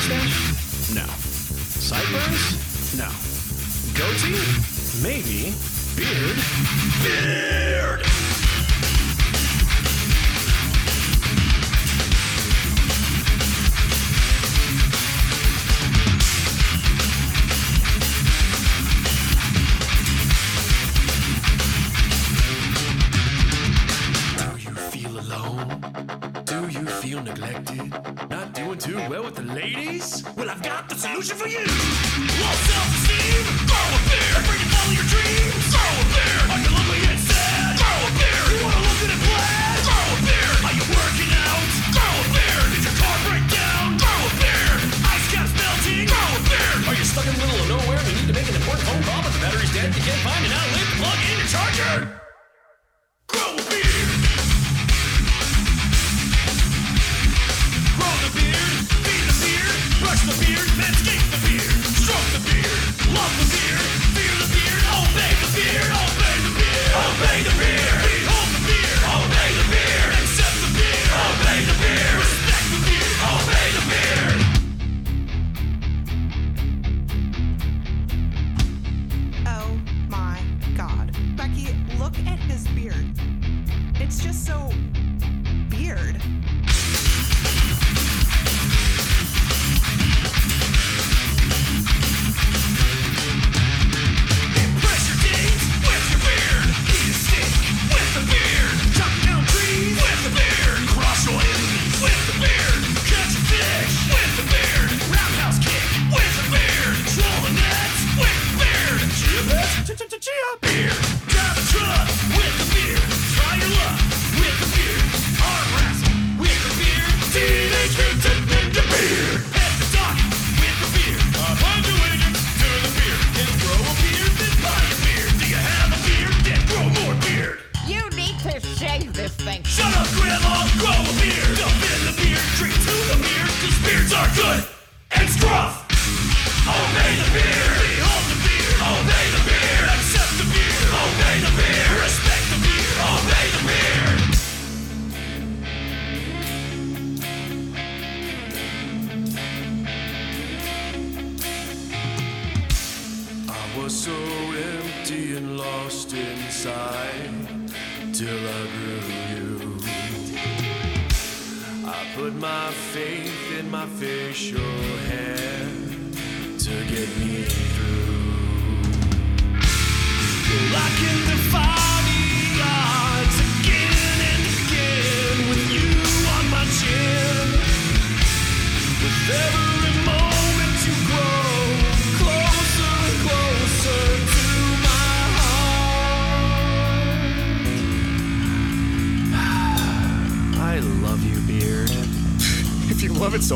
Mustache? No. Sideburns? No. Goatee? Maybe. Beard? Beard! Well, I've got the solution for you. Low self-esteem, grow a beard. Afraid to follow your dreams, grow a beard. Are you lonely and sad? Grow a beard. You wanna look good and glad? Grow a beard. Are you working out? Grow a beard. Did your car break down? Grow a beard. Ice caps melting? Grow a beard. Are you stuck in the middle of nowhere and you need to make an important phone call but the battery's dead? You can't find an outlet to plug in your charger? Grow a beard. Grow the beard. Feed the beard. Brush the beard, manscape the beard, stroke the beard, love the beard, fear the beard, obey the beard, obey the beard, obey the beard, behold the beard, obey the beard, accept the beard, obey the beard, respect the beard, obey the beard. Oh my God, Becky, look at his beard. It's just so beard.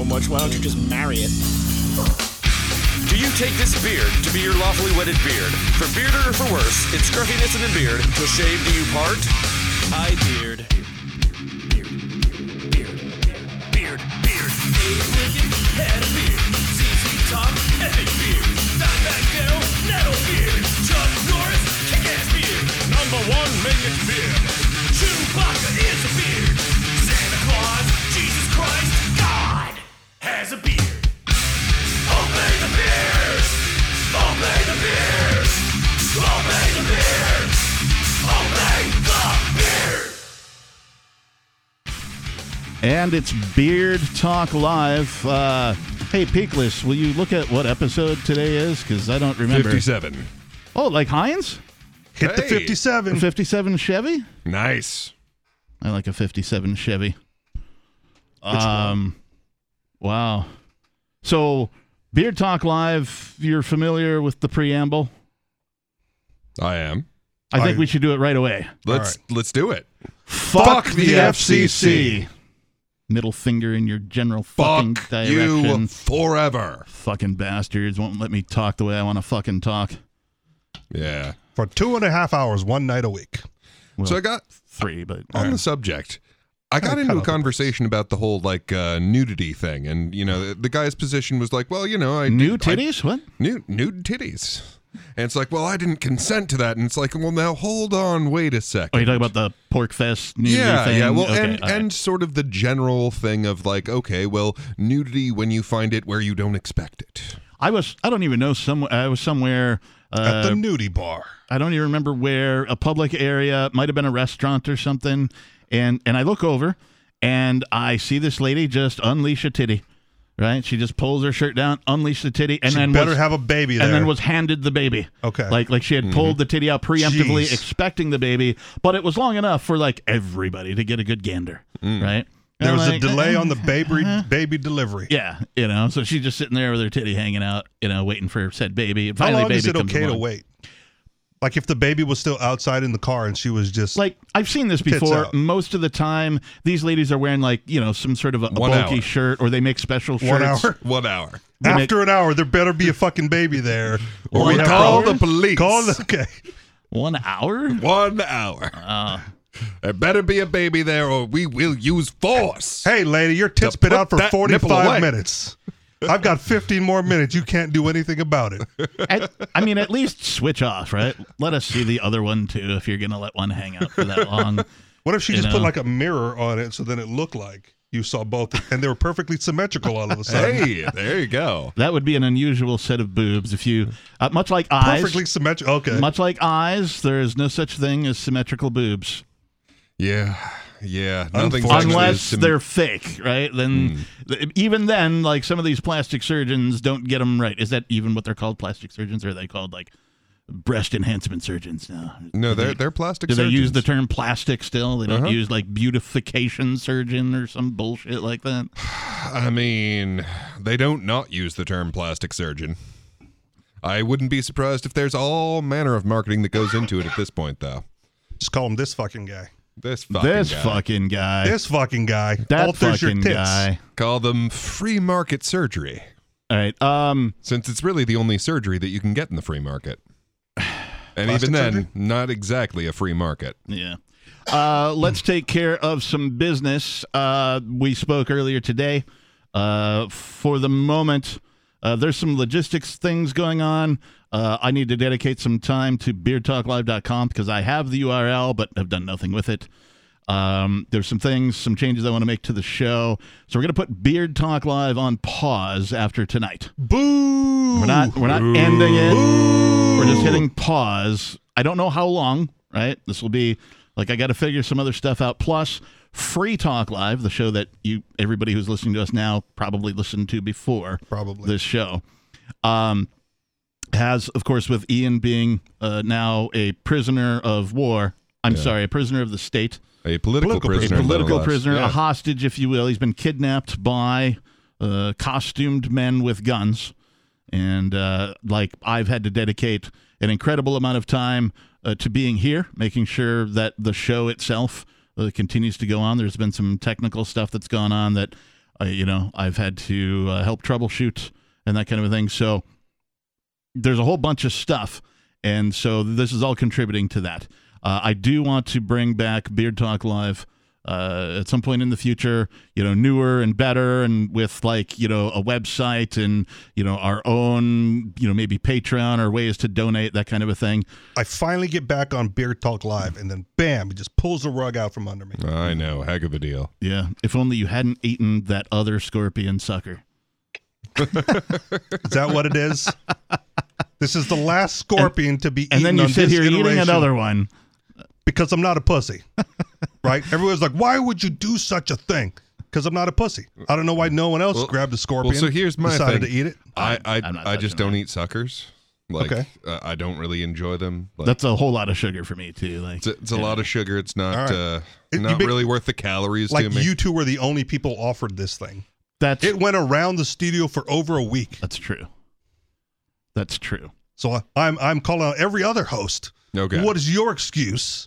Why don't you just marry it? Do you take this beard to be your lawfully wedded beard? For bearder or for worse, it's scruffiness and a beard. To shave, do you part? I beard. Beard. Beard. Beard. Beard. Abe Lincoln had a beard. ZZ Top, epic beard. Dimebag Darrell, Nettle beard. Chuck Norris, Kickass beard. Number one, make it beard. Chewbacca is a beard. Santa Claus, Jesus Christ. Has a beard. Obey the beard. Obey the beard. Obey the beard. Obey the beard. And it's Beard Talk Live. Hey, Peakless, will you look at what episode today is? Because I don't remember. 57. Oh, like Heinz? Hit the 57. A 57 Chevy? Nice. I like a 57 Chevy. Which one? Wow. So, Beard Talk Live, you're familiar with the preamble? I am. I think we should do it right away. Let's do it. Fuck the FCC. Middle finger in your general fucking direction. Fuck you forever. Fucking bastards won't let me talk the way I want to fucking talk. Yeah. For 2.5 hours, one night a week. Well, so I got three, but... On the subject... I got into a conversation about the whole, like, nudity thing, and, you know, the guy's position was like, well, you know, I... Nude titties? What? Nude titties. And it's like, well, I didn't consent to that. And it's like, well, now hold on, wait a second. Oh, you're talking about the Pork Fest nudity thing? Yeah, well, okay, and sort of the general thing of like, okay, well, nudity when you find it where you don't expect it. I was somewhere... at the nudie bar. I don't even remember where, a public area, might have been a restaurant or something. And I look over, and I see this lady just unleash a titty. Right, she just pulls her shirt down, unleashed the titty, and she then better have a baby there. And then was handed the baby. Okay, like she had pulled the titty out preemptively, expecting the baby, but it was long enough for like everybody to get a good gander. Right, there was a delay on the baby delivery. Yeah, you know, so she's just sitting there with her titty hanging out, you know, waiting for said baby. And finally, how long baby is it okay along to wait? Like if the baby was still outside in the car and she was just like, I've seen this before. Most of the time, these ladies are wearing like, you know, some sort of a bulky shirt, or they make special shirts. 1 hour. 1 hour. After an hour, there better be a fucking baby there, or we call the police. Okay. 1 hour. 1 hour. There better be a baby there, or we will use force. Hey, lady, your tits been out for 45 minutes. I've got 15 more minutes. You can't do anything about it. At least switch off, right? Let us see the other one, too, if you're going to let one hang out for that long. What if she just put, like, a mirror on it so then it looked like you saw both, and they were perfectly symmetrical all of a sudden? Hey, there you go. That would be an unusual set of boobs if you, much like eyes. Perfectly symmetrical, okay. Much like eyes, there is no such thing as symmetrical boobs. Yeah. Yeah, unless they're fake, right? Then even then, like some of these plastic surgeons don't get them right. Is that even what they're called, plastic surgeons? Or are they called like breast enhancement surgeons now? No, they're plastic surgeons. Do they use the term plastic still? They don't use like beautification surgeon or some bullshit like that? I mean, they don't not use the term plastic surgeon. I wouldn't be surprised if there's all manner of marketing that goes into it at this point, though. Just call him this fucking guy. This fucking guy. This fucking guy. That fucking guy. Call them free market surgery. All right. Since it's really the only surgery that you can get in the free market. And even then, not exactly a free market. Yeah. Let's take care of some business. We spoke earlier today. For the moment, there's some logistics things going on. I need to dedicate some time to BeardTalkLive.com because I have the URL but have done nothing with it. There's some changes I want to make to the show. So we're going to put Beard Talk Live on pause after tonight. Boo! We're not ending it. Boo! We're just hitting pause. I don't know how long, right? This will be like I got to figure some other stuff out. Plus, Free Talk Live, the show that everybody who's listening to us now probably listened to before this show. Has, of course, with Ian being now a prisoner of war. I'm sorry, a prisoner of the state. A political prisoner. A political prisoner, a hostage, if you will. He's been kidnapped by costumed men with guns. And I've had to dedicate an incredible amount of time to being here, making sure that the show itself continues to go on. There's been some technical stuff that's gone on that, I've had to help troubleshoot and that kind of a thing. So there's a whole bunch of stuff, and so this is all contributing to that. I do want to bring back Beard Talk Live at some point in the future, newer and better, and with a website and, our own, maybe Patreon or ways to donate, that kind of a thing. I finally get back on Beard Talk Live, and then bam, it just pulls the rug out from under me. I know, heck of a deal. Yeah, if only you hadn't eaten that other scorpion sucker. Is that what it is? This is the last scorpion to be eaten. And then you sit here eating another one. Because I'm not a pussy. Right? Everyone's like, why would you do such a thing? Because I'm not a pussy. I don't know why no one else grabbed a scorpion. Well, so here's my thing. To eat it. I just don't eat suckers. I don't really enjoy them. That's a whole lot of sugar for me, too. It's a lot of sugar. It's not really worth the calories to me. You two were the only people offered this thing. It went around the studio for over a week. That's true. That's true. So I'm calling out every other host. Okay. What is your excuse?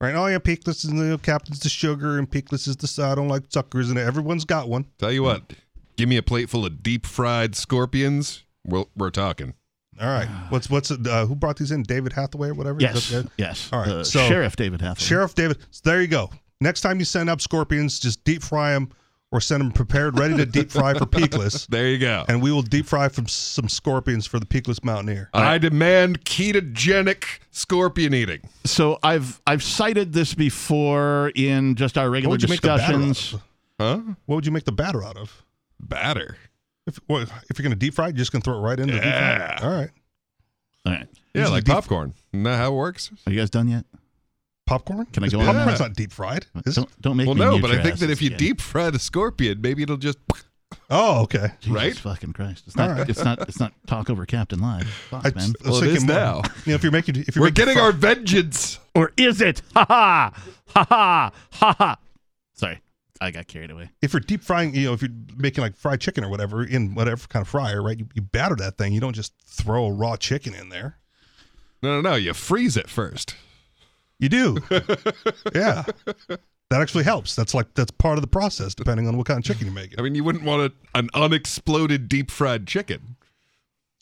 Right? Oh, yeah, Peakless is the captain's the sugar, and Peakless is the side. I don't like suckers, and everyone's got one. Tell you what, give me a plate full of deep-fried scorpions. We're talking. All right. What's who brought these in? David Hathaway or whatever? Yes. All right. Sheriff David Hathaway. So there you go. Next time you send up scorpions, just deep fry them. or send them prepared, ready to deep fry for Peakless. There you go. And we will deep fry from some scorpions for the Peakless Mountaineer. I demand ketogenic scorpion eating. So I've cited this before in just our regular discussions. What would you make the batter out of? Batter? If you're going to deep fry, you're just going to throw it right in the deep fry? All right. Yeah, like popcorn. Isn't that how it works? Are you guys done yet? Popcorn? Can I go on? Popcorn's not deep fried. Don't make me. Well, no, but I think that if you deep fry the scorpion, maybe it'll just. Oh, okay. Jesus fucking Christ! It's not. Right. It's not talk over Captain Live. Fuck, man. Well, it is now. You know, we're getting our vengeance, or is it? Ha ha ha ha ha ha. Sorry, I got carried away. If you're deep frying, you know, if you're making like fried chicken or whatever in whatever kind of fryer, right? You batter that thing. You don't just throw a raw chicken in there. No. You freeze it first. You do. Yeah. That actually helps. That's part of the process, depending on what kind of chicken you make. I mean, you wouldn't want an unexploded deep fried chicken.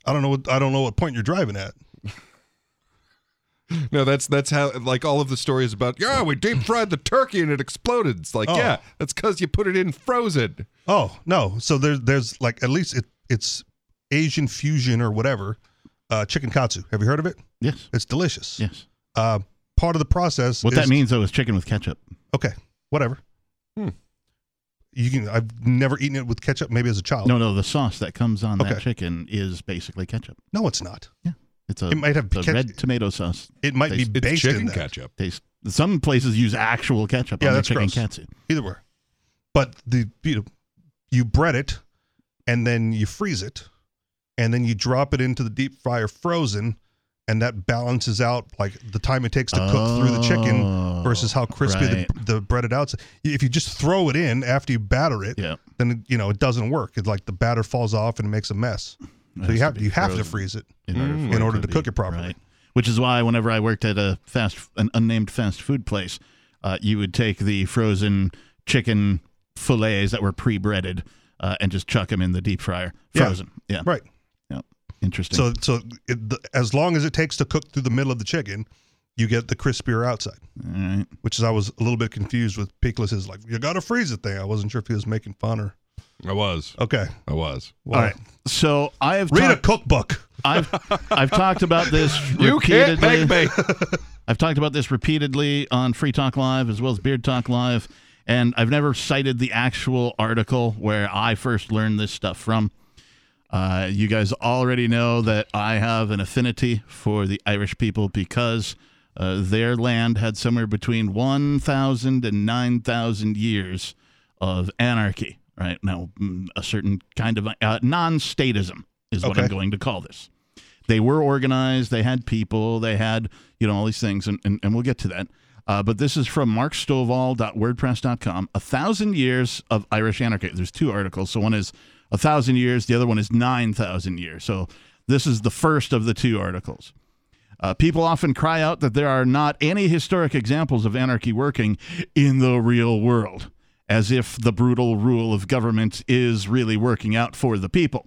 I don't know what point you're driving at. No, that's how, like, all of the stories about, we deep fried the turkey and it exploded. It's like, that's because you put it in frozen. Oh, no. So there's like, at least it's Asian fusion or whatever, chicken katsu. Have you heard of it? Yes. It's delicious. Yes. Part of the process. What that means, though, is chicken with ketchup. Okay, whatever. I've never eaten it with ketchup. Maybe as a child. No, the sauce that comes on that chicken is basically ketchup. No, it's not. Yeah, it might have red tomato sauce. It might be based in that. Ketchup. Some places use actual ketchup on their chicken katsu. Either way, but you bread it, and then you freeze it, and then you drop it into the deep fryer frozen. And that balances out like the time it takes to cook through the chicken versus how crispy the breaded outside. If you just throw it in after you batter it, then it doesn't work. It's like the batter falls off and it makes a mess. So you have to freeze it in order to cook it properly. Right. Which is why whenever I worked at an unnamed fast food place, you would take the frozen chicken fillets that were pre-breaded and just chuck them in the deep fryer, frozen. Yeah. Right. Interesting. So as long as it takes to cook through the middle of the chicken, you get the crispier outside. All right. Which is, I was a little bit confused with Peakless's, like, you got to freeze it thing. I wasn't sure if he was making fun or. I was. Okay. I was. Well, all right. So I have read a cookbook. I've talked about this repeatedly. You can't make me. I've talked about this repeatedly on Free Talk Live as well as Beard Talk Live, and I've never cited the actual article where I first learned this stuff from. You guys already know that I have an affinity for the Irish people because their land had somewhere between 1,000 and 9,000 years of anarchy, right? Now, a certain kind of non-statism is what I'm going to call this. They were organized. They had people. They had, all these things, and we'll get to that. But this is from markstovall.wordpress.com, 1,000 years of Irish anarchy. There's two articles. So one is 1,000 years. The other one is 9,000 years. So this is the first of the two articles. People often cry out that there are not any historic examples of anarchy working in the real world, as if the brutal rule of government is really working out for the people.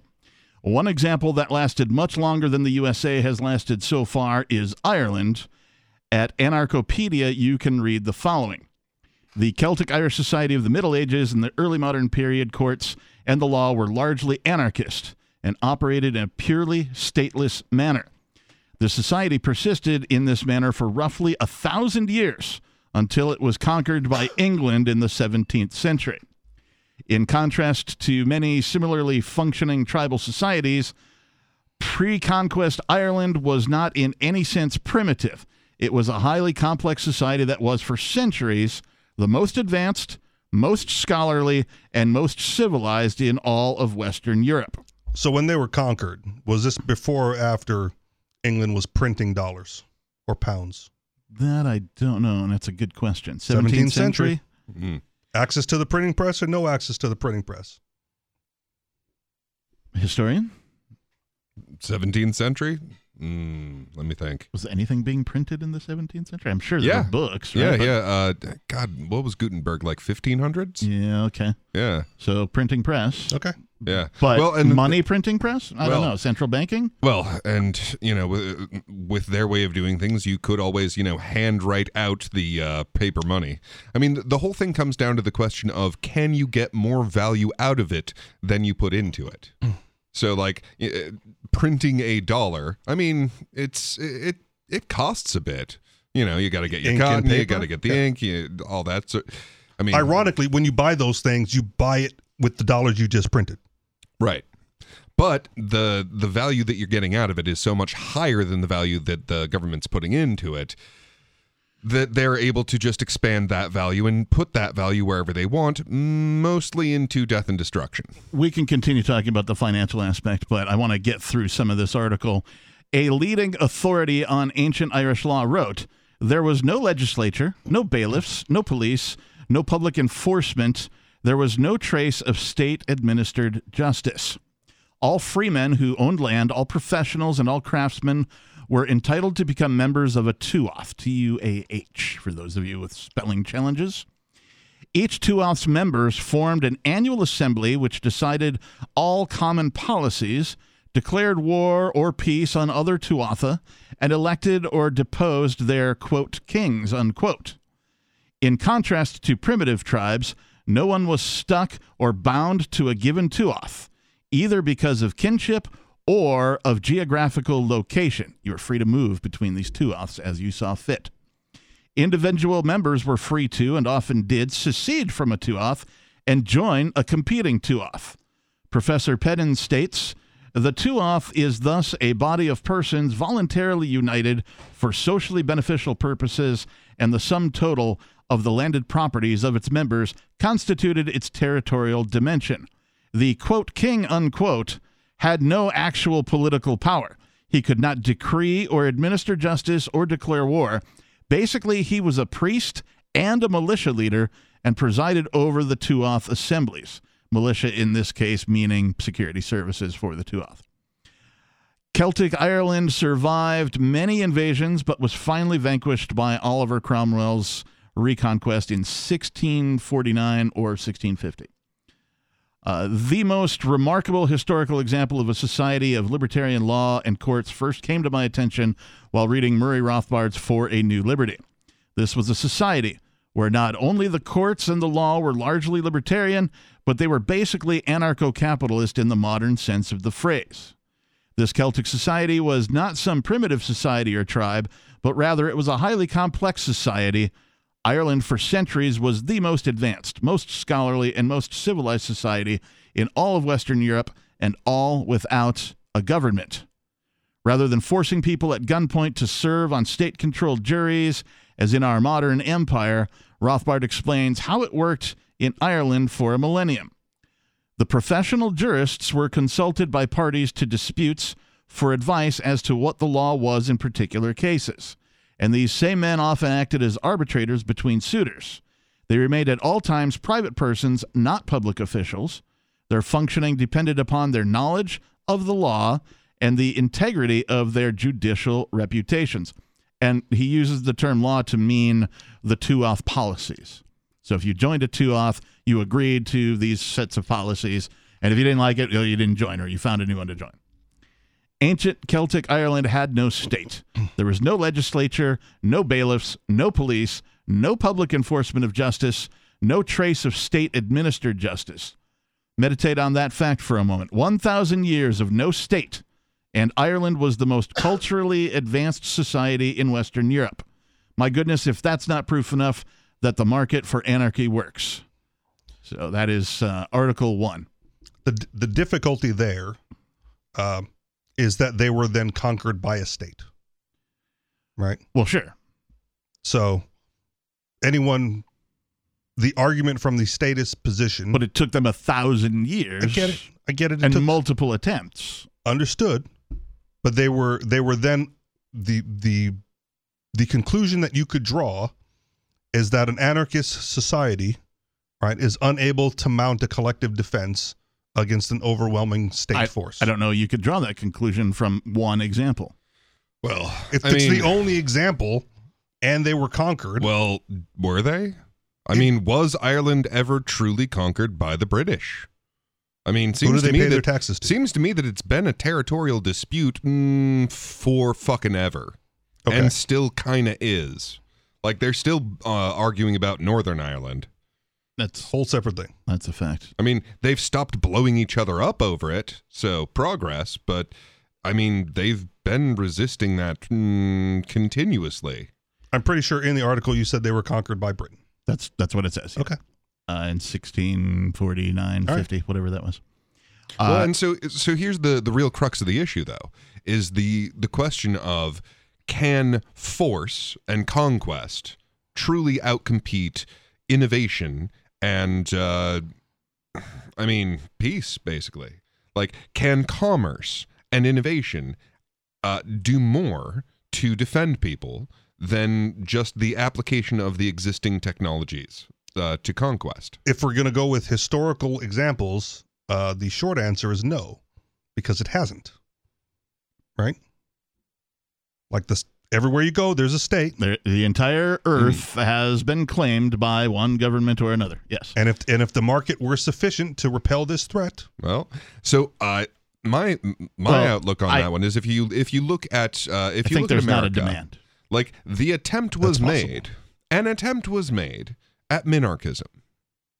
One example that lasted much longer than the USA has lasted so far is Ireland. At Anarchopedia, you can read the following. The Celtic Irish Society of the Middle Ages and the early modern period courts and the law were largely anarchist and operated in a purely stateless manner. The society persisted in this manner for roughly 1,000 years until it was conquered by England in the 17th century. In contrast to many similarly functioning tribal societies, pre-conquest Ireland was not in any sense primitive. It was a highly complex society that was for centuries the most advanced, most scholarly, and most civilized in all of Western Europe. So when they were conquered, was this before or after England was printing dollars or pounds? That I don't know, and that's a good question. 17th century? Mm-hmm. Access to the printing press or no access to the printing press? Historian? 17th century? Let me think. Was anything being printed in the 17th century? I'm sure there were books, right? God, what was Gutenberg, like 1500s? Yeah, okay. Yeah. So printing press. Okay. Yeah. But well, and money printing press? I don't know. Central banking? Well, and, you know, with their way of doing things, you could always, you know, handwrite out the paper money. I mean, the whole thing comes down to the question of, can you get more value out of it than you put into it? So, like, printing a dollar, I mean, it costs a bit. You know, you got to get your cotton, you got to get the ink, all that. So, I mean, ironically, when you buy those things, you buy it with the dollars you just printed. Right. But the value that you're getting out of it is so much higher than the value that the government's putting into it that they're able to just expand that value and put that value wherever they want, mostly into death and destruction. We can continue talking about the financial aspect, but I want to get through some of this article. A leading authority on ancient Irish law wrote, "There was no legislature, no bailiffs, no police, no public enforcement. There was no trace of state-administered justice. All freemen who owned land, all professionals, and all craftsmen were entitled to become members of a tuath, T-U-A-H, for those of you with spelling challenges. Each tuath's members formed an annual assembly which decided all common policies, declared war or peace on other tuatha, and elected or deposed their, quote, kings, unquote. In contrast to primitive tribes, no one was stuck or bound to a given tuath, either because of kinship or of geographical location. You were free to move between these tuaths as you saw fit. Individual members were free to, and often did, secede from a tuath and join a competing tuath." Professor Pedden states, "The tuath is thus a body of persons voluntarily united for socially beneficial purposes, and the sum total of the landed properties of its members constituted its territorial dimension. The, quote, king, unquote, had no actual political power. He could not decree or administer justice or declare war. Basically, he was a priest and a militia leader and presided over the Tuath assemblies." Militia in this case meaning security services for the Tuath. Celtic Ireland survived many invasions but was finally vanquished by Oliver Cromwell's Reconquest in 1649 or 1650. The most remarkable historical example of a society of libertarian law and courts first came to my attention while reading Murray Rothbard's For a New Liberty. This was a society where not only the courts and the law were largely libertarian, but they were basically anarcho-capitalist in the modern sense of the phrase. This Celtic society was not some primitive society or tribe, but rather it was a highly complex society. Ireland for centuries was the most advanced, most scholarly, and most civilized society in all of Western Europe, and all without a government. Rather than forcing people at gunpoint to serve on state-controlled juries, as in our modern empire, Rothbard explains how it worked in Ireland for a millennium. The professional jurists were consulted by parties to disputes for advice as to what the law was in particular cases, and these same men often acted as arbitrators between suitors. They remained at all times private persons, not public officials. Their functioning depended upon their knowledge of the law and the integrity of their judicial reputations. And he uses the term law to mean the Tuath policies. So if you joined a Tuath, you agreed to these sets of policies, and if you didn't like it, you didn't join, or you found a new one to join. Ancient Celtic Ireland had no state. There was no legislature, no bailiffs, no police, no public enforcement of justice, no trace of state-administered justice. Meditate on that fact for a moment. 1,000 years of no state, and Ireland was the most culturally advanced society in Western Europe. My goodness, if that's not proof enough that the market for anarchy works. So that is Article 1. The difficulty there... is that they were then conquered by a state, right? Well, sure. So the argument from the statist position... But it took them 1,000 years. I get it. And multiple attempts. Understood. But they were then... The conclusion that you could draw is that an anarchist society, right, is unable to mount a collective defense against an overwhelming state force. I don't know. You could draw that conclusion from one example. Well, if it's the only example and they were conquered. Well, were they? I mean, was Ireland ever truly conquered by the British? I mean, seems to me that, who do they pay their taxes to? Seems to me that it's been a territorial dispute for fucking ever, okay, and still kind of is. Like, they're still arguing about Northern Ireland. That's a whole separate thing. That's a fact. I mean, they've stopped blowing each other up over it, so progress, but, I mean, they've been resisting that continuously. I'm pretty sure in the article you said they were conquered by Britain. That's what it says. Yeah. Okay. In 1649, right. 50, whatever that was. Well, and so here's the real crux of the issue, though, is the question of, can force and conquest truly outcompete innovation and, I mean, peace, basically? Like, can commerce and innovation do more to defend people than just the application of the existing technologies to conquest? If we're going to go with historical examples, the short answer is no, because it hasn't. Right? Like, this, everywhere you go, there's a state. The entire earth has been claimed by one government or another. Yes. And if the market were sufficient to repel this threat, well, so my outlook on that one is if you look at if I you think look there's at America, not a demand. Like, the attempt was made. An attempt was made at minarchism.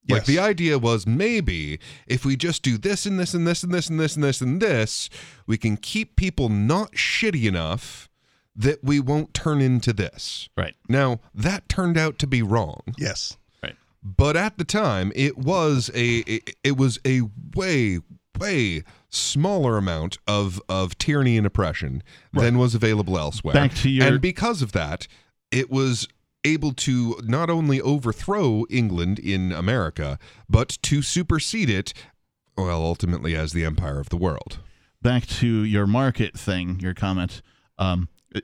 Yes. Like, the idea was, maybe if we just do this and this and this and this and this and this and this, we can keep people not shitty enough that we won't turn into this. Right. Now, that turned out to be wrong. Yes. Right. But at the time, it was a way, way smaller amount of tyranny and oppression, right, than was available elsewhere. Back to your... And because of that, it was able to not only overthrow England in America, but to supersede it, well, ultimately as the empire of the world. Back to your market thing, your comment.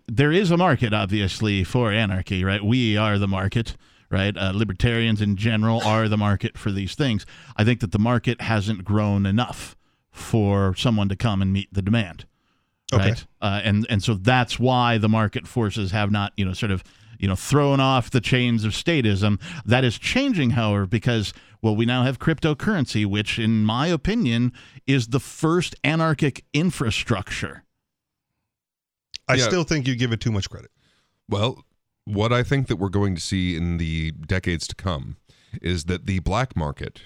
There is a market, obviously, for anarchy, right? We are the market, right? Libertarians in general are the market for these things. I think that the market hasn't grown enough for someone to come and meet the demand, right? Okay. And so that's why the market forces have not, sort of, thrown off the chains of statism. That is changing, however, because, well, we now have cryptocurrency, which, in my opinion, is the first anarchic infrastructure. I still think you give it too much credit. Well, what I think that we're going to see in the decades to come is that the black market,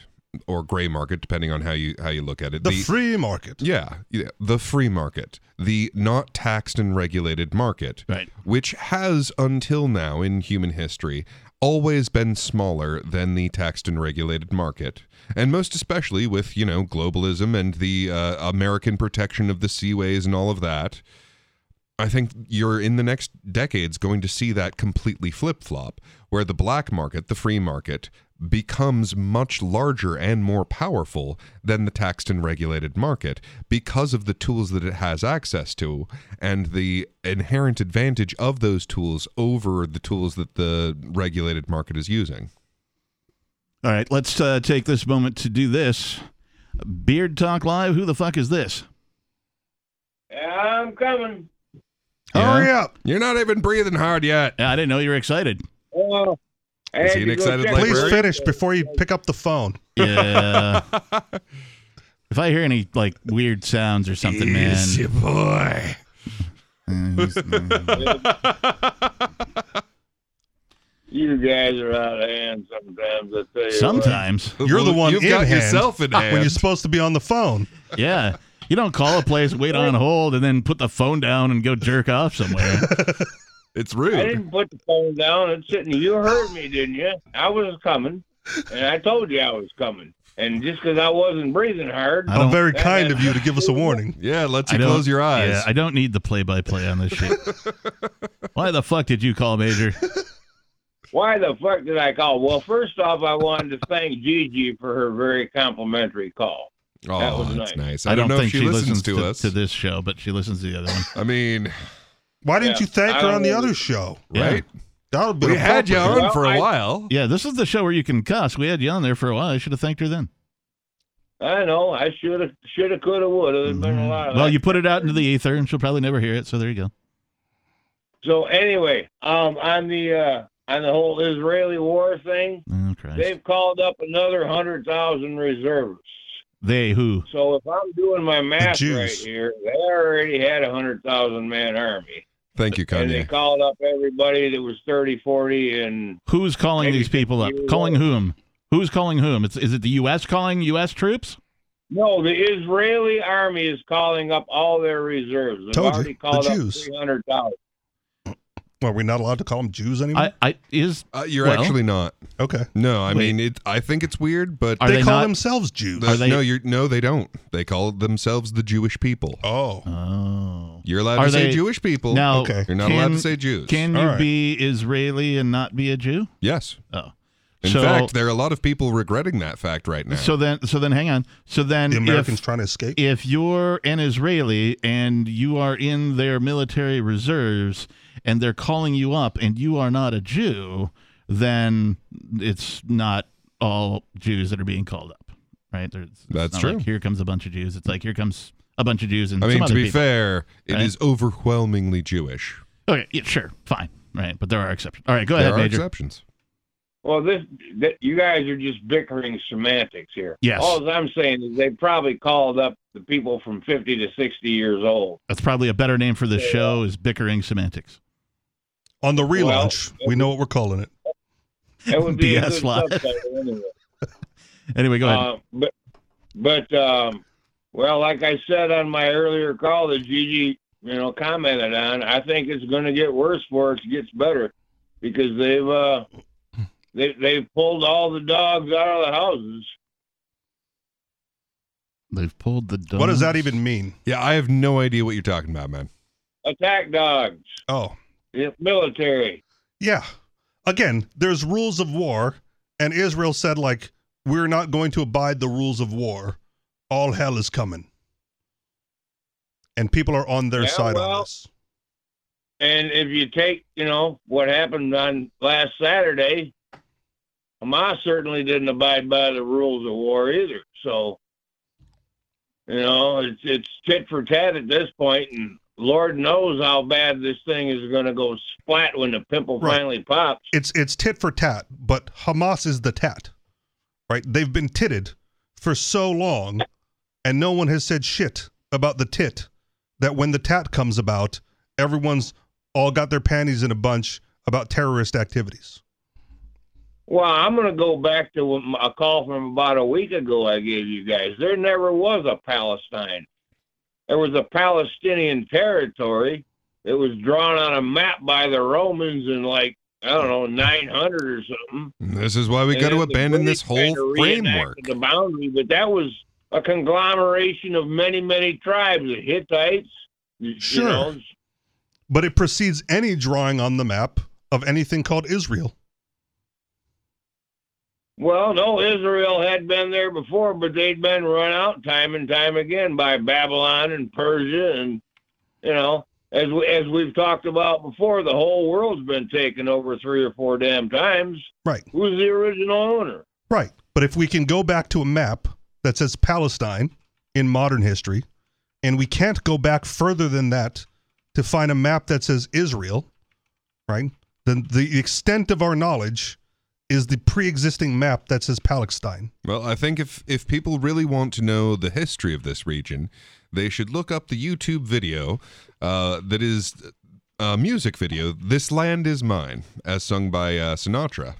or gray market, depending on how you look at it. The free market. Yeah, the free market. The not taxed and regulated market, right, which has, until now in human history, always been smaller than the taxed and regulated market. And most especially with, globalism and the American protection of the seaways and all of that. I think you're, in the next decades, going to see that completely flip-flop, where the black market, the free market, becomes much larger and more powerful than the taxed and regulated market because of the tools that it has access to and the inherent advantage of those tools over the tools that the regulated market is using. All right, let's take this moment to do this. Beard Talk Live, who the fuck is this? I'm coming. Yeah. Hurry up! You're not even breathing hard yet. I didn't know you were excited. Is he an excited librarian? Please finish before you pick up the phone. Yeah. If I hear any weird sounds or something, easy, man. Boy. You guys are out of hand sometimes. I tell you. Sometimes you're the one. You've got yourself in hand when you're supposed to be on the phone. Yeah. You don't call a place, wait on hold, and then put the phone down and go jerk off somewhere. It's rude. I didn't put the phone down. It's sitting. You heard me, didn't you? I was coming, and I told you I was coming. And just because I wasn't breathing hard. I'm very kind of you to give us a warning. Yeah, let you close your eyes. Yeah, I don't need the play-by-play on this shit. Why the fuck did you call, Major? Why the fuck did I call? Well, first off, I wanted to thank Gigi for her very complimentary call. Oh, that was nice. I don't know think if she listens to us. To this show, but she listens to the other one. I mean, why didn't you thank her on the other show, right? Yeah. We had you on for a while. Yeah, this is the show where you can cuss. We had you on there for a while. I should have thanked her then. I know. I should have, could have, would have. There's been a lot of you put it out into the ether, and she'll probably never hear it, so there you go. So anyway, on the whole Israeli war thing, they've called up another 100,000 reservists. They who? So if I'm doing my math right here, they already had a 100,000-man army. Thank you, Kanye. And they called up everybody that was 30, 40, and... Who's calling these people up? Calling whom? Who's calling whom? Is it the U.S. calling U.S. troops? No, the Israeli army is calling up all their reserves. They've already called up 300,000. Well, we're not allowed to call them Jews anymore? Actually not. Okay. No, I think it's weird, but they call themselves Jews. No, they don't. They call themselves the Jewish people. Oh. You're allowed to say Jewish people. Now, okay. You're not allowed to say Jews. Can you be Israeli and not be a Jew? Yes. Oh. In fact, there are a lot of people regretting that fact right now. So then, hang on. So then, the Americans trying to escape. If you're an Israeli and you are in their military reserves and they're calling you up and you are not a Jew, then it's not all Jews that are being called up, right? That's true. Like, here comes a bunch of Jews. It's like, here comes a bunch of Jews and some other people. To be fair, it is overwhelmingly Jewish. Okay, yeah, sure, fine, right? But there are exceptions. All right, go ahead, Major. There are exceptions. Well, you guys are just bickering semantics here. Yes. All I'm saying is they probably called up the people from 50 to 60 years old. That's probably a better name for the show is bickering semantics. On the relaunch, we know what we're calling it. It would be BS Live. Anyway, go ahead. But, like I said on my earlier call that Gigi, commented on, I think it's going to get worse before it gets better because They've pulled all the dogs out of the houses. They've pulled the dogs? What does that even mean? Yeah, I have no idea what you're talking about, man. Attack dogs. Oh. It's military. Yeah. Again, there's rules of war, and Israel said, we're not going to abide the rules of war. All hell is coming. And people are on their side on this. And if you take, what happened on last Saturday... Hamas certainly didn't abide by the rules of war either. So, it's tit for tat at this point, and Lord knows how bad this thing is going to go splat when the pimple finally pops. It's tit for tat, but Hamas is the tat, right? They've been titted for so long, and no one has said shit about the tit, that when the tat comes about, everyone's all got their panties in a bunch about terrorist activities. Well, I'm going to go back to a call from about a week ago I gave you guys. There never was a Palestine. There was a Palestinian territory. It was drawn on a map by the Romans in 900 or something. This is why we got to abandon this whole framework. The boundary, but that was a conglomeration of many, many tribes, the Hittites. Sure. But it precedes any drawing on the map of anything called Israel. Well, no, Israel had been there before, but they'd been run out time and time again by Babylon and Persia, and as we've talked about before, the whole world's been taken over 3 or 4 damn times. Right. Who's the original owner? Right. But if we can go back to a map that says Palestine in modern history, and we can't go back further than that to find a map that says Israel, right? Then the extent of our knowledge is the pre-existing map that says Palestine. Well, I think if people really want to know the history of this region, they should look up the YouTube video that is a music video, This Land Is Mine, as sung by Sinatra,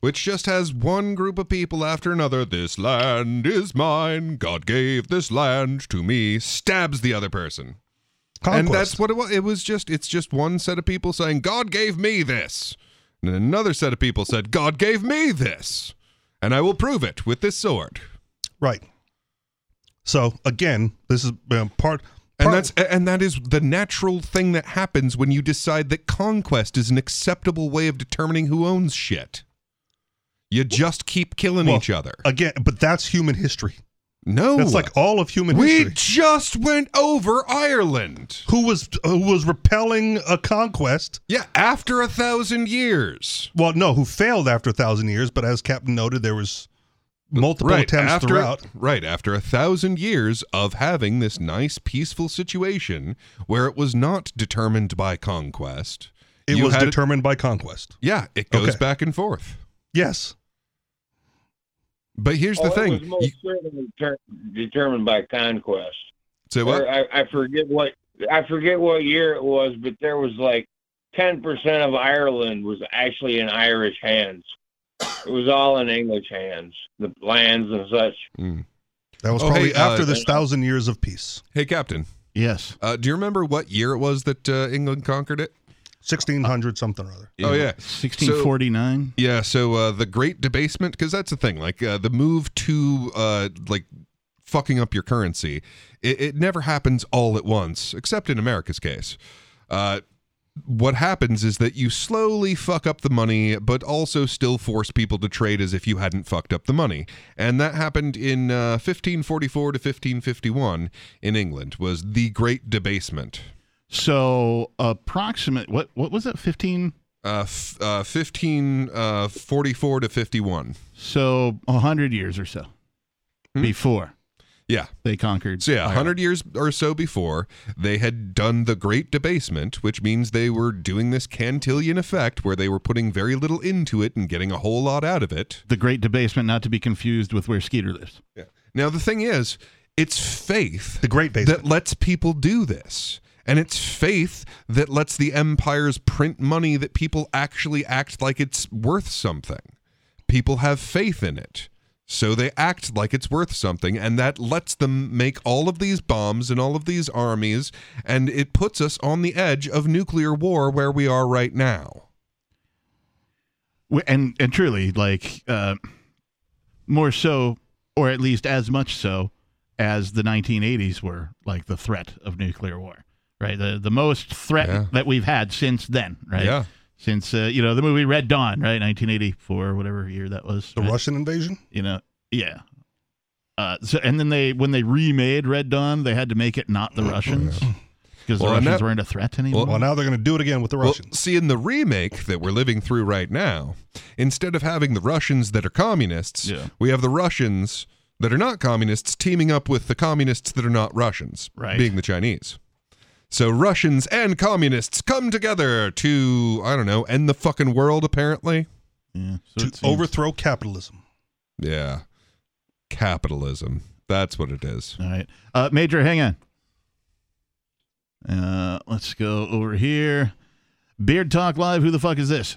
which just has one group of people after another, this land is mine, God gave this land to me, stabs the other person. Conquest. And that's what it was. It was just one set of people saying, God gave me this. And another set of people said, God gave me this, and I will prove it with this sword. Right. So, again, this is that is the natural thing that happens when you decide that conquest is an acceptable way of determining who owns shit. You just keep killing each other. Again, but that's human history. No. That's all of human history. We just went over Ireland. Who was repelling a conquest. Yeah, after 1,000 years. Well, no, who failed after 1,000 years, but as Captain noted, there was multiple attempts throughout. Right, after 1,000 years of having this nice, peaceful situation where it was not determined by conquest. It was determined by conquest. Yeah, it goes back and forth. Yes. But here's the thing. It was most certainly determined by conquest. So what? I forget what year it was, but there was like 10% of Ireland was actually in Irish hands. It was all in English hands, the lands and such. Mm. That was probably after this 1,000 years of peace. Hey, Captain. Yes. Do you remember what year it was that England conquered it? 1600 something or other. Oh, yeah. 1649. So, yeah, so the Great Debasement, because that's the thing, like the move to like fucking up your currency, it never happens all at once, except in America's case. What happens is that you slowly fuck up the money, but also still force people to trade as if you hadn't fucked up the money. And that happened in 1544 to 1551 in England, was the Great Debasement. So approximate, what was it, 15? 1544 to 51. So 100 years or so before. Yeah. They conquered. So yeah, 100 years or so before, they had done the Great Debasement, which means they were doing this Cantillon effect where they were putting very little into it and getting a whole lot out of it. The Great Debasement, not to be confused with where Skeeter lives. Yeah. Now, the thing is, it's faith that lets people do this. And it's faith that lets the empires print money that people actually act like it's worth something. People have faith in it. So they act like it's worth something, and that lets them make all of these bombs and all of these armies, and it puts us on the edge of nuclear war where we are right now. And truly, like, more so, or at least as much so, as the 1980s were, like, the threat of nuclear war, right? The most threat that we've had since then, right? Yeah. Since, you know, the movie Red Dawn, right, 1984, whatever year that was. The Russian invasion? You know, yeah. So, and then when they remade Red Dawn, they had to make it not the Russians, because the Russians weren't a threat anymore. Well, now they're going to do it again with the Russians. Well, see, in the remake that we're living through right now, instead of having the Russians that are communists, we have the Russians that are not communists teaming up with the communists that are not Russians, being the Chinese. So Russians and communists come together to, I don't know, end the fucking world, apparently. Yeah, so to overthrow capitalism. Yeah. Capitalism. That's what it is. All right. Major, hang on. Let's go over here. Beard Talk Live. Who the fuck is this?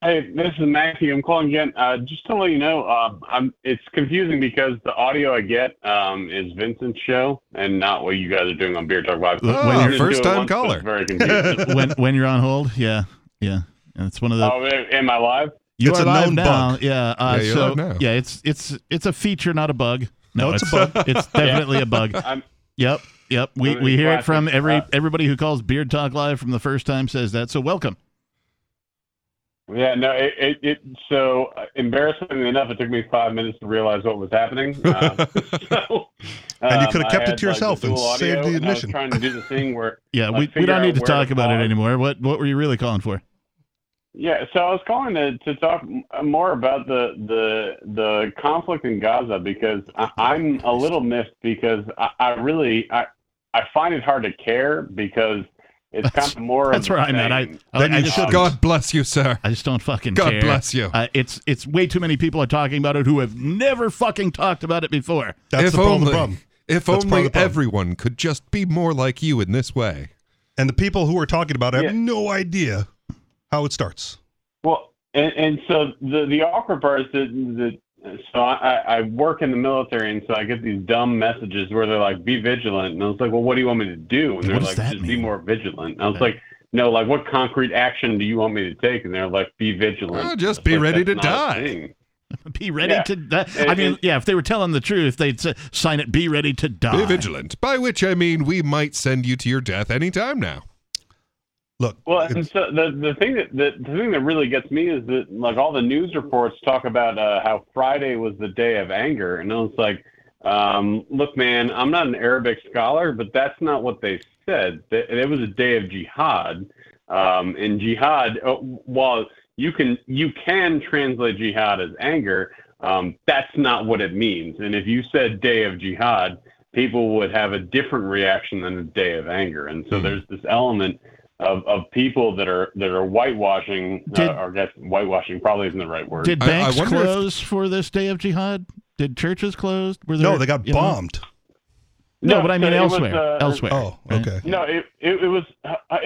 Hey, this is Matthew. I'm calling again. Just to let you know, it's confusing because the audio I get is Vincent's show and not what you guys are doing on Beard Talk Live. When you're first-time caller. It's very confusing. when you're on hold, yeah. And it's one of the... Oh, am I live? It's a known bug. Yeah, so, now. Yeah, it's a feature, not a bug. No, it's a bug. It's definitely a bug. Yep. We hear it from everybody who calls Beard Talk Live from the first time says that, so welcome. Yeah, no, it so embarrassingly enough, it took me 5 minutes to realize what was happening. And you could have kept it to yourself and saved the admission. I was trying to do the thing where... Yeah, we don't need to talk about it anymore. What were you really calling for? Yeah, so I was calling to talk more about the conflict in Gaza because I'm a little miffed because I really find it hard to care because... It's kind of more. That's where I'm at. I just, God bless you, sir. I just don't fucking care. God bless you. It's way too many people are talking about it who have never fucking talked about it before. That's the problem. If only everyone could just be more like you in this way. And the people who are talking about it have no idea how it starts. Well, and so the awkward part is that so I work in the military, and so I get these dumb messages where they're like, be vigilant. And I was like, well, what do you want me to do? And they're like, just be more vigilant. And I was like, no, like, what concrete action do you want me to take? And they're like, be vigilant. Oh, just be ready to die. Be ready to die. I mean, yeah, if they were telling the truth, they'd sign it, be ready to die. Be vigilant. By which I mean, we might send you to your death anytime now. Look. Well, and so the thing that really gets me is that like all the news reports talk about how Friday was the day of anger, and I was like, look, man, I'm not an Arabic scholar, but that's not what they said. It was a day of jihad, and jihad. While you can translate jihad as anger, that's not what it means. And if you said day of jihad, people would have a different reaction than a day of anger, and so there's this element of people that are whitewashing. Or that whitewashing probably isn't the right word. Did banks close for this day of jihad? Did churches close? No, they got bombed. No, but I mean elsewhere. Elsewhere. Oh, okay. No, it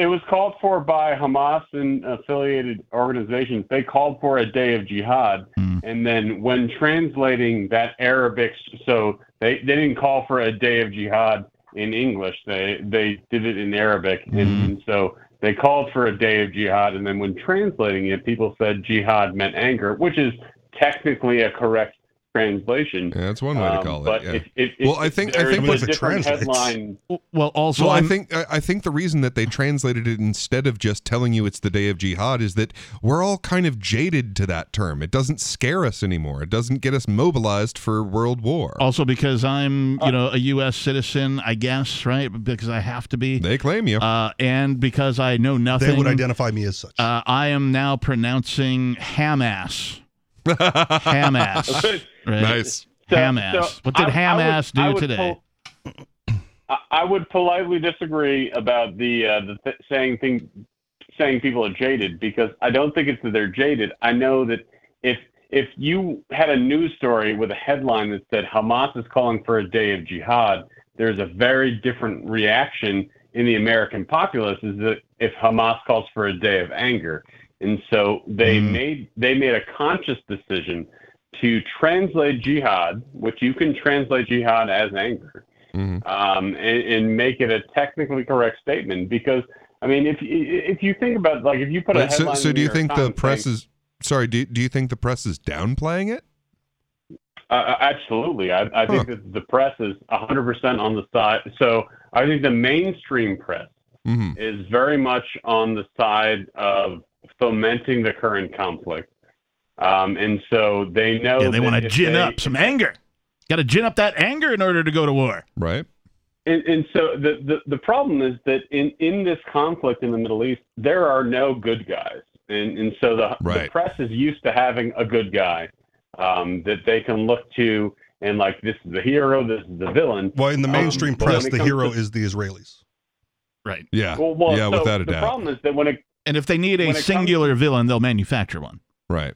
was called for by Hamas and affiliated organizations. They called for a day of jihad, and then when translating that Arabic, so they didn't call for a day of jihad in English. They did it in Arabic, and so they called for a day of jihad, and then when translating it, people said jihad meant anger, which is technically a correct translation. Yeah, that's one way to call it. Yeah. I think there's a translation. I think the reason that they translated it instead of just telling you it's the day of jihad is that we're all kind of jaded to that term. It doesn't scare us anymore. It doesn't get us mobilized for world war. Also because I'm a U.S. citizen, I guess, right? Because I have to be. They claim you. And because I know nothing. They would identify me as such. I am now pronouncing Hamas. Hamas. Right? Nice. Hamas. So what did Hamas do today? I would politely disagree about the saying people are jaded, because I don't think it's that they're jaded. I know that if you had a news story with a headline that said Hamas is calling for a day of jihad, there's a very different reaction in the American populace is that if Hamas calls for a day of anger. And so they made a conscious decision to translate jihad, which you can translate jihad as anger, and make it a technically correct statement. Because I mean, if you think about if you put a headline. So do you think the press is Do you think the press is downplaying it? Absolutely, I think that the press is 100% on the side. So I think the mainstream press is very much on the side of fomenting the current conflict, and so they know they want to gin up some anger. Got to gin up that anger in order to go to war, right? And so the problem is that in this conflict in the Middle East, there are no good guys, and so the press is used to having a good guy that they can look to, and this is the hero, this is the villain. Well, in the mainstream press, the hero is the Israelis, right? Yeah, so without a doubt. The problem is that And if they need a singular villain, they'll manufacture one. Right.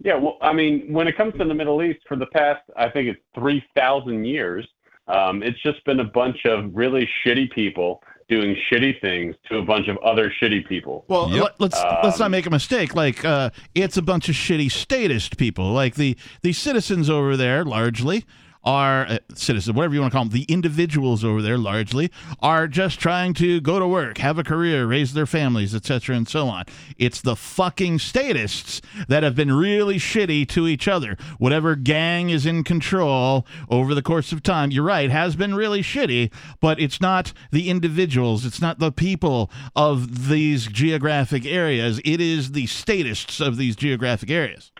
Yeah, when it comes to the Middle East, for the past, I think it's 3,000 years, it's just been a bunch of really shitty people doing shitty things to a bunch of other shitty people. Well, let's not make a mistake. It's a bunch of shitty statist people. The citizens over there, largely, are citizens, whatever you want to call them, the individuals over there largely are just trying to go to work, have a career, raise their families, etc., and so on. It's the fucking statists that have been really shitty to each other. Whatever gang is in control over the course of time, you're right, has been really shitty, but it's not the individuals, it's not the people of these geographic areas, it is the statists of these geographic areas.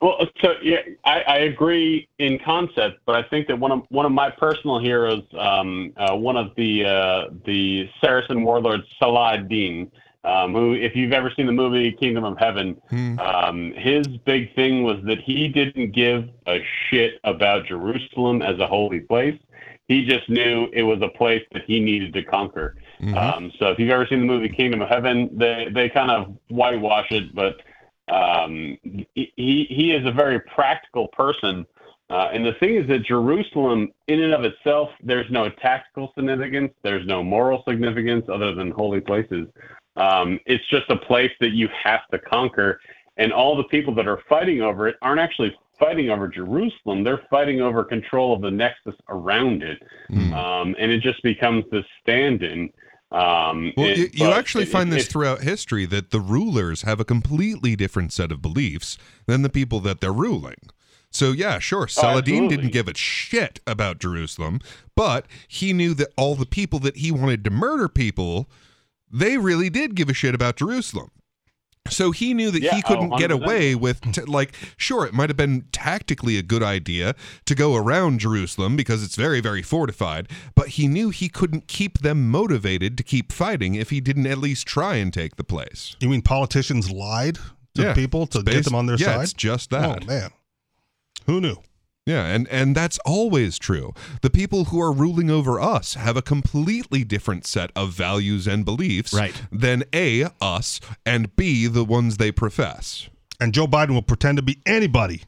Well, so yeah, I agree in concept, but I think that one of my personal heroes, one of the Saracen warlords, Saladin, who, if you've ever seen the movie Kingdom of Heaven, his big thing was that he didn't give a shit about Jerusalem as a holy place. He just knew it was a place that he needed to conquer. So if you've ever seen the movie Kingdom of Heaven, they kind of whitewash it, but he is a very practical person, and the thing is that Jerusalem in and of itself, there's no tactical significance, there's no moral significance other than holy places. It's just a place that you have to conquer, and all the people that are fighting over it aren't actually fighting over Jerusalem, they're fighting over control of the nexus around it. And it just becomes this stand-in. You actually find this throughout history, that the rulers have a completely different set of beliefs than the people that they're ruling. So yeah, sure, Saladin didn't give a shit about Jerusalem, but he knew that all the people that he wanted to murder people, they really did give a shit about Jerusalem. So he knew that he couldn't get away with, sure, it might have been tactically a good idea to go around Jerusalem because it's very, very fortified, but he knew he couldn't keep them motivated to keep fighting if he didn't at least try and take the place. You mean politicians lied to people to get them on their side? Yeah, it's just that. Oh, man. Who knew? Yeah, and that's always true. The people who are ruling over us have a completely different set of values and beliefs than A, us, and B, the ones they profess. And Joe Biden will pretend to be anybody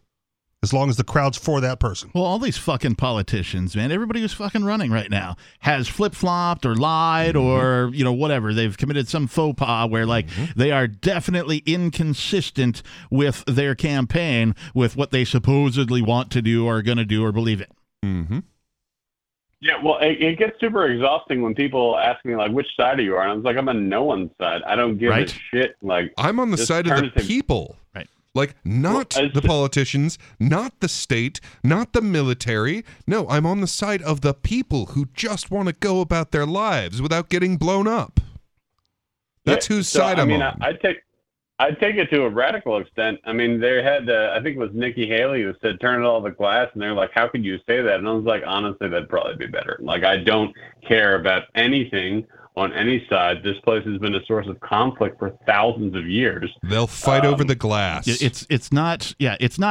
as long as the crowd's for that person. Well, all these fucking politicians, man, everybody who's fucking running right now has flip-flopped or lied or, you know, whatever. They've committed some faux pas where, like, they are definitely inconsistent with their campaign, with what they supposedly want to do or are going to do or believe in. Yeah, well, it gets super exhausting when people ask me, like, which side are you on? And I was like, I'm on no one's side. I don't give a shit. Like, I'm on the side of the people. Right. Like, not the politicians, not the state, not the military. No, I'm on the side of the people who just want to go about their lives without getting blown up. That's whose side I'm on. I take it to a radical extent. I mean, they had, I think it was Nikki Haley who said, turn it all to glass. And they're like, how could you say that? And I was like, honestly, that'd probably be better. Like, I don't care about anything on any side. This place has been a source of conflict for thousands of years. They'll fight over the glass. It's not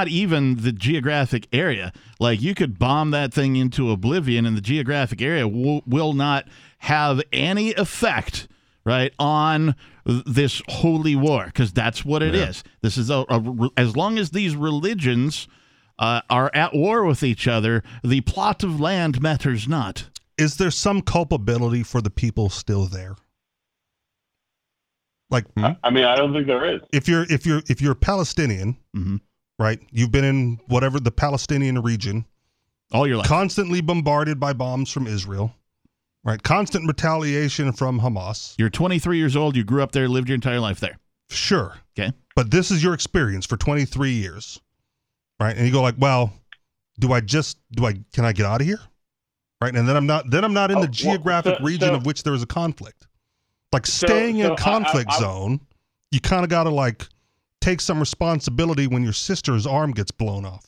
even the geographic area. Like, you could bomb that thing into oblivion and the geographic area will not have any effect on this holy war, because that's what it is. This is as long as these religions are at war with each other, the plot of land matters not. Is there some culpability for the people still there? Like, I mean, I don't think there is. If you're Palestinian, right? You've been in whatever the Palestinian region all your life, constantly bombarded by bombs from Israel, right? Constant retaliation from Hamas. You're 23 years old. You grew up there, lived your entire life there. Sure. Okay. But this is your experience for 23 years, right? And you go like, well, can I get out of here? Right, and then I'm not in the geographic region of which there is a conflict. Like, staying in a conflict zone, you kind of got to, like, take some responsibility when your sister's arm gets blown off.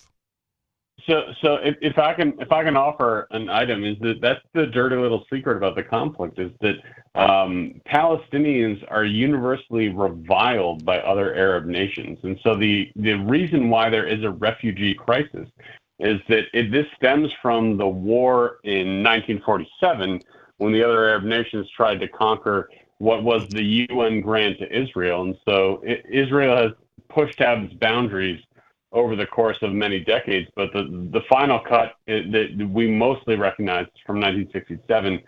So if I can offer an item, is that's the dirty little secret about the conflict, is that Palestinians are universally reviled by other Arab nations, and so the reason why there is a refugee crisis is that this stems from the war in 1947 when the other Arab nations tried to conquer what was the UN grant to Israel. And so Israel has pushed out its boundaries over the course of many decades, but the final cut that we mostly recognize from 1967,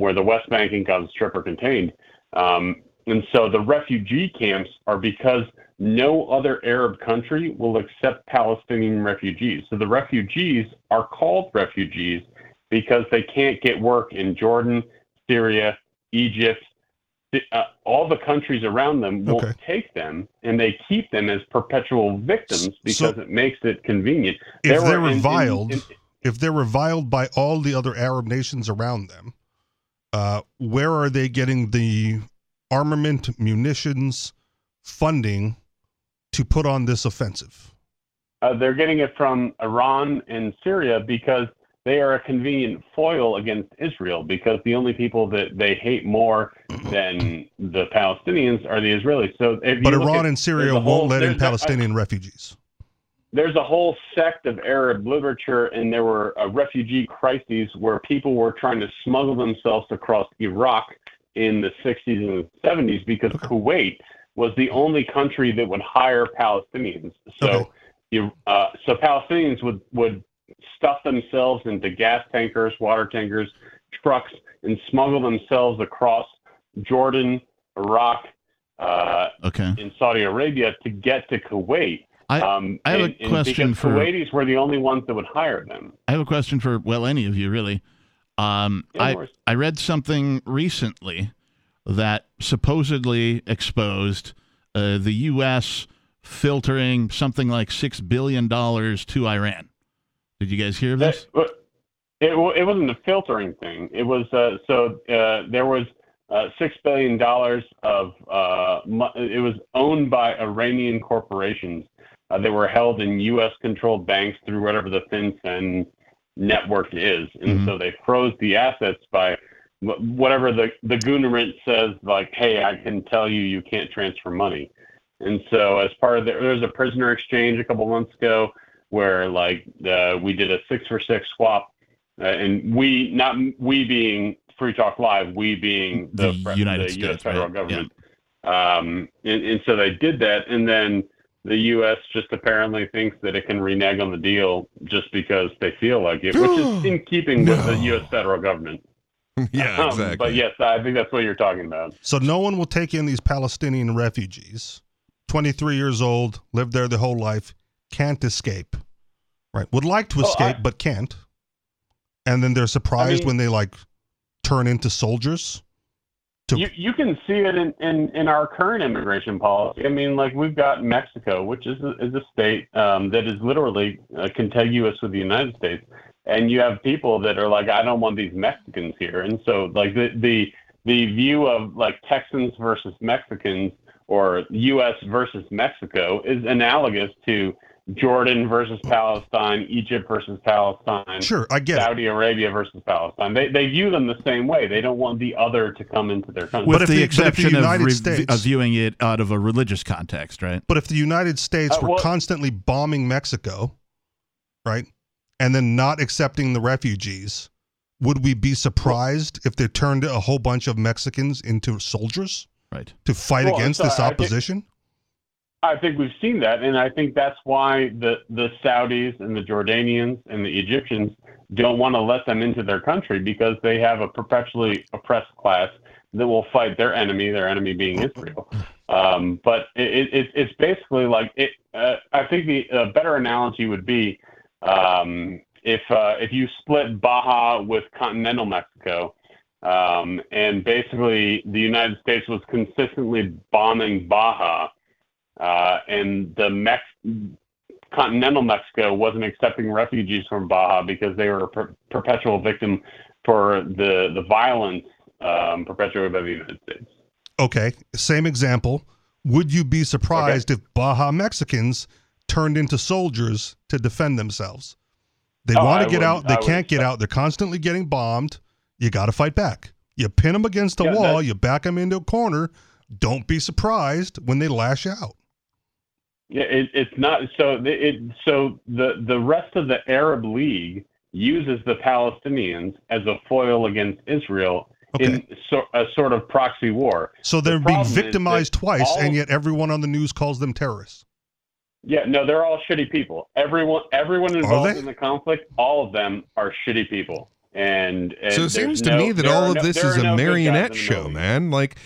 where the West Bank and Gaza Strip are contained. And so the refugee camps are because no other Arab country will accept Palestinian refugees. So the refugees are called refugees because they can't get work in Jordan, Syria, Egypt. All the countries around them will take them, and they keep them as perpetual victims because it makes it convenient. If they're reviled, if they're reviled by all the other Arab nations around them, where are they getting the armament, munitions, funding to put on this offensive? They're getting it from Iran and Syria because they are a convenient foil against Israel, because the only people that they hate more than the Palestinians are the Israelis. So, but Iran and Syria won't let in Palestinian refugees. There's a whole sect of Arab literature, and there were refugee crises where people were trying to smuggle themselves across Iraq in the 60s and the 70s because Kuwait was the only country that would hire Palestinians. So so Palestinians would stuff themselves into gas tankers, water tankers, trucks, and smuggle themselves across Jordan, Iraq, and Saudi Arabia to get to Kuwait. I have a question for Kuwaitis were the only ones that would hire them. I have a question for, well, any of you, really. I read something recently that supposedly exposed the U.S. filtering something like $6 billion to Iran. Did you guys hear of this? It wasn't a filtering thing. It was there was $6 billion of it was owned by Iranian corporations that were held in U.S. controlled banks through whatever the FinCEN network is, and so they froze the assets by whatever the government says, like, hey, I can tell you can't transfer money. And so as part of there's a prisoner exchange a couple months ago, where like we did a 6-for-6 swap, and we, not we being Free Talk Live, we being the United States, U.S. federal government. Yeah. And so they did that, and then the U.S. just apparently thinks that it can renege on the deal just because they feel like it, which is in keeping with the U.S. federal government. Yeah, exactly. But yes, I think that's what you're talking about. So no one will take in these Palestinian refugees, 23 years old, lived there their whole life, can't escape, right? Would like to escape, but can't. And then they're surprised when they like turn into soldiers. You can see it in our current immigration policy. I mean, like we've got Mexico, which is a state that is literally contiguous with the United States. And you have people that are like, I don't want these Mexicans here. And so like the view of like Texans versus Mexicans or U.S. versus Mexico is analogous to Jordan versus Palestine, Egypt versus Palestine, Saudi Arabia versus Palestine. They view them the same way. They don't want the other to come into their country. With the exception of viewing it out of a religious context, right? But if the United States were constantly bombing Mexico, right, and then not accepting the refugees, would we be surprised if they turned a whole bunch of Mexicans into soldiers, right, to fight against this opposition? I think we've seen that, and I think that's why the Saudis and the Jordanians and the Egyptians don't want to let them into their country, because they have a perpetually oppressed class that will fight their enemy being Israel. But it's basically like it. I think the better analogy would be if you split Baja with continental Mexico, and basically the United States was consistently bombing Baja, and the continental Mexico wasn't accepting refugees from Baja because they were a perpetual victim for the violence perpetuated by the United States. Okay, same example. Would you be surprised if Baja Mexicans turned into soldiers to defend themselves? They want to get out. They can't get out. They're constantly getting bombed. You got to fight back. You pin them against the wall. You back them into a corner. Don't be surprised when they lash out. Yeah, it's not so. So the rest of the Arab League uses the Palestinians as a foil against Israel in a sort of proxy war. So they're being victimized twice, and yet everyone on the news calls them terrorists. Yeah, no, they're all shitty people. Everyone involved in the conflict, all of them are shitty people. And so it seems to me that all of this is a marionette show, man. Like,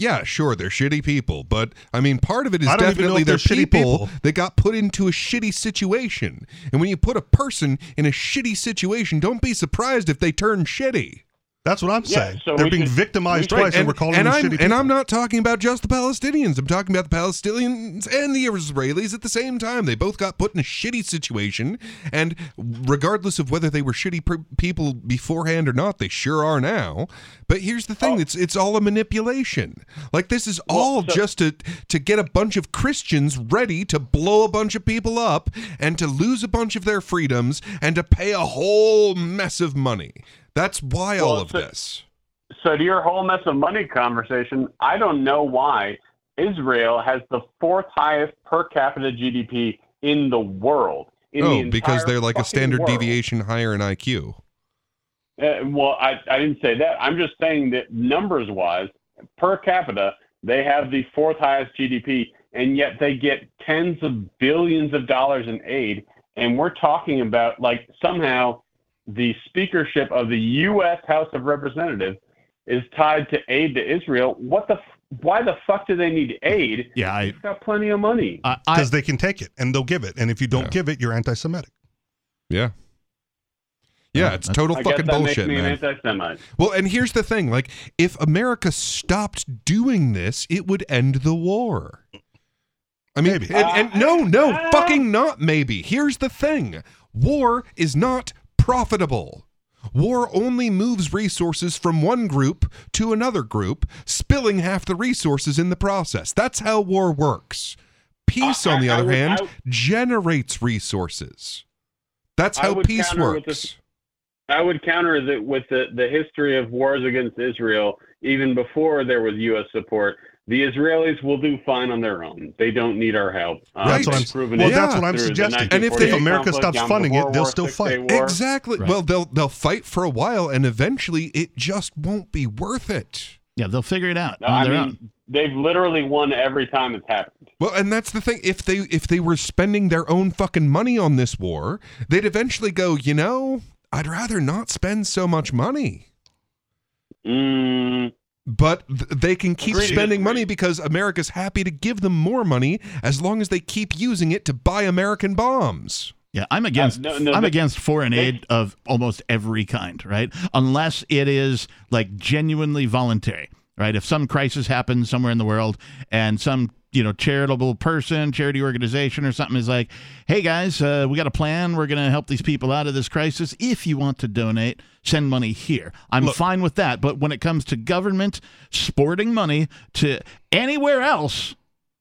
yeah, sure, they're shitty people, but I mean, part of it is definitely they're people that got put into a shitty situation. And when you put a person in a shitty situation, don't be surprised if they turn shitty. That's what I'm saying. So they're being victimized twice, and we're calling them shitty people. And I'm not talking about just the Palestinians. I'm talking about the Palestinians and the Israelis at the same time. They both got put in a shitty situation, and regardless of whether they were shitty people beforehand or not, they sure are now. But here's the thing. It's all a manipulation. Like, this is just to get a bunch of Christians ready to blow a bunch of people up and to lose a bunch of their freedoms and to pay a whole mess of money. That's why all of this. So to your whole mess of money conversation, I don't know why Israel has the 4th highest per capita GDP in the world. Because they're like a standard deviation higher in IQ. I didn't say that. I'm just saying that numbers-wise, per capita, they have the 4th highest GDP, and yet they get tens of billions of dollars in aid, and we're talking about, like, somehow the speakership of the U.S. House of Representatives is tied to aid to Israel. Why the fuck do they need aid? Yeah, they've got plenty of money. Because they can take it, and they'll give it. And if you don't give it, you're anti-Semitic. Yeah. Yeah, it's total fucking bullshit, man. Makes me an anti-Semite. Well, and here's the thing. Like, if America stopped doing this, it would end the war. I mean, maybe. No, fucking not maybe. Here's the thing. War is not profitable. War only moves resources from one group to another group, spilling half the resources in the process. That's how war works. Peace, on the other hand, generates resources. That's how peace works. I would counter that with the history of wars against Israel, even before there was U.S. support. The Israelis will do fine on their own. They don't need our help. Right. That's what I'm suggesting. And if America stops funding it, they'll still fight. Exactly. Right. Well, they'll fight for a while, and eventually it just won't be worth it. Yeah, they'll figure it out. They've literally won every time it's happened. Well, and that's the thing. If they were spending their own fucking money on this war, they'd eventually go, you know, I'd rather not spend so much money. But they can keep spending money because America's happy to give them more money as long as they keep using it to buy American bombs. Yeah, I'm against against foreign aid of almost every kind, right? Unless it is like genuinely voluntary, right? If some crisis happens somewhere in the world and some charitable person, charity organization or something is like, hey guys, we got a plan. We're going to help these people out of this crisis. If you want to donate, send money here. I'm fine with that. But when it comes to government sporting money to anywhere else,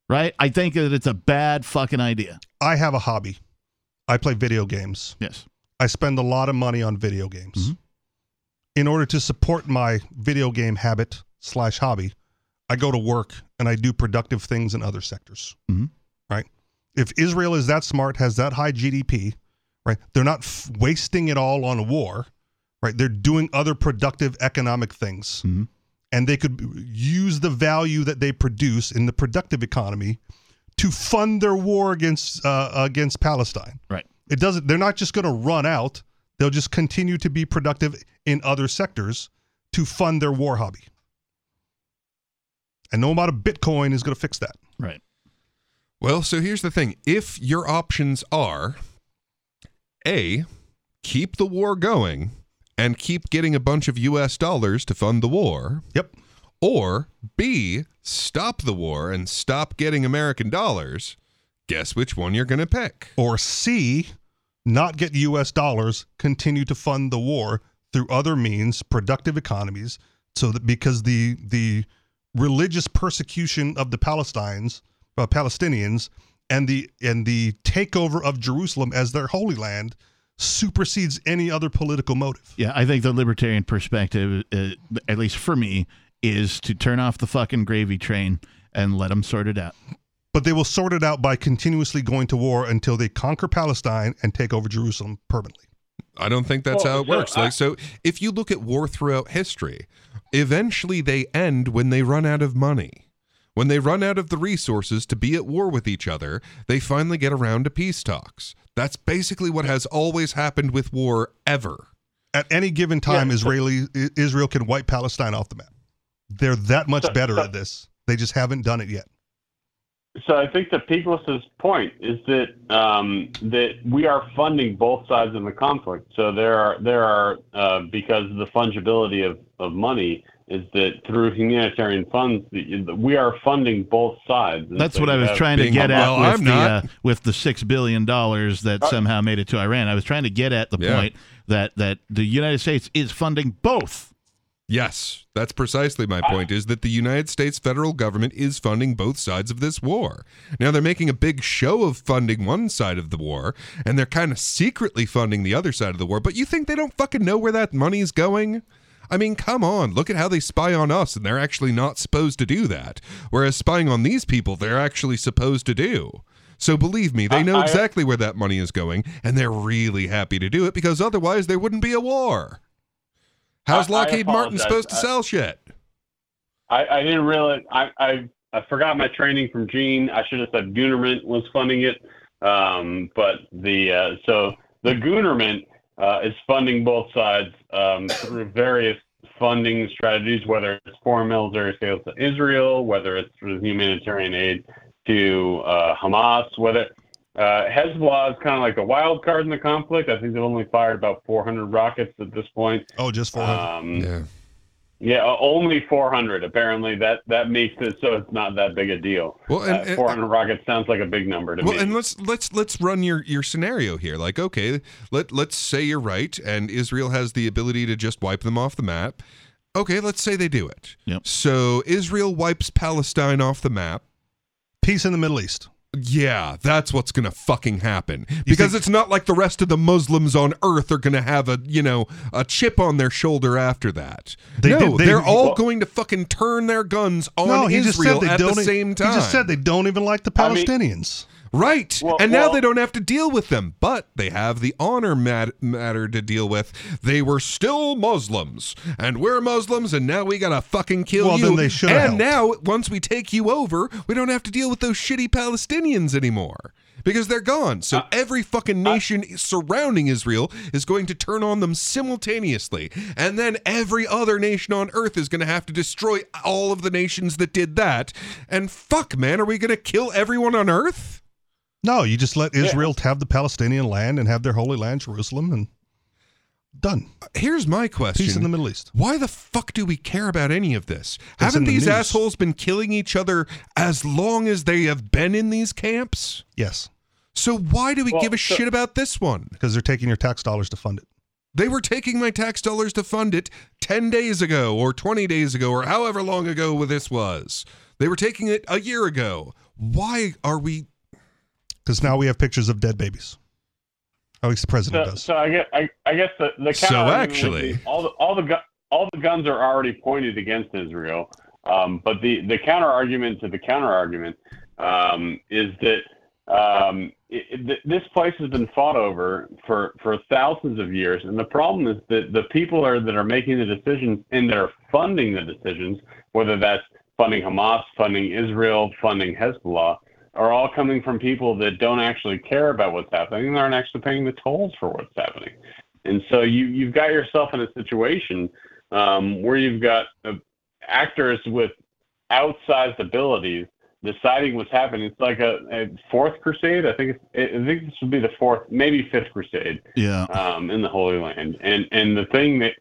right, I think that it's a bad fucking idea. I have a hobby. I play video games. Yes. I spend a lot of money on video games. Mm-hmm. In order to support my video game habit / hobby, I go to work and I do productive things in other sectors, right? If Israel is that smart, has that high GDP, right? They're not wasting it all on war, right? They're doing other productive economic things, and they could use the value that they produce in the productive economy to fund their war against Palestine. Right. It doesn't. They're not just going to run out. They'll just continue to be productive in other sectors to fund their war hobby. And no amount of Bitcoin is going to fix that. Right. Well, so here's the thing. If your options are, A, keep the war going and keep getting a bunch of U.S. dollars to fund the war. Yep. Or, B, stop the war and stop getting American dollars, guess which one you're going to pick. Or C, not get U.S. dollars, continue to fund the war through other means, productive economies, so that because the religious persecution of the Palestinians and the takeover of Jerusalem as their holy land supersedes any other political motive. Yeah, I think the libertarian perspective, at least for me, is to turn off the fucking gravy train and let them sort it out. But they will sort it out by continuously going to war until they conquer Palestine and take over Jerusalem permanently. I don't think that's how it works. So if you look at war throughout history, eventually they end when they run out of money. When they run out of the resources to be at war with each other, they finally get around to peace talks. That's basically what has always happened with war ever. At any given time, Israel can wipe Palestine off the map. They're that much better at this. They just haven't done it yet. So I think that Peakless's point is that that we are funding both sides of the conflict. So there are because the fungibility of money is that through humanitarian funds we are funding both sides. That's what I was trying to get at with the $6 billion that somehow made it to Iran. I was trying to get at the point that the United States is funding both. Yes, that's precisely my point, is that the United States federal government is funding both sides of this war. Now, they're making a big show of funding one side of the war, and they're kind of secretly funding the other side of the war, but you think they don't fucking know where that money's going? I mean, come on, look at how they spy on us, and they're actually not supposed to do that, whereas spying on these people, they're actually supposed to do. So believe me, they know exactly where that money is going, and they're really happy to do it, because otherwise there wouldn't be a war. How's Lockheed Martin supposed to sell shit? I didn't realize. I forgot my training from Gene. I should have said Goonerman was funding it. But the Goonerman is funding both sides through various funding strategies, whether it's foreign military sales to Israel, whether it's through humanitarian aid to Hamas, whether Hezbollah is kind of like the wild card in the conflict. I think they've only fired about 400 rockets at this point. Oh, just 400. Only 400. Apparently, that makes it so it's not that big a deal. Well, and 400 rockets sounds like a big number to me. Well, and let's run your scenario here. Like, okay, let's say you're right, and Israel has the ability to just wipe them off the map. Okay, let's say they do it. Yep. So Israel wipes Palestine off the map. Peace in the Middle East. Yeah, that's what's going to fucking happen. Because it's not like the rest of the Muslims on Earth are going to have a, you know, a chip on their shoulder after that. They're all going to fucking turn their guns on Israel at the same time. He just said they don't even like the Palestinians. I mean, right. Well, and now they don't have to deal with them, but they have the honor matter to deal with. They were still Muslims, and we're Muslims, and now we got to fucking kill you. Then they should have helped. Now, once we take you over, we don't have to deal with those shitty Palestinians anymore because they're gone. So every fucking nation surrounding Israel is going to turn on them simultaneously, and then every other nation on Earth is going to have to destroy all of the nations that did that. And fuck, man, are we going to kill everyone on Earth? No, you just let Israel have the Palestinian land and have their holy land, Jerusalem, and done. Here's my question. Peace in the Middle East. Why the fuck do we care about any of this? Haven't these assholes been killing each other as long as they have been in these camps? Yes. So why do we give a shit about this one? Because they're taking your tax dollars to fund it. They were taking my tax dollars to fund it 10 days ago or 20 days ago or however long ago this was. They were taking it a year ago. Why are we... Because now we have pictures of dead babies. At least the president does. So I guess the all the guns are already pointed against Israel. But the counter argument to the counter argument is that this place has been fought over for thousands of years, and the problem is that the people that are making the decisions and that are funding the decisions, whether that's funding Hamas, funding Israel, funding Hezbollah, are all coming from people that don't actually care about what's happening and aren't actually paying the tolls for what's happening. And so you've got yourself in a situation where you've got actors with outsized abilities deciding what's happening. It's like a fourth crusade. I think this would be the fourth, maybe fifth crusade in the Holy Land. And the thing that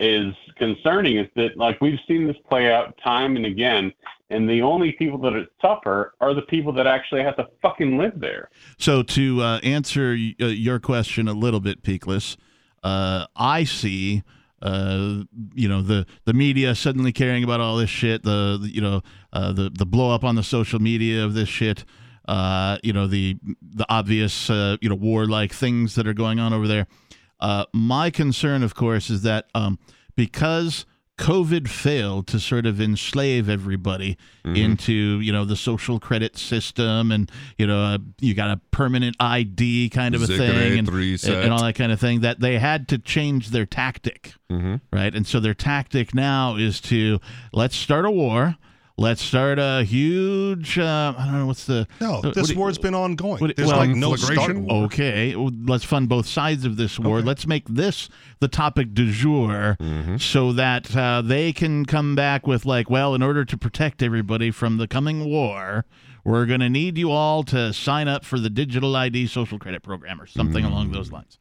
is concerning is that, like, we've seen this play out time and again, and the only people that suffer are the people that actually have to fucking live there. So to answer your question a little bit, Peakless, I see, the media suddenly caring about all this shit, the blow up on the social media of this shit, the obvious, warlike things that are going on over there. My concern, of course, is that because COVID failed to sort of enslave everybody into, the social credit system and, you got a permanent ID kind of a thing and all that kind of thing, that they had to change their tactic, right? And so their tactic now is to, let's start a war. Let's start a huge, I don't know, what's the... No, this war's been ongoing. There's no start war. Okay, let's fund both sides of this war. Okay. Let's make this the topic du jour so that they can come back with, in order to protect everybody from the coming war, we're going to need you all to sign up for the digital ID social credit program or something along those lines.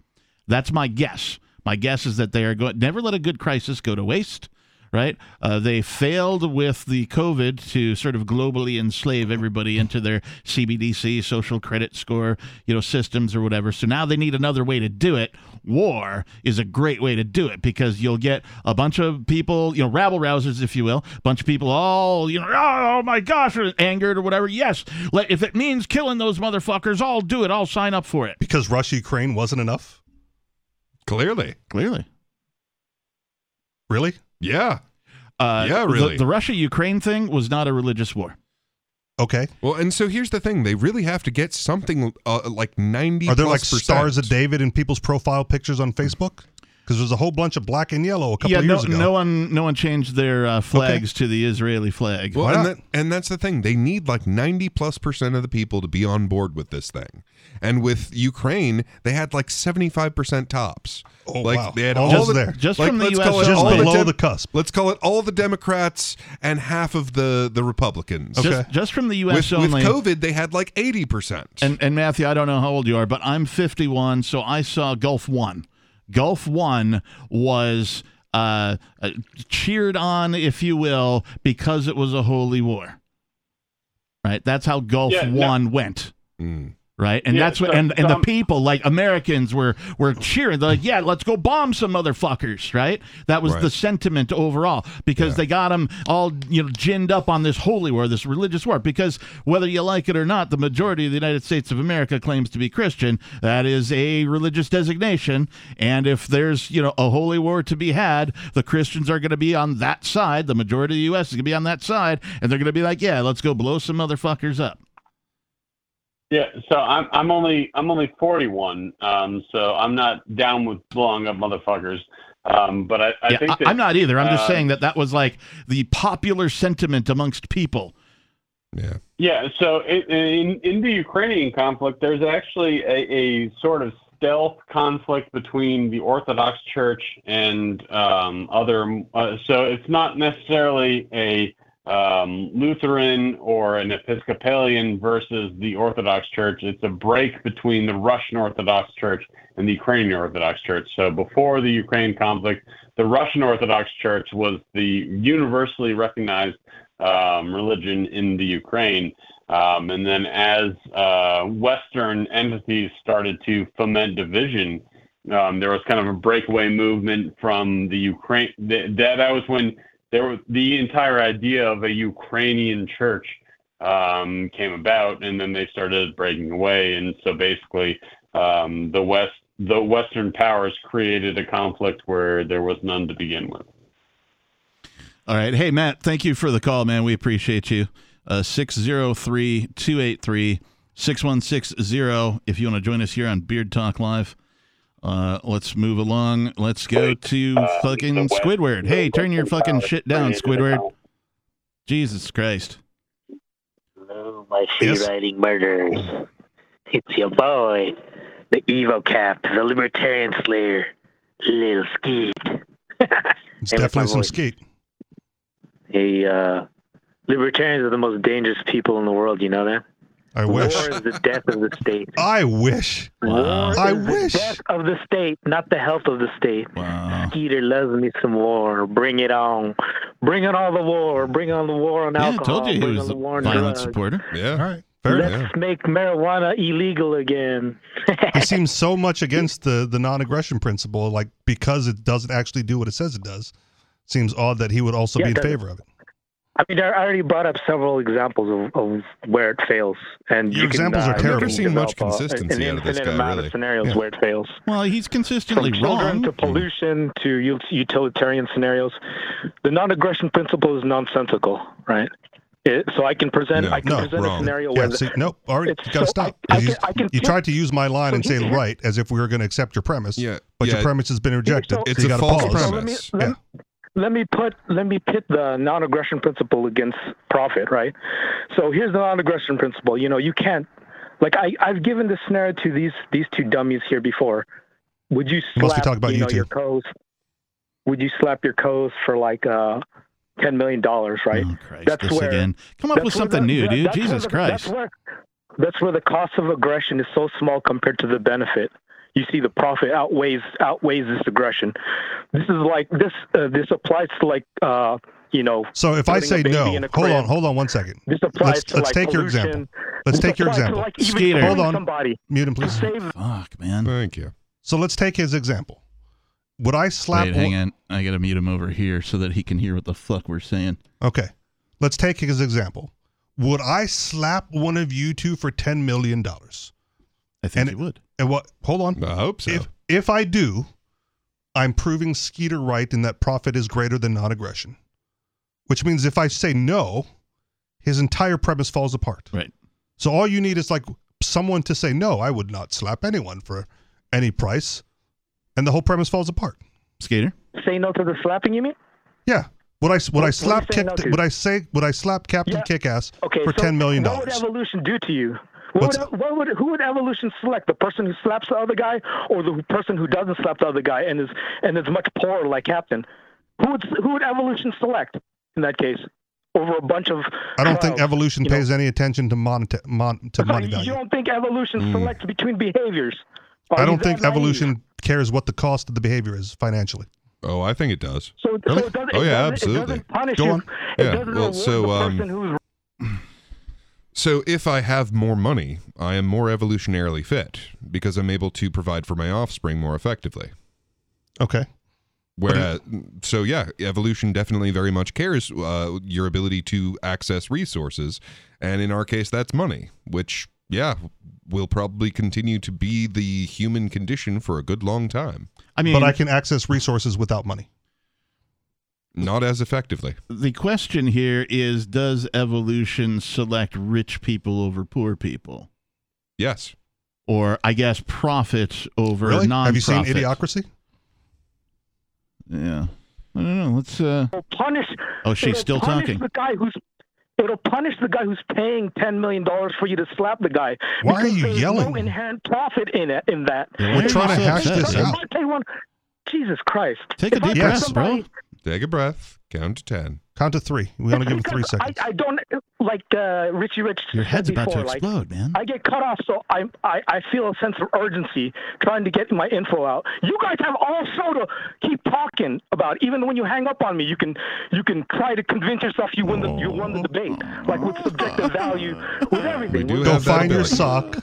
That's my guess. My guess is that they are going... Never let a good crisis go to waste. Right? They failed with the COVID to sort of globally enslave everybody into their CBDC, social credit score, systems or whatever. So now they need another way to do it. War is a great way to do it because you'll get a bunch of people, rabble rousers, if you will, a bunch of people all, oh my gosh, or angered or whatever. Yes. If it means killing those motherfuckers, I'll do it. I'll sign up for it. Because Russia-Ukraine wasn't enough? Clearly. Really? Yeah. Really. The Russia-Ukraine thing was not a religious war. Okay. Well, and so here's the thing. They really have to get something like 90%. Are there stars of David in people's profile pictures on Facebook? Because there's a whole bunch of black and yellow a couple of years ago. No one changed their flags to the Israeli flag. Well, and that's the thing. They need 90%+ of the people to be on board with this thing. And with Ukraine, they had 75% tops. Oh, wow. They had from the U.S. Just below the cusp. Let's call it all the Democrats and half of the Republicans. Okay. Just from the U.S. only. With COVID, they had 80%. And Matthew, I don't know how old you are, but I'm 51, so I saw Gulf 1. Gulf 1 was cheered on, if you will, because it was a holy war. Right? That's how Gulf 1 went. Mm. right? And yeah, that's what and the people, like Americans, were cheering. They're like, yeah, let's go bomb some motherfuckers, right? That was the sentiment overall, because they got them all, you know, ginned up on this holy war, this religious war, because whether you like it or not, the majority of the United States of America claims to be Christian. That is a religious designation, and if there's, you know, a holy war to be had, the Christians are going to be on that side. The majority of the U.S. is going to be on that side, and they're going to be like, yeah, let's go blow some motherfuckers up. Yeah, so I'm only 41, so I'm not down with blowing up motherfuckers. But I think that, I'm not either. I'm just saying that was like the popular sentiment amongst people. Yeah. Yeah. So in the Ukrainian conflict, there's actually a sort of stealth conflict between the Orthodox Church and other. So it's not necessarily a Lutheran or an Episcopalian versus the Orthodox Church. It's a break between the Russian Orthodox Church and the Ukrainian Orthodox Church. So before the Ukraine conflict, the Russian Orthodox Church was the universally recognized religion in the Ukraine. And then as Western entities started to foment division, there was kind of a breakaway movement from the Ukraine. That was when there was the entire idea of a Ukrainian church came about, and then they started breaking away. And so basically the Western powers created a conflict where there was none to begin with. All right. Hey, Matt, thank you for the call, man. We appreciate you. 603-283-6160 if you want to join us here on Beard Talk Live. Let's move along. Let's go to fucking Squidward. Hey, turn your fucking shit down, Squidward. Jesus Christ. Hello, my free-riding murderers. It's your boy, the evil cap, the libertarian slayer, Lil Skeet. It's definitely some Skeet. Hey, libertarians are the most dangerous people in the world, you know that? I wish. War is the death of the state. I wish. Wow. I wish. The death of the state, not the health of the state. Wow. Skeeter loves me some war. Bring it on. Bring on all the war. Bring on the war on alcohol. Yeah, I told you he was a violent supporter. Yeah. All right. Fair. Let's make marijuana illegal again. He seems so much against the non-aggression principle, like, because it doesn't actually do what it says it does. Seems odd that he would also be in favor of it. I mean, I already brought up several examples of where it fails, and your examples are terrible. I've never seen much consistency out of this guy. An infinite amount of scenarios where it fails. Well, he's consistently wrong. From children to pollution to utilitarian scenarios, the non-aggression principle is nonsensical, right? I can present a scenario where all right, you got to stop. You tried to use my line and say right as if we were going to accept your premise, but your premise has been rejected. It's a false premise. Let me pit the non-aggression principle against profit, right? So here's the non-aggression principle. You know, you can't, like, I've given this scenario to these two dummies here before. Would you slap your coast? Would you slap your coast for like $10 million, right? Oh, Christ, come up with something new, dude. Jesus Christ. That's where the cost of aggression is so small compared to the benefit. You see, the profit outweighs this aggression. This is like this. This applies to So if I say no, hold on 1 second. This applies to take pollution. Your example. Let's take your example. Skeeter, hold on. Somebody. Mute him, please. Fuck, man. Thank you. So let's take his example. Would I slap? Wait, hang on. I gotta mute him over here so that he can hear what the fuck we're saying. Okay. Let's take his example. Would I slap one of you two for $10 million? I think you would. And what? Hold on. I hope so. If I do, I'm proving Skeeter right in that profit is greater than non-aggression, which means if I say no, his entire premise falls apart. Right. So all you need is like someone to say no. I would not slap anyone for any price, and the whole premise falls apart. Skeeter, say no to the slapping. You mean? Yeah. Would I slap Captain Kickass for $10 million? What would evolution do to you? Who would evolution select? The person who slaps the other guy, or the person who doesn't slap the other guy and is much poorer, like Captain? Who would evolution select in that case? Over a bunch of I don't think evolution pays any attention to money value. You don't think evolution selects between behaviors? I don't think evolution cares what the cost of the behavior is financially. Oh, I think it does. So, really? So it doesn't, absolutely. It doesn't punish you. It doesn't reward the person who's So if I have more money, I am more evolutionarily fit because I'm able to provide for my offspring more effectively. Okay. Whereas, so yeah, evolution definitely very much cares your ability to access resources, and in our case, that's money, which, yeah, will probably continue to be the human condition for a good long time. I mean, but I can access resources without money. Not as effectively. The question here is, does evolution select rich people over poor people? Yes. Or, I guess, profits over non-profits. Have you seen Idiocracy? Yeah. I don't know. Let's, punish. Oh, she's still talking. It'll punish the guy who's paying $10 million for you to slap the guy. Why are you yelling? There's no inherent profit in that. We're trying to hash this out. Jesus Christ. Take a deep breath, bro. Take a breath. Count to 10. Count to 3. We only give him 3 seconds. I don't, like Richie Rich. Your head's about to explode, man. I get cut off, so I feel a sense of urgency trying to get my info out. You guys have all to keep talking about. Even when you hang up on me, you can try to convince yourself you won the debate, like with subjective value, with everything. Go find your sock.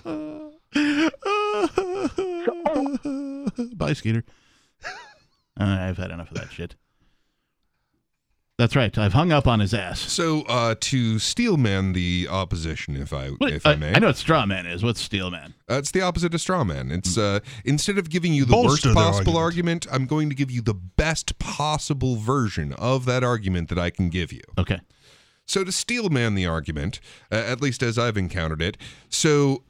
Bye, Skeeter. I've had enough of that shit. That's right. I've hung up on his ass. So to steelman the opposition, if I may. I know what straw man is. What's steel man? It's the opposite of straw man. It's instead of giving you the worst possible argument, I'm going to give you the best possible version of that argument that I can give you. Okay. So to steelman the argument, at least as I've encountered it, so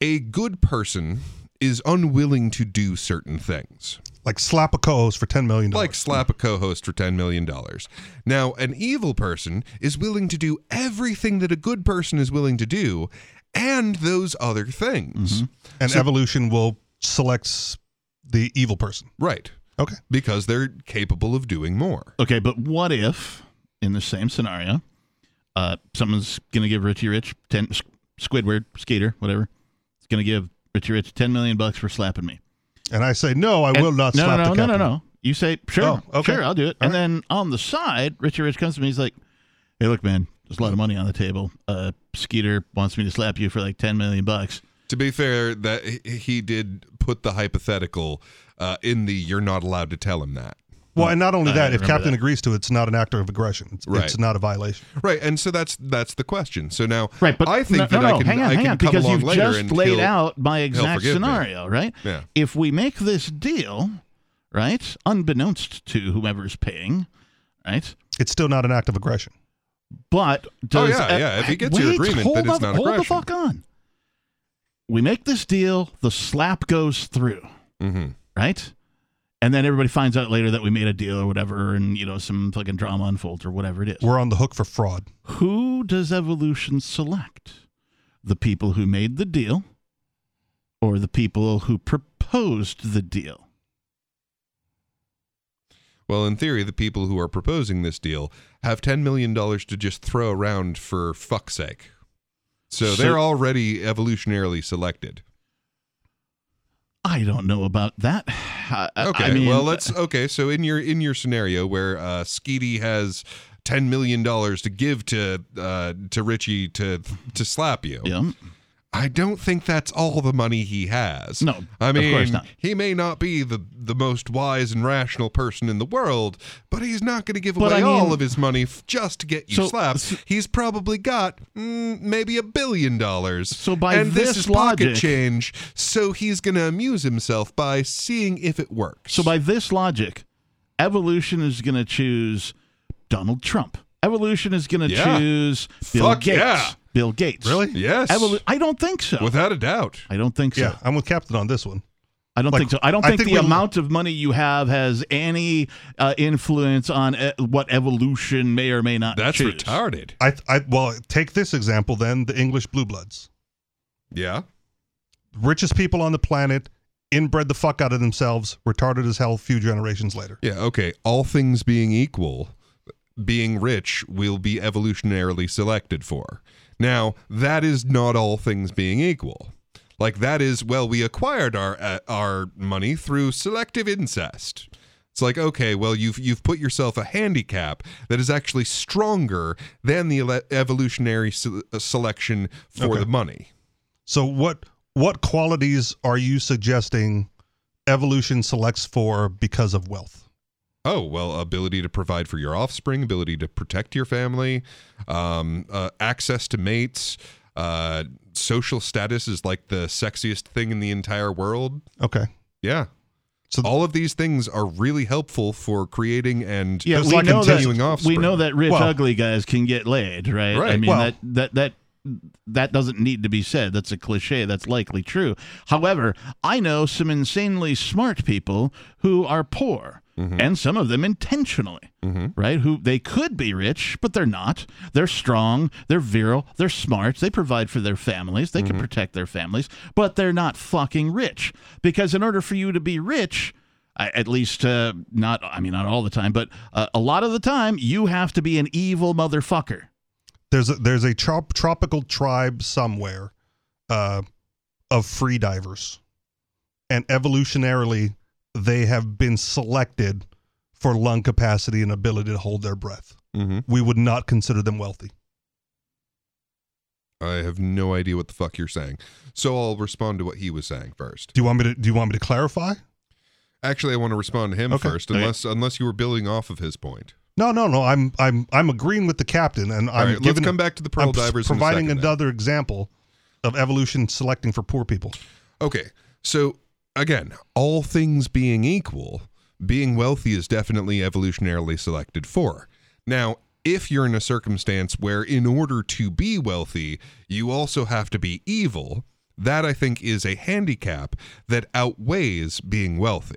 a good person is unwilling to do certain things. Like slap a co-host for $10 million. Like slap a co-host for $10 million. Now, an evil person is willing to do everything that a good person is willing to do and those other things. Mm-hmm. And so, evolution will select the evil person. Right. Okay. Because they're capable of doing more. Okay, but what if, in the same scenario, someone's going to give Richie Rich, Squidward, Skeeter, whatever, it's going to give Richie Rich $10 million for slapping me. And I say, no, I will not slap the captain. No. You say, sure, oh, okay. Sure, I'll do it. All right. Then on the side, Richie Rich comes to me. He's like, hey, look, man, there's a lot of money on the table. Skeeter wants me to slap you for like $10 million. To be fair, that he did put the hypothetical in the you're not allowed to tell him that. Well, and not only that, if Captain agrees to it, it's not an act of aggression. It's not a violation. Right, and so that's the question. So now, but I think I can come along later and because you've just laid out my exact scenario, right? Yeah. If we make this deal, right, unbeknownst to whomever's paying, right? It's still not an act of aggression. But does... Oh, yeah. If he gets your agreement, then it's not aggression. Hold the fuck on. We make this deal, the slap goes through, mm-hmm. right? And then everybody finds out later that we made a deal or whatever, and, you know, some fucking drama unfolds or whatever it is. We're on the hook for fraud. Who does evolution select? The people who made the deal or the people who proposed the deal? Well, in theory, the people who are proposing this deal have $10 million to just throw around for fuck's sake. So they're already evolutionarily selected. I don't know about that. Okay, I mean, well, so in your scenario where Skeety has $10 million to give to Richie to slap you, yeah. I don't think that's all the money he has. No, I mean, of course not. He may not be the most wise and rational person in the world, but he's not going to give away all of his money just to get you slapped. He's probably got maybe $1 billion. So by and this is pocket logic, change, so he's going to amuse himself by seeing if it works. So by this logic, evolution is going to choose Donald Trump. Evolution is going to choose Bill Gates. Yeah. Bill Gates. Really? Yes. I don't think so. Without a doubt. I don't think so. Yeah, I'm with Captain on this one. I don't think so. I don't think the amount of money you have has any influence on what evolution may or may not choose. That's retarded. Well, take this example then, the English Blue Bloods. Yeah. Richest people on the planet, inbred the fuck out of themselves, retarded as hell a few generations later. Yeah, okay. All things being equal, being rich will be evolutionarily selected for. Now, that is not all things being equal. Like, that is, well, we acquired our money through selective incest. It's like, okay, well, you've put yourself a handicap that is actually stronger than the evolutionary selection for the money. So what qualities are you suggesting evolution selects for because of wealth? Oh, well, ability to provide for your offspring, ability to protect your family, access to mates, social status is like the sexiest thing in the entire world. Okay. Yeah. So all of these things are really helpful for creating and continuing offspring. We know that rich, ugly guys can get laid, right? Right. I mean, that doesn't need to be said. That's a cliche. That's likely true. However, I know some insanely smart people who are poor, mm-hmm. and some of them intentionally, mm-hmm. right? Who they could be rich, but they're not. They're strong. They're virile. They're smart. They provide for their families. They mm-hmm. can protect their families, but they're not fucking rich, because in order for you to be rich, at least not all the time, but a lot of the time, you have to be an evil motherfucker. There's a tropical tribe somewhere of free divers, and evolutionarily they have been selected for lung capacity and ability to hold their breath. Mm-hmm. We would not consider them wealthy. I have no idea what the fuck you're saying, so I'll respond to what he was saying first. Do you want me to clarify? Actually, I want to respond to him first, unless you were building off of his point. No. I'm agreeing with the captain, and I'm right, let's come back to the pearl divers. Providing in a second, another example of evolution selecting for poor people. Okay, so again, all things being equal, being wealthy is definitely evolutionarily selected for. Now, if you're in a circumstance where, in order to be wealthy, you also have to be evil, that I think is a handicap that outweighs being wealthy.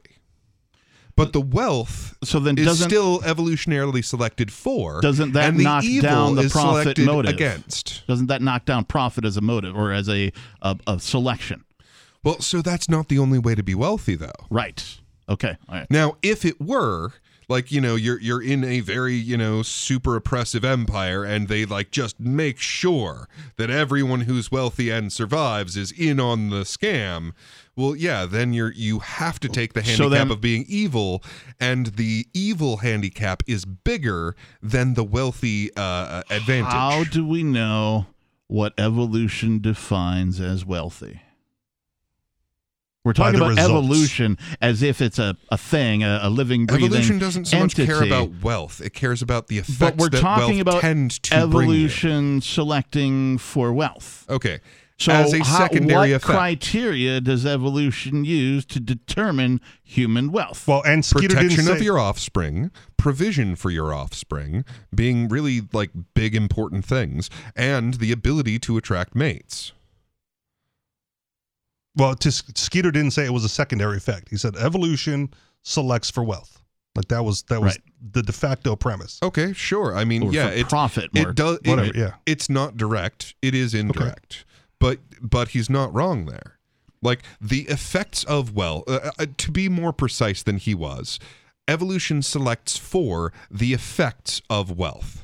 But the wealth is still evolutionarily selected for. Doesn't that knock down the profit motive? Against. Doesn't that knock down profit as a motive or as a selection? Well, so that's not the only way to be wealthy, though. Right. Okay. All right. Now, if it were, like, you know, you're in a very, you know, super oppressive empire, and they like just make sure that everyone who's wealthy and survives is in on the scam. Well, yeah, then you have to take the handicap of being evil, and the evil handicap is bigger than the wealthy advantage. How do we know what evolution defines as wealthy? We're talking about results. Evolution as if it's a thing, a living, breathing entity. Evolution doesn't so much care about wealth. It cares about the effects that wealth tend to bring. But we're talking about evolution selecting for wealth. Okay. So as a secondary effect. What criteria does evolution use to determine human wealth? Well, and Skeeter didn't say protection of your offspring, provision for your offspring, being really like big important things, and the ability to attract mates. Well, Skeeter didn't say it was a secondary effect. He said evolution selects for wealth. Like that was the de facto premise. Okay, sure. I mean, it's profit. It does. Whatever. It's not direct. It is indirect. Okay. But he's not wrong there. Like, the effects of to be more precise than he was, evolution selects for the effects of wealth.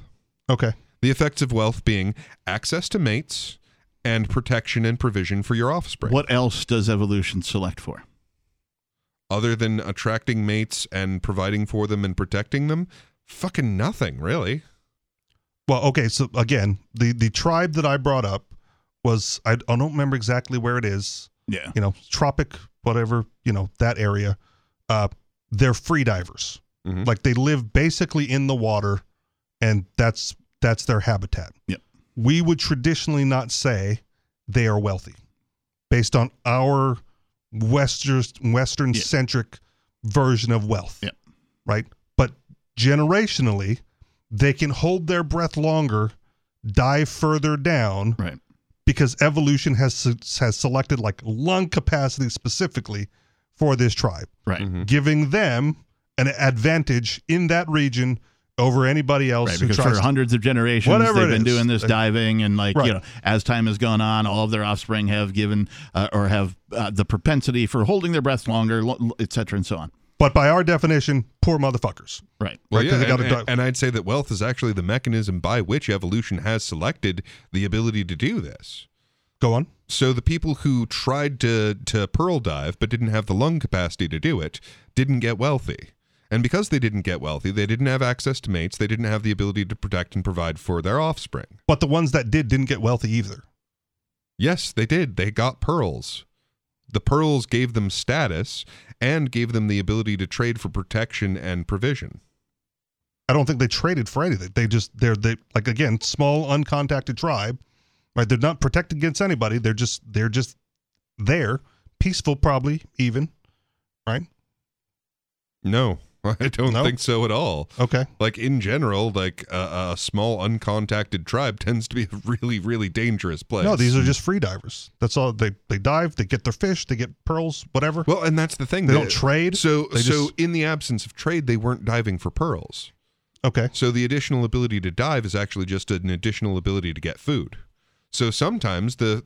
Okay. The effects of wealth being access to mates and protection and provision for your offspring. What else does evolution select for? Other than attracting mates and providing for them and protecting them, fucking nothing, really. Well, okay, so again, the tribe that I brought up, I don't remember exactly where it is. Yeah. You know, tropic, whatever, you know, that area. They're free divers. Mm-hmm. Like, they live basically in the water, and that's their habitat. Yep. We would traditionally not say they are wealthy based on our Western-centric version of wealth. Yep. Right? But generationally, they can hold their breath longer, dive further down. Right. Because evolution has selected like lung capacity specifically for this tribe, right? Mm-hmm. Giving them an advantage in that region over anybody else. Right, because for hundreds of generations, they've been doing this diving, and like as time has gone on, all of their offspring have given the propensity for holding their breath longer, et cetera, and so on. But by our definition, poor motherfuckers. Right. Well, right, and I'd say that wealth is actually the mechanism by which evolution has selected the ability to do this. Go on. So the people who tried to pearl dive but didn't have the lung capacity to do it didn't get wealthy. And because they didn't get wealthy, they didn't have access to mates, they didn't have the ability to protect and provide for their offspring. But the ones that did didn't get wealthy either. Yes, they did. They got pearls. The pearls gave them status and gave them the ability to trade for protection and provision. I don't think they traded for anything. They just, they're like, again, small, uncontacted tribe, right? They're not protected against anybody. They're just there, peaceful, probably even, right? No, I don't think so at all. Okay. Like, in general, like a small, uncontacted tribe tends to be a really, really dangerous place. No, these are just free divers. That's all. They dive, they get their fish, they get pearls, whatever. Well, and that's the thing. They don't trade. So in the absence of trade, they weren't diving for pearls. Okay. So the additional ability to dive is actually just an additional ability to get food. So sometimes the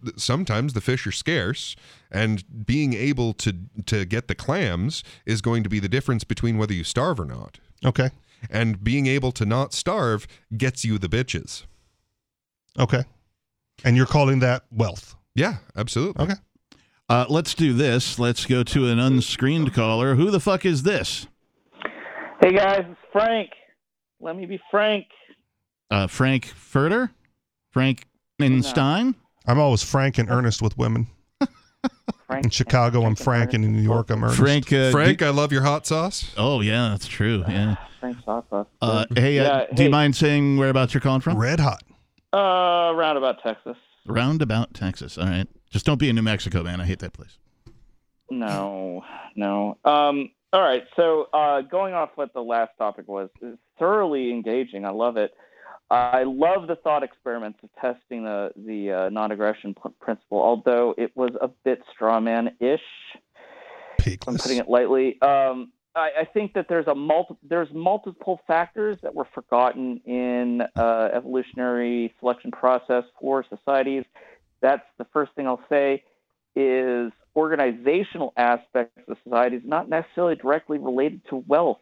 fish are scarce, and being able to get the clams is going to be the difference between whether you starve or not. Okay. And being able to not starve gets you the bitches. Okay. And you're calling that wealth? Yeah, absolutely. Okay. Let's do this. Let's go to an unscreened caller. Who the fuck is this? Hey, guys, it's Frank. Let me be Frank. Frank Furter? Frank Stein? I'm always frank and earnest with women. In Chicago, I'm frank, and in New York, I'm earnest. Frank, I love your hot sauce. Oh, yeah, that's true. Yeah. Frank's hot sauce. Do you mind saying whereabouts you're calling from? Red hot. Roundabout, Texas. Roundabout, Texas. All right. Just don't be in New Mexico, man. I hate that place. No. All right. So going off what the last topic was, it's thoroughly engaging. I love it. I love the thought experiments of testing the non-aggression principle, although it was a bit straw man-ish. Peakless. I'm putting it lightly. I think that there's multiple factors that were forgotten in evolutionary selection process for societies. That's the first thing I'll say is organizational aspects of society is not necessarily directly related to wealth.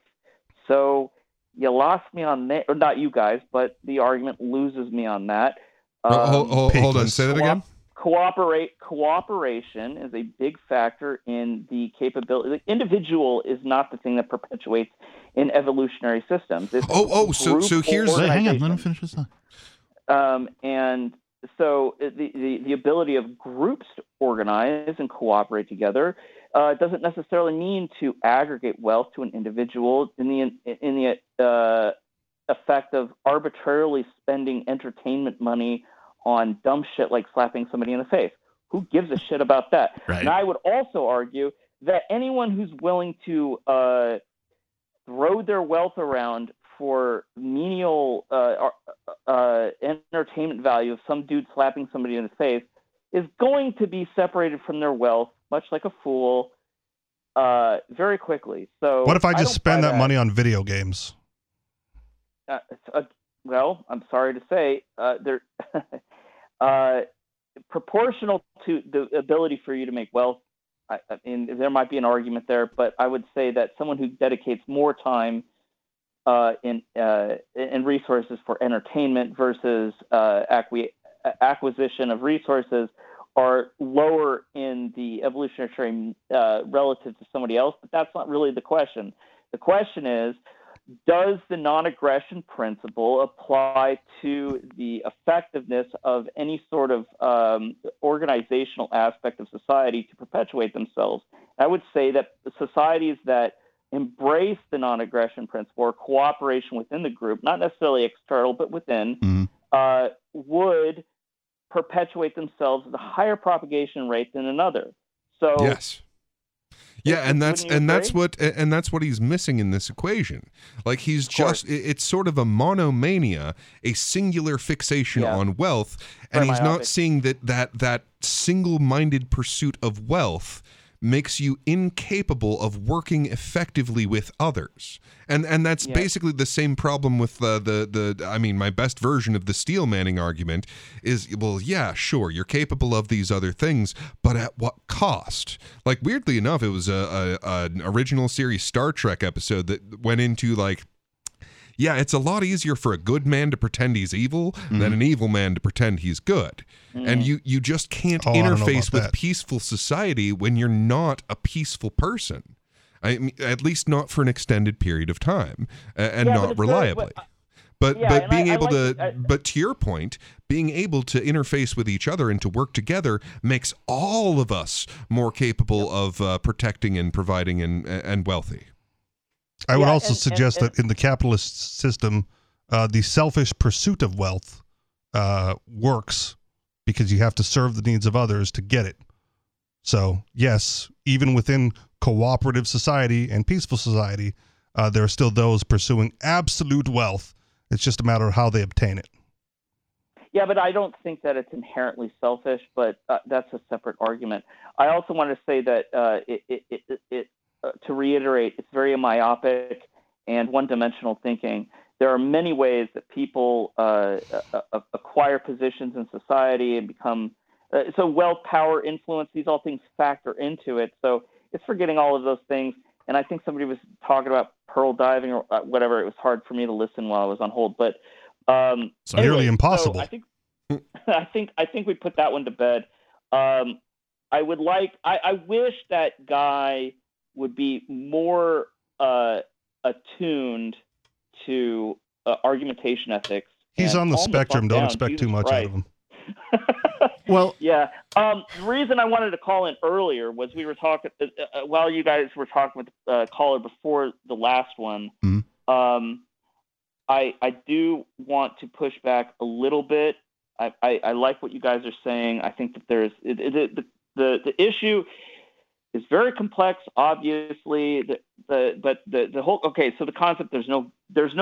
So you lost me on that, or not you guys, but the argument loses me on that. Hold on, say that again. Cooperation is a big factor in the capability. The individual is not the thing that perpetuates in evolutionary systems. It's so here's the... Hang on, let me finish this up. And so the ability of groups to organize and cooperate together doesn't necessarily mean to aggregate wealth to an individual in the effect of arbitrarily spending entertainment money on dumb shit like slapping somebody in the face. Who gives a shit about that? Right. And I would also argue that anyone who's willing to throw their wealth around for menial entertainment value of some dude slapping somebody in the face is going to be separated from their wealth, much like a fool, very quickly. So what if I just spend that money on video games? Well, I'm sorry to say, they're proportional to the ability for you to make wealth. I mean, there might be an argument there, but I would say that someone who dedicates more time in resources for entertainment versus acquisition of resources are lower in the evolutionary relative to somebody else, but that's not really the question. The question is, does the non-aggression principle apply to the effectiveness of any sort of organizational aspect of society to perpetuate themselves? I would say that societies that embrace the non-aggression principle or cooperation within the group, not necessarily external, but within, would perpetuate themselves at a higher propagation rate than another. So yes. Yeah, and that's what he's missing in this equation. Like he's just, it's sort of a monomania, a singular fixation on wealth, and he's not seeing that single-minded pursuit of wealth makes you incapable of working effectively with others. And that's basically the same problem with my best version of the steel manning argument is, well, yeah, sure, you're capable of these other things, but at what cost? Like, weirdly enough, it was an original series Star Trek episode that went into, like, yeah, it's a lot easier for a good man to pretend he's evil than an evil man to pretend he's good. Mm. And you just can't interface with peaceful society when you're not a peaceful person. I mean, at least not for an extended period of time, and yeah, not reliably. But to your point, being able to interface with each other and to work together makes all of us more capable of protecting and providing and wealthy. I would also suggest that in the capitalist system, the selfish pursuit of wealth works because you have to serve the needs of others to get it. So, yes, even within cooperative society and peaceful society, there are still those pursuing absolute wealth. It's just a matter of how they obtain it. Yeah, but I don't think that it's inherently selfish, but that's a separate argument. I also want to say that to reiterate, it's very myopic and one-dimensional thinking. There are many ways that people acquire positions in society and become so wealth, power, influence, these all things factor into it. So it's forgetting all of those things. And I think somebody was talking about pearl diving or whatever. It was hard for me to listen while I was on hold, but it's anyway, nearly impossible. So I think we put that one to bed. I wish that guy would be more attuned to argumentation ethics. He's on the spectrum. Don't expect too much out of him. Well, yeah. The reason I wanted to call in earlier was we were talking while you guys were talking with the caller before the last one. Mm-hmm. I do want to push back a little bit. I like what you guys are saying. I think that there's the issue is very complex. Obviously, the concept there's no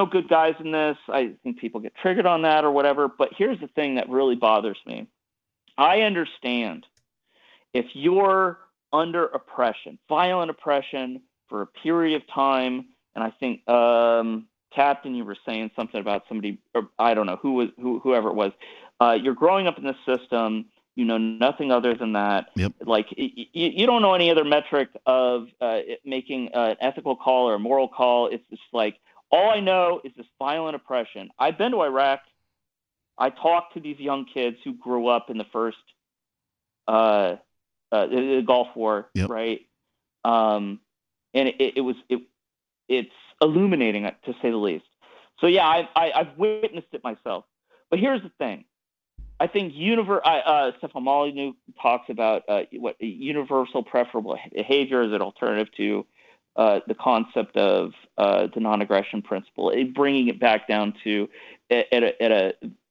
good guys in this. I think people get triggered on that or whatever. But here's the thing that really bothers me. I understand if you're under oppression, violent oppression for a period of time, and I think Captain, you were saying something about somebody, or I don't know whoever it was. You're growing up in this system, you know nothing other than that. Yep. Like you don't know any other metric of making an ethical call or a moral call. It's just like all I know is this violent oppression. I've been to Iraq. I talked to these young kids who grew up in the first the Gulf War, yep. Right? And it's illuminating, to say the least. So yeah, I've witnessed it myself. But here's the thing: I think Stefan Molyneux talks about what universal preferable behavior is an alternative to the concept of the non-aggression principle, bringing it back down to at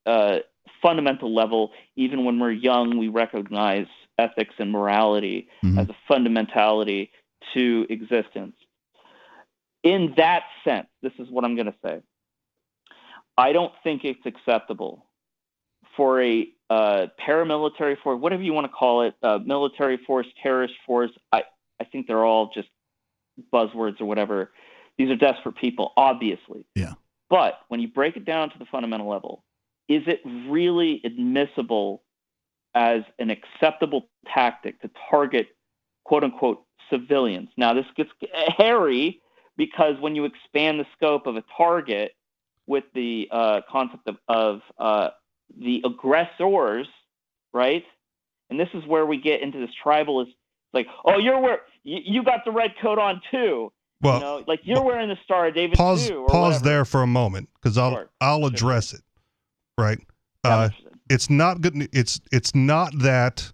a fundamental level. Even when we're young, we recognize ethics and morality as a fundamentality to existence. In that sense, this is what I'm going to say. I don't think it's acceptable for a paramilitary force, whatever you want to call it, military force, terrorist force. I think they're all just buzzwords or whatever. These are desperate people, obviously. Yeah. But when you break it down to the fundamental level, is it really admissible as an acceptable tactic to target, quote unquote, civilians? Now, this gets hairy because when you expand the scope of a target with the concept of the aggressors, right? And this is where we get into this tribalist, like, oh, you got the red coat on too. Well, you know, like you're wearing the Star of David too. Pause there for a moment, because I'll address it. Right, it's not good. It's not that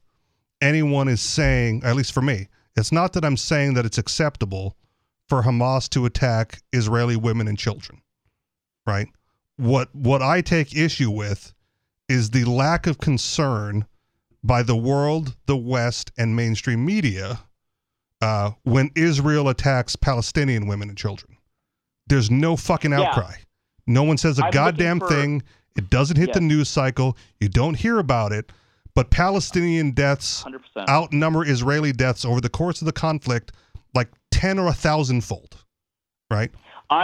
anyone is saying, at least for me, it's not that I'm saying that it's acceptable for Hamas to attack Israeli women and children. Right. What I take issue with is the lack of concern by the world, the West, and mainstream media. When Israel attacks Palestinian women and children, there's no fucking outcry. Yeah. No one says a goddamn thing. It doesn't hit the news cycle. You don't hear about it. But Palestinian deaths 100%. Outnumber Israeli deaths over the course of the conflict like 10 or 1,000-fold. Right? I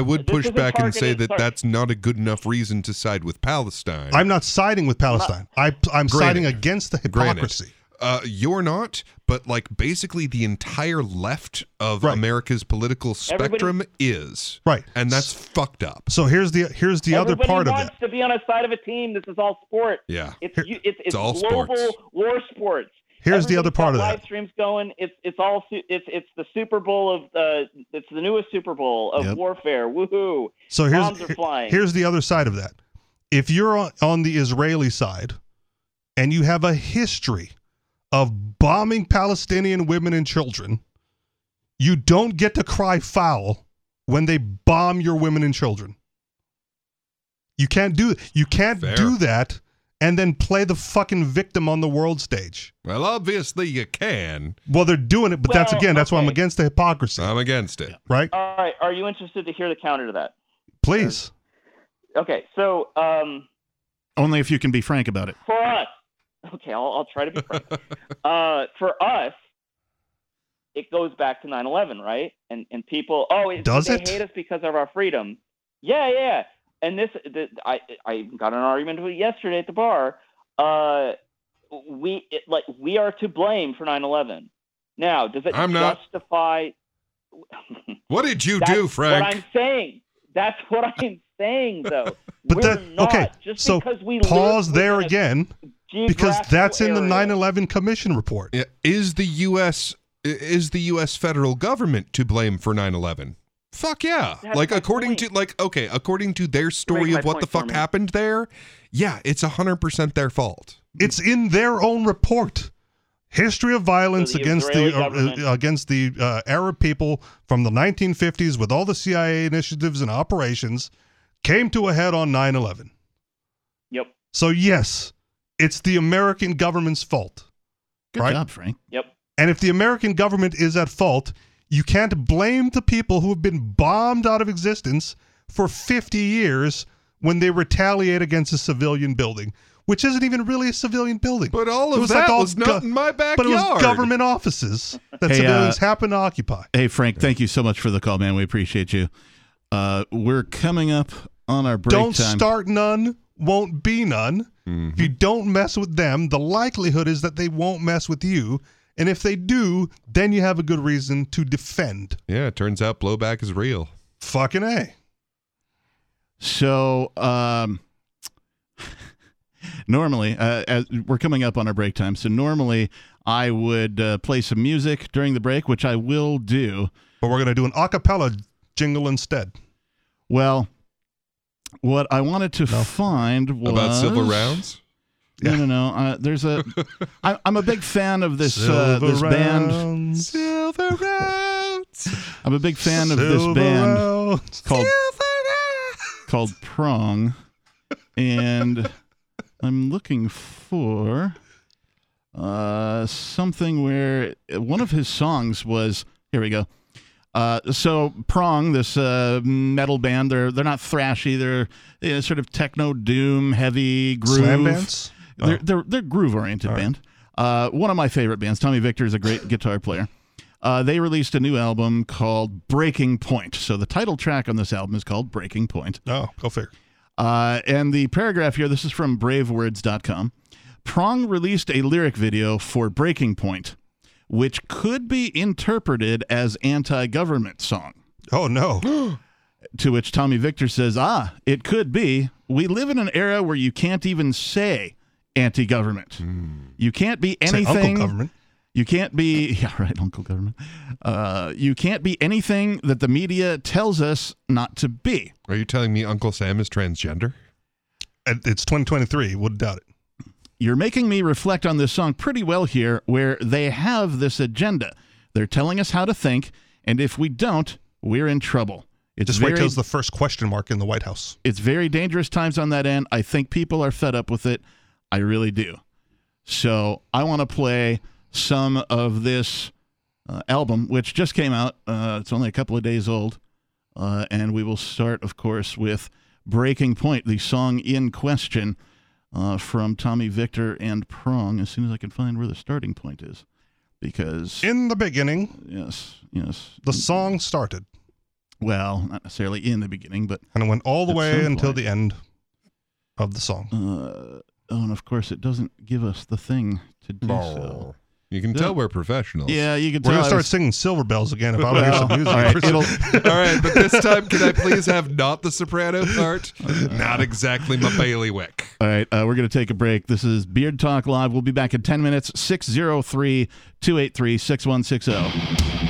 would push back and say that that's not a good enough reason to side with Palestine. I'm not siding with Palestine. I'm siding against the hypocrisy. You're not, but like basically the entire left of America's political spectrum is right, and that's fucked up. So here's the other part of it. Everybody wants to be on a side of a team. This is all sport. Yeah, it's all global sports. War sports. Here's the other part of that. Live streams going. It's the Super Bowl of it's the newest Super Bowl of warfare. Woohoo! So here's the other side of that. If you're on the Israeli side, and you have a history of bombing Palestinian women and children, you don't get to cry foul when they bomb your women and children. You can't do that and then play the fucking victim on the world stage. Well, obviously you can. Well, they're doing it, but that's why I'm against the hypocrisy. I'm against it. Right? All right. Are you interested to hear the counter to that? Please. Okay. So, only if you can be frank about it. For us. Okay. I'll try to be frank. For us, it goes back to 9/11, right? And people, they hate us because of our freedom. Yeah. Yeah. And I got an argument with yesterday at the bar. We are to blame for 9/11. Now, does it justify? What did you do, Frank? What I'm saying. That's what I'm saying, though. But pause there again, because that's in the 9/11 Commission report. Yeah. Is the U.S. federal government to blame for 9/11? Fuck yeah. That's like according to their story of what the fuck happened there, yeah, it's 100% their fault. It's in their own report. History of violence against the Arab people from the 1950s with all the CIA initiatives and operations came to a head on 9/11. Yep. So yes, it's the American government's fault. Good job, Frank. Yep. And if the American government is at fault, you can't blame the people who have been bombed out of existence for 50 years when they retaliate against a civilian building, which isn't even really a civilian building. But all of that was not in my backyard. But it was government offices that civilians happen to occupy. Hey, Frank, thank you so much for the call, man. We appreciate you. We're coming up on our break time. Don't start none, won't be none. Mm-hmm. If you don't mess with them, the likelihood is that they won't mess with you. And if they do, then you have a good reason to defend. Yeah, it turns out blowback is real. Fucking A. So, normally, we're coming up on our break time, so normally I would play some music during the break, which I will do. But we're going to do an a cappella jingle instead. Well, what I wanted to find was... About Silver Rounds? Yeah. No. I'm a big fan of this band. Silver Rounds. I'm a big fan of this band called Prong, and I'm looking for something where one of his songs was. Here we go. So Prong, this metal band, they're not thrashy. They're sort of techno doom heavy groove. Slam bands? They're groove-oriented band. One of my favorite bands. Tommy Victor is a great guitar player. They released a new album called Breaking Point. So the title track on this album is called Breaking Point. Oh, go figure. And the paragraph here, this is from bravewords.com. Prong released a lyric video for Breaking Point, which could be interpreted as anti-government song. Oh, no. To which Tommy Victor says, it could be. We live in an era where you can't even say anti-government. You can't be anything. Say Uncle Government. You can't be Uncle Government. You can't be anything that the media tells us not to be. Are you telling me Uncle Sam is transgender? It's 2023. Wouldn't doubt it. You're making me reflect on this song pretty well here, where they have this agenda. They're telling us how to think, and if we don't, we're in trouble. Wait till the first question mark in the White House. It's very dangerous times on that end. I think people are fed up with it. I really do. So I want to play some of this album, which just came out. It's only a couple of days old. And we will start, of course, with Breaking Point, the song in question from Tommy Victor and Prong, as soon as I can find where the starting point is. Because... In the beginning. Yes. The song started. Well, not necessarily in the beginning, but... And it went all the way until the end of the song. Oh, and of course, it doesn't give us the thing to do so. You can tell we're professionals. Yeah, you can tell. We're going to start singing Silver Bells again if I don't hear some music. All right, but this time, can I please have not the soprano part? Not exactly my bailiwick. All right, we're going to take a break. This is Beard Talk Live. We'll be back in 10 minutes, 603-283-6160.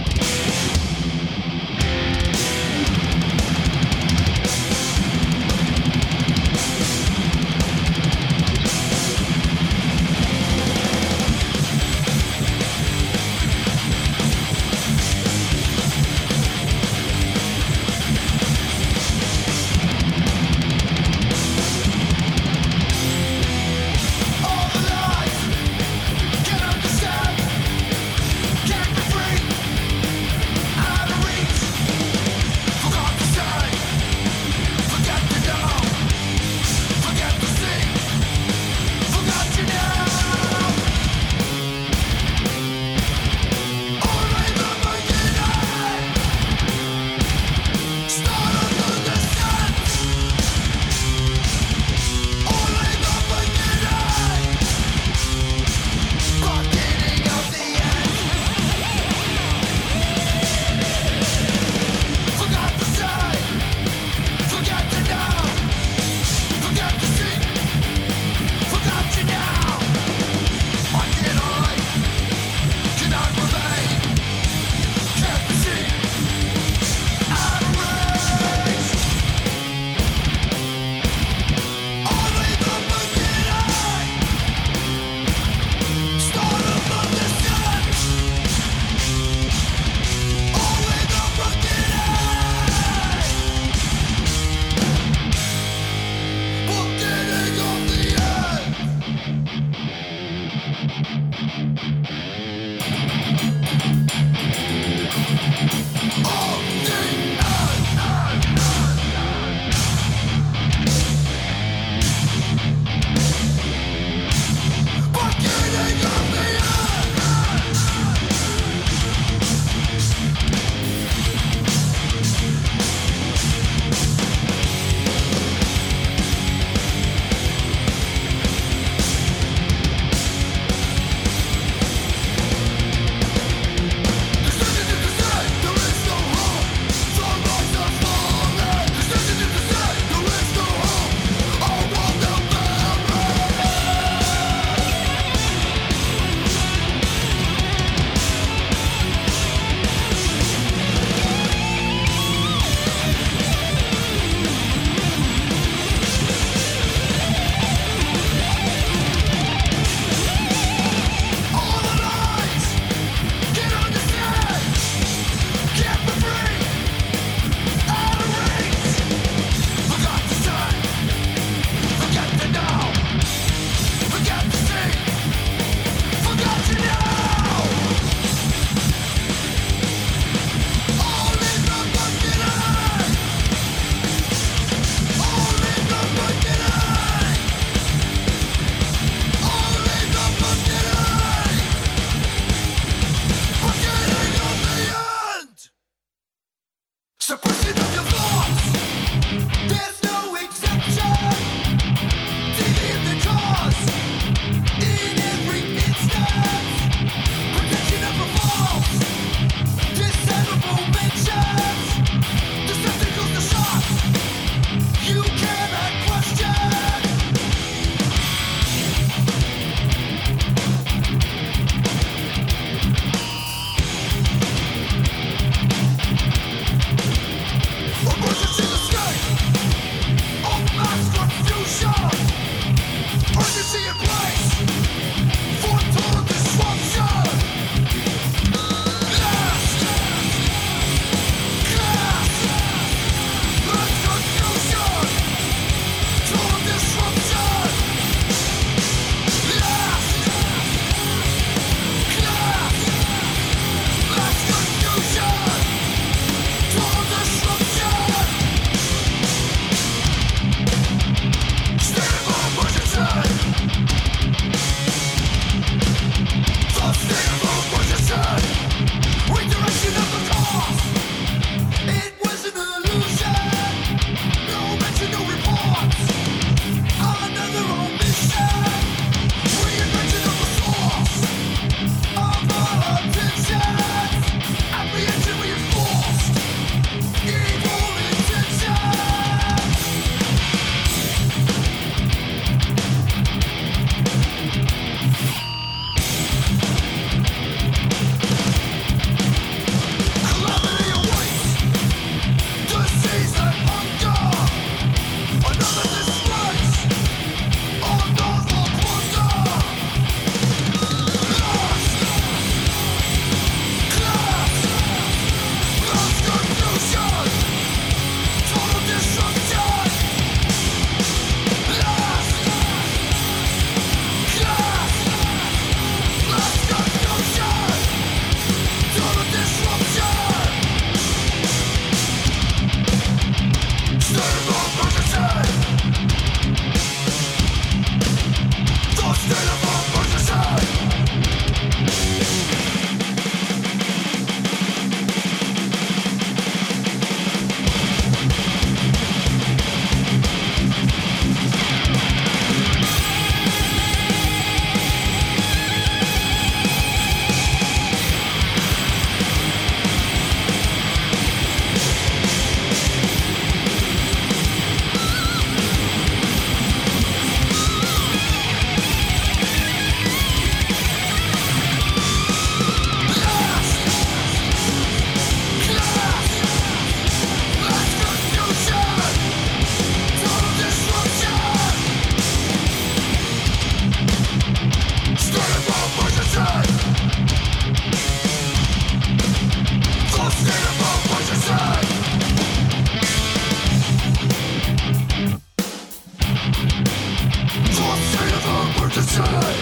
for today.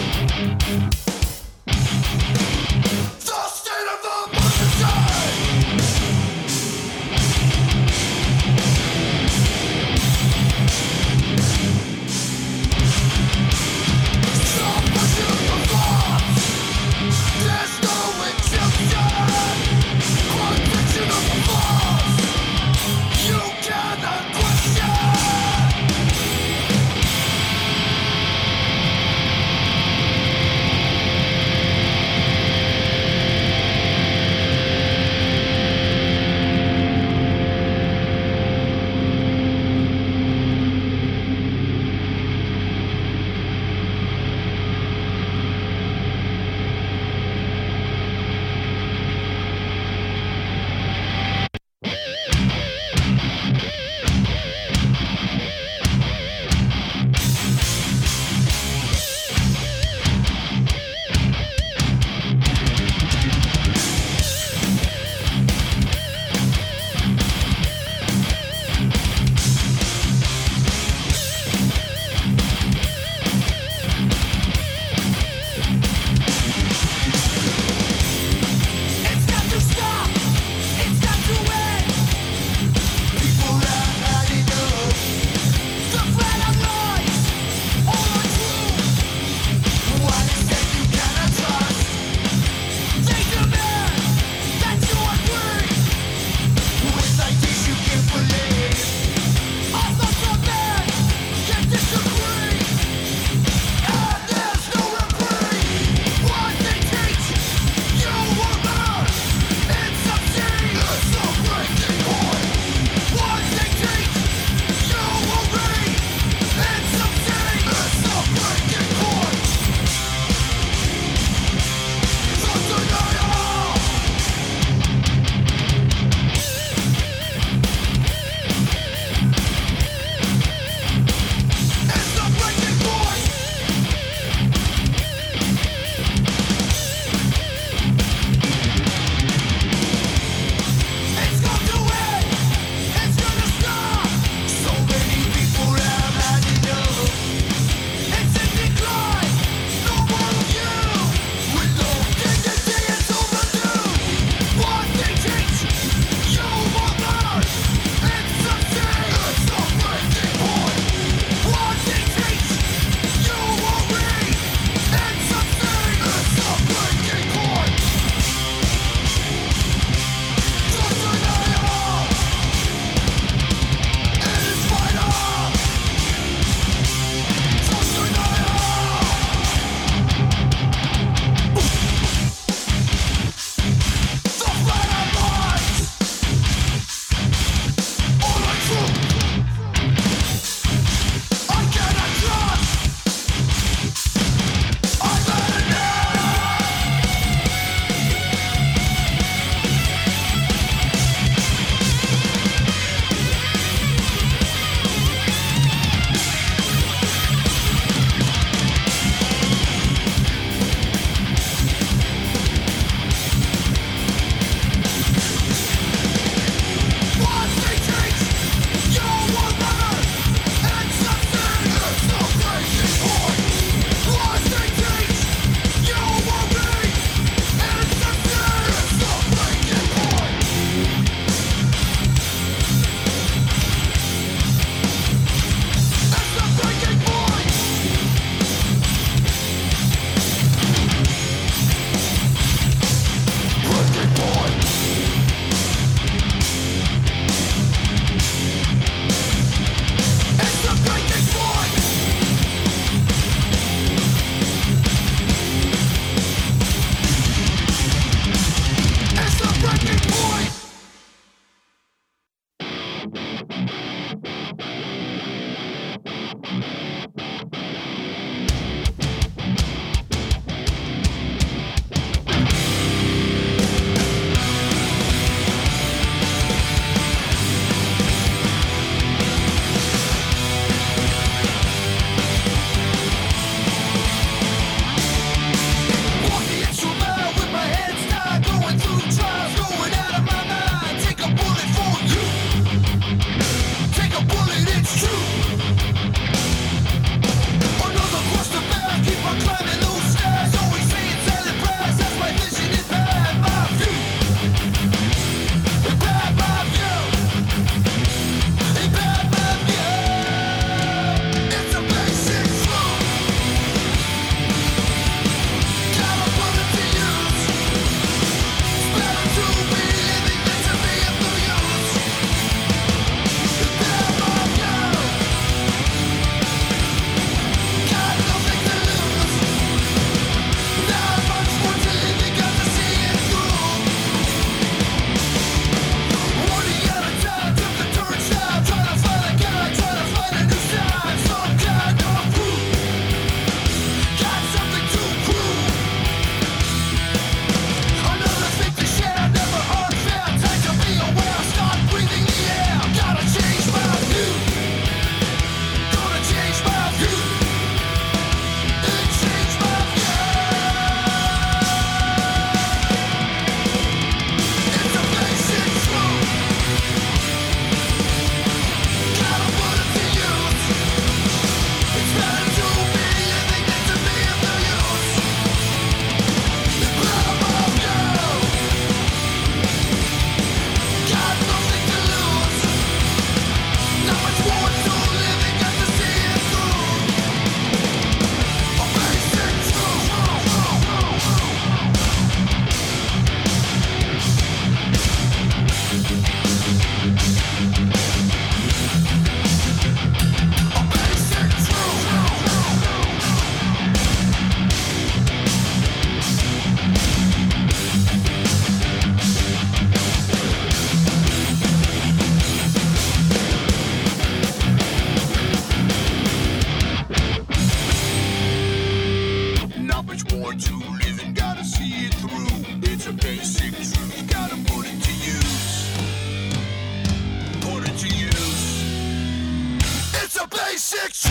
A larger rib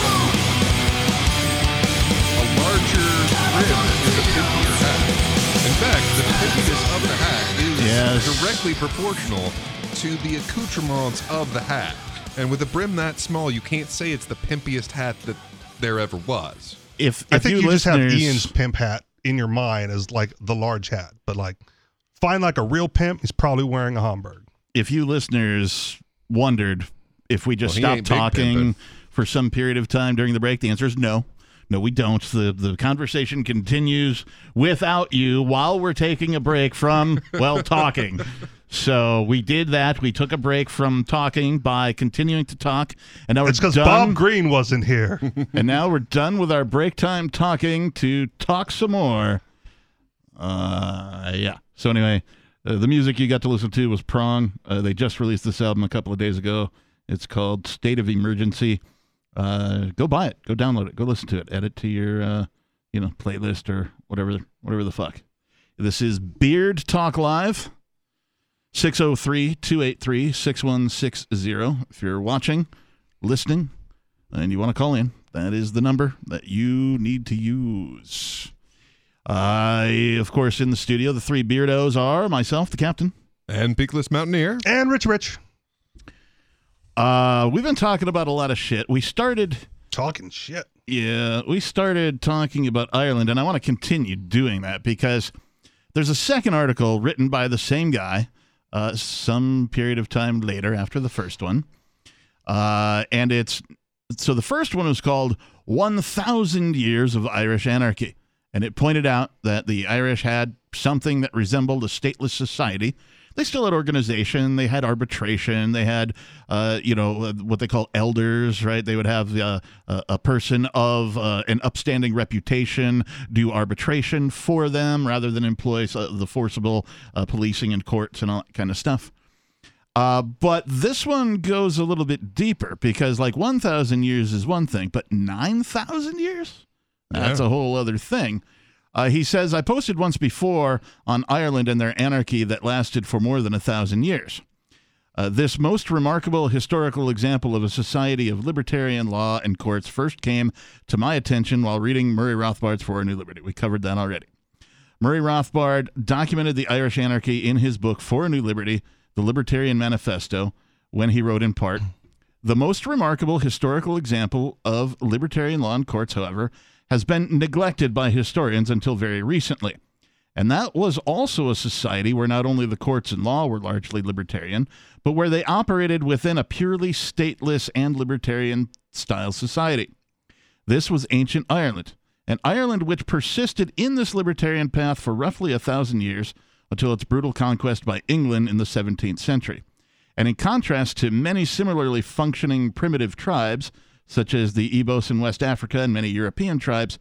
is a pin to your hat. In fact, the pinness of the hat is directly proportional to the accoutrements of the hat. And with a brim that small, you can't say it's the pimpiest hat that there ever was. I think you just have Ian's pimp hat in your mind as like the large hat, but like find like a real pimp, he's probably wearing a Homburg. If you listeners wondered if we just stopped talking for some period of time during the break, the answer is no. No, we don't. The conversation continues without you while we're taking a break from, well, talking. So we did that. We took a break from talking by continuing to talk. And now we're done. It's because Bob Green wasn't here. And now we're done with our break time talking to talk some more. So anyway, the music you got to listen to was Prong. They just released this album a couple of days ago. It's called State of Emergency. Go buy it. Go download it. Go listen to it. Add it to your playlist or whatever the fuck. This is Beard Talk Live. 603-283-6160. If you're watching, listening, and you want to call in, that is the number that you need to use. Of course, in the studio, the three beardos are myself, the captain. And Peakless Mountaineer. And Richie Rich. We've been talking about a lot of shit. We started... Talking shit. Yeah, we started talking about Ireland, and I want to continue doing that because there's a second article written by the same guy some period of time later after the first one. And it's... So the first one was called 1,000 Years of Irish Anarchy. And it pointed out that the Irish had something that resembled a stateless society. They still had organization. They had arbitration. They had, what they call elders, right? They would have a person of an upstanding reputation do arbitration for them rather than employ the forcible policing and courts and all that kind of stuff. But this one goes a little bit deeper because, 1,000 years is one thing, but 9,000 years? That's a whole other thing. He says, I posted once before on Ireland and their anarchy that lasted for more than 1,000 years. This most remarkable historical example of a society of libertarian law and courts first came to my attention while reading Murray Rothbard's For a New Liberty. We covered that already. Murray Rothbard documented the Irish anarchy in his book For a New Liberty, The Libertarian Manifesto, when he wrote in part, the most remarkable historical example of libertarian law and courts, however, has been neglected by historians until very recently. And that was also a society where not only the courts and law were largely libertarian, but where they operated within a purely stateless and libertarian-style society. This was ancient Ireland, and Ireland which persisted in this libertarian path for roughly 1,000 years until its brutal conquest by England in the 17th century. And in contrast to many similarly functioning primitive tribes, such as the Igbos in West Africa and many European tribes,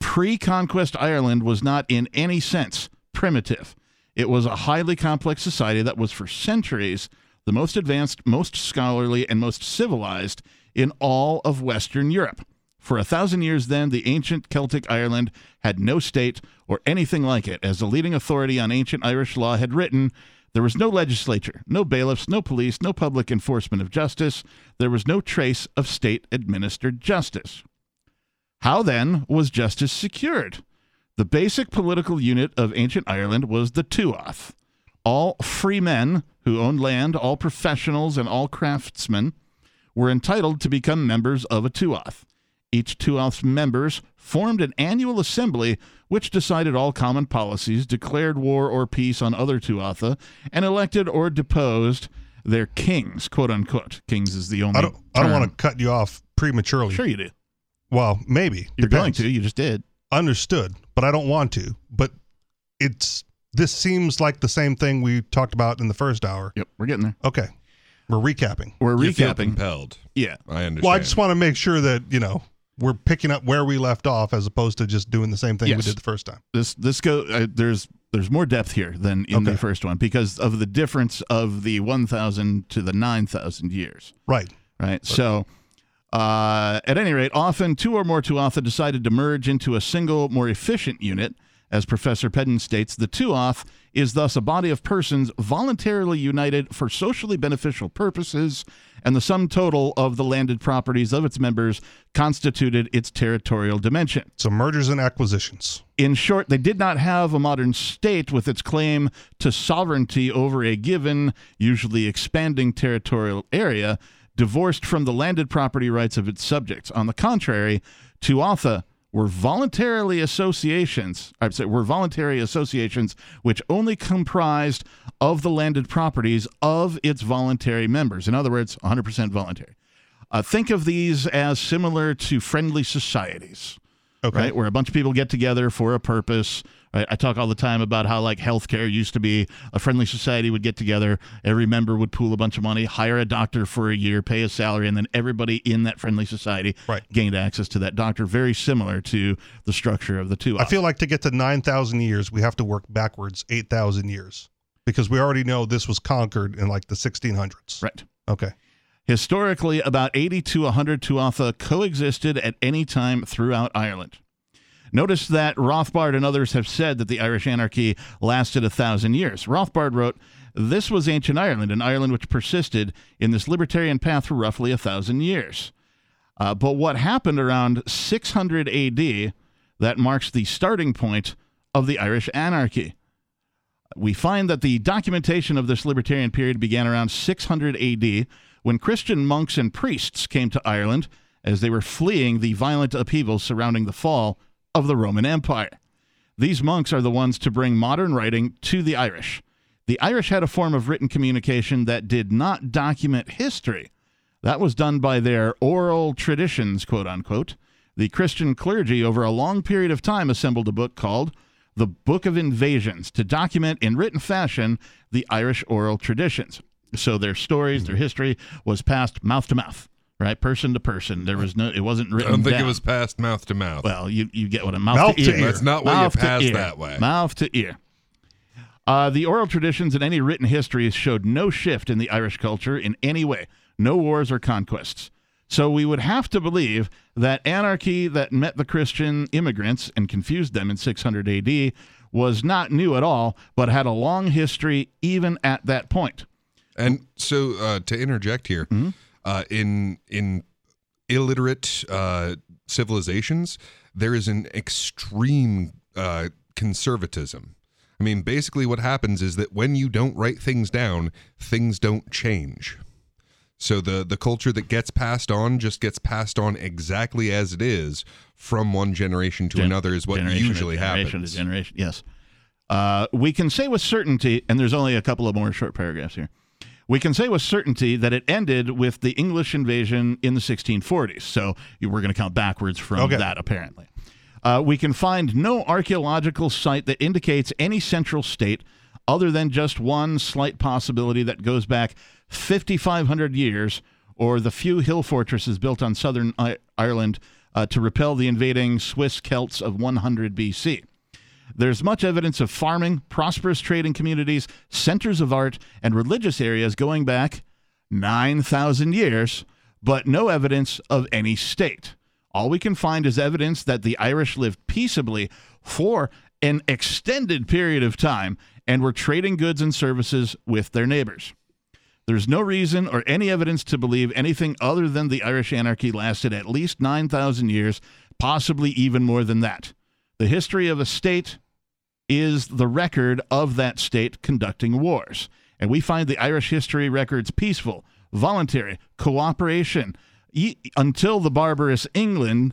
pre-conquest Ireland was not in any sense primitive. It was a highly complex society that was for centuries the most advanced, most scholarly, and most civilized in all of Western Europe. For 1,000 years then, the ancient Celtic Ireland had no state or anything like it. As the leading authority on ancient Irish law had written, there was no legislature, no bailiffs, no police, no public enforcement of justice. There was no trace of state-administered justice. How, then, was justice secured? The basic political unit of ancient Ireland was the Tuatha. All free men who owned land, all professionals, and all craftsmen were entitled to become members of a Tuatha. Each Tuath's members formed an annual assembly which decided all common policies, declared war or peace on other Tuatha, and elected or deposed their kings, quote-unquote. Kings is the only term. I don't want to cut you off prematurely. Sure you do. Well, maybe. You're going to. You just did. Understood, but I don't want to. But this seems like the same thing we talked about in the first hour. Yep, we're getting there. Okay. We're recapping. You feel compelled. Yeah. I understand. Well, I just want to make sure that, we're picking up where we left off as opposed to just doing the same thing we did the first time. There's more depth here than in the first one because of the difference of the 1,000 to the 9,000 years. Right. So at any rate, often two or more Tuatha decided to merge into a single, more efficient unit As Professor Pedden states, the Tuatha is thus a body of persons voluntarily united for socially beneficial purposes, and the sum total of the landed properties of its members constituted its territorial dimension. So mergers and acquisitions. In short, they did not have a modern state with its claim to sovereignty over a given, usually expanding territorial area, divorced from the landed property rights of its subjects. On the contrary, Tuatha were voluntary associations which only comprised of the landed properties of its voluntary members. In other words, 100% voluntary. Think of these as similar to friendly societies, okay, right? Where a bunch of people get together for a purpose. I talk all the time about how, like, healthcare used to be a friendly society would get together. Every member would pool a bunch of money, hire a doctor for a year, pay a salary, and then everybody in that friendly society gained access to that doctor. Very similar to the structure of the two. I feel like to get to 9,000 years, we have to work backwards 8,000 years. Because we already know this was conquered in like the 1600s. Right. Okay. Historically, about 80 to 100 Tuatha coexisted at any time throughout Ireland. Notice that Rothbard and others have said that the Irish anarchy lasted 1,000 years. Rothbard wrote, "This was ancient Ireland, an Ireland which persisted in this libertarian path for roughly 1,000 years. But what happened around 600 AD, that marks the starting point of the Irish anarchy. We find that the documentation of this libertarian period began around 600 AD when Christian monks and priests came to Ireland as they were fleeing the violent upheavals surrounding the fall of the Roman Empire. These monks are the ones to bring modern writing to the Irish. The Irish had a form of written communication that did not document history. That was done by their oral traditions, quote unquote. The Christian clergy over a long period of time assembled a book called The Book of Invasions, to document in written fashion the Irish oral traditions. So their stories, their history was passed mouth to mouth, right? Person to person. There was no, it wasn't written down. I don't think it was passed mouth to mouth. Well, you get what a mouth to ear. That's not what you pass that way. Mouth to ear. The oral traditions and any written history showed no shift in the Irish culture in any way. No wars or conquests. So we would have to believe that anarchy that met the Christian immigrants and confused them in 600 AD was not new at all, but had a long history even at that point. And so to interject here, in illiterate civilizations, there is an extreme conservatism. I mean, basically what happens is that when you don't write things down, things don't change. So the culture that gets passed on just gets passed on exactly as it is from one generation to another is what usually happens. Generation to generation, yes. We can say with certainty, and there's only a couple of more short paragraphs here, we can say with certainty that it ended with the English invasion in the 1640s. So we're going to count backwards from that, apparently. We can find no archaeological site that indicates any central state other than just one slight possibility that goes back 5,500 years, or the few hill fortresses built on southern Ireland to repel the invading Swiss Celts of 100 BC. There's much evidence of farming, prosperous trading communities, centers of art, and religious areas going back 9,000 years, but no evidence of any state. All we can find is evidence that the Irish lived peaceably for an extended period of time and were trading goods and services with their neighbors. There's no reason or any evidence to believe anything other than the Irish anarchy lasted at least 9,000 years, possibly even more than that. The history of a state is the record of that state conducting wars. And we find the Irish history records peaceful, voluntary, cooperation, until the barbarous England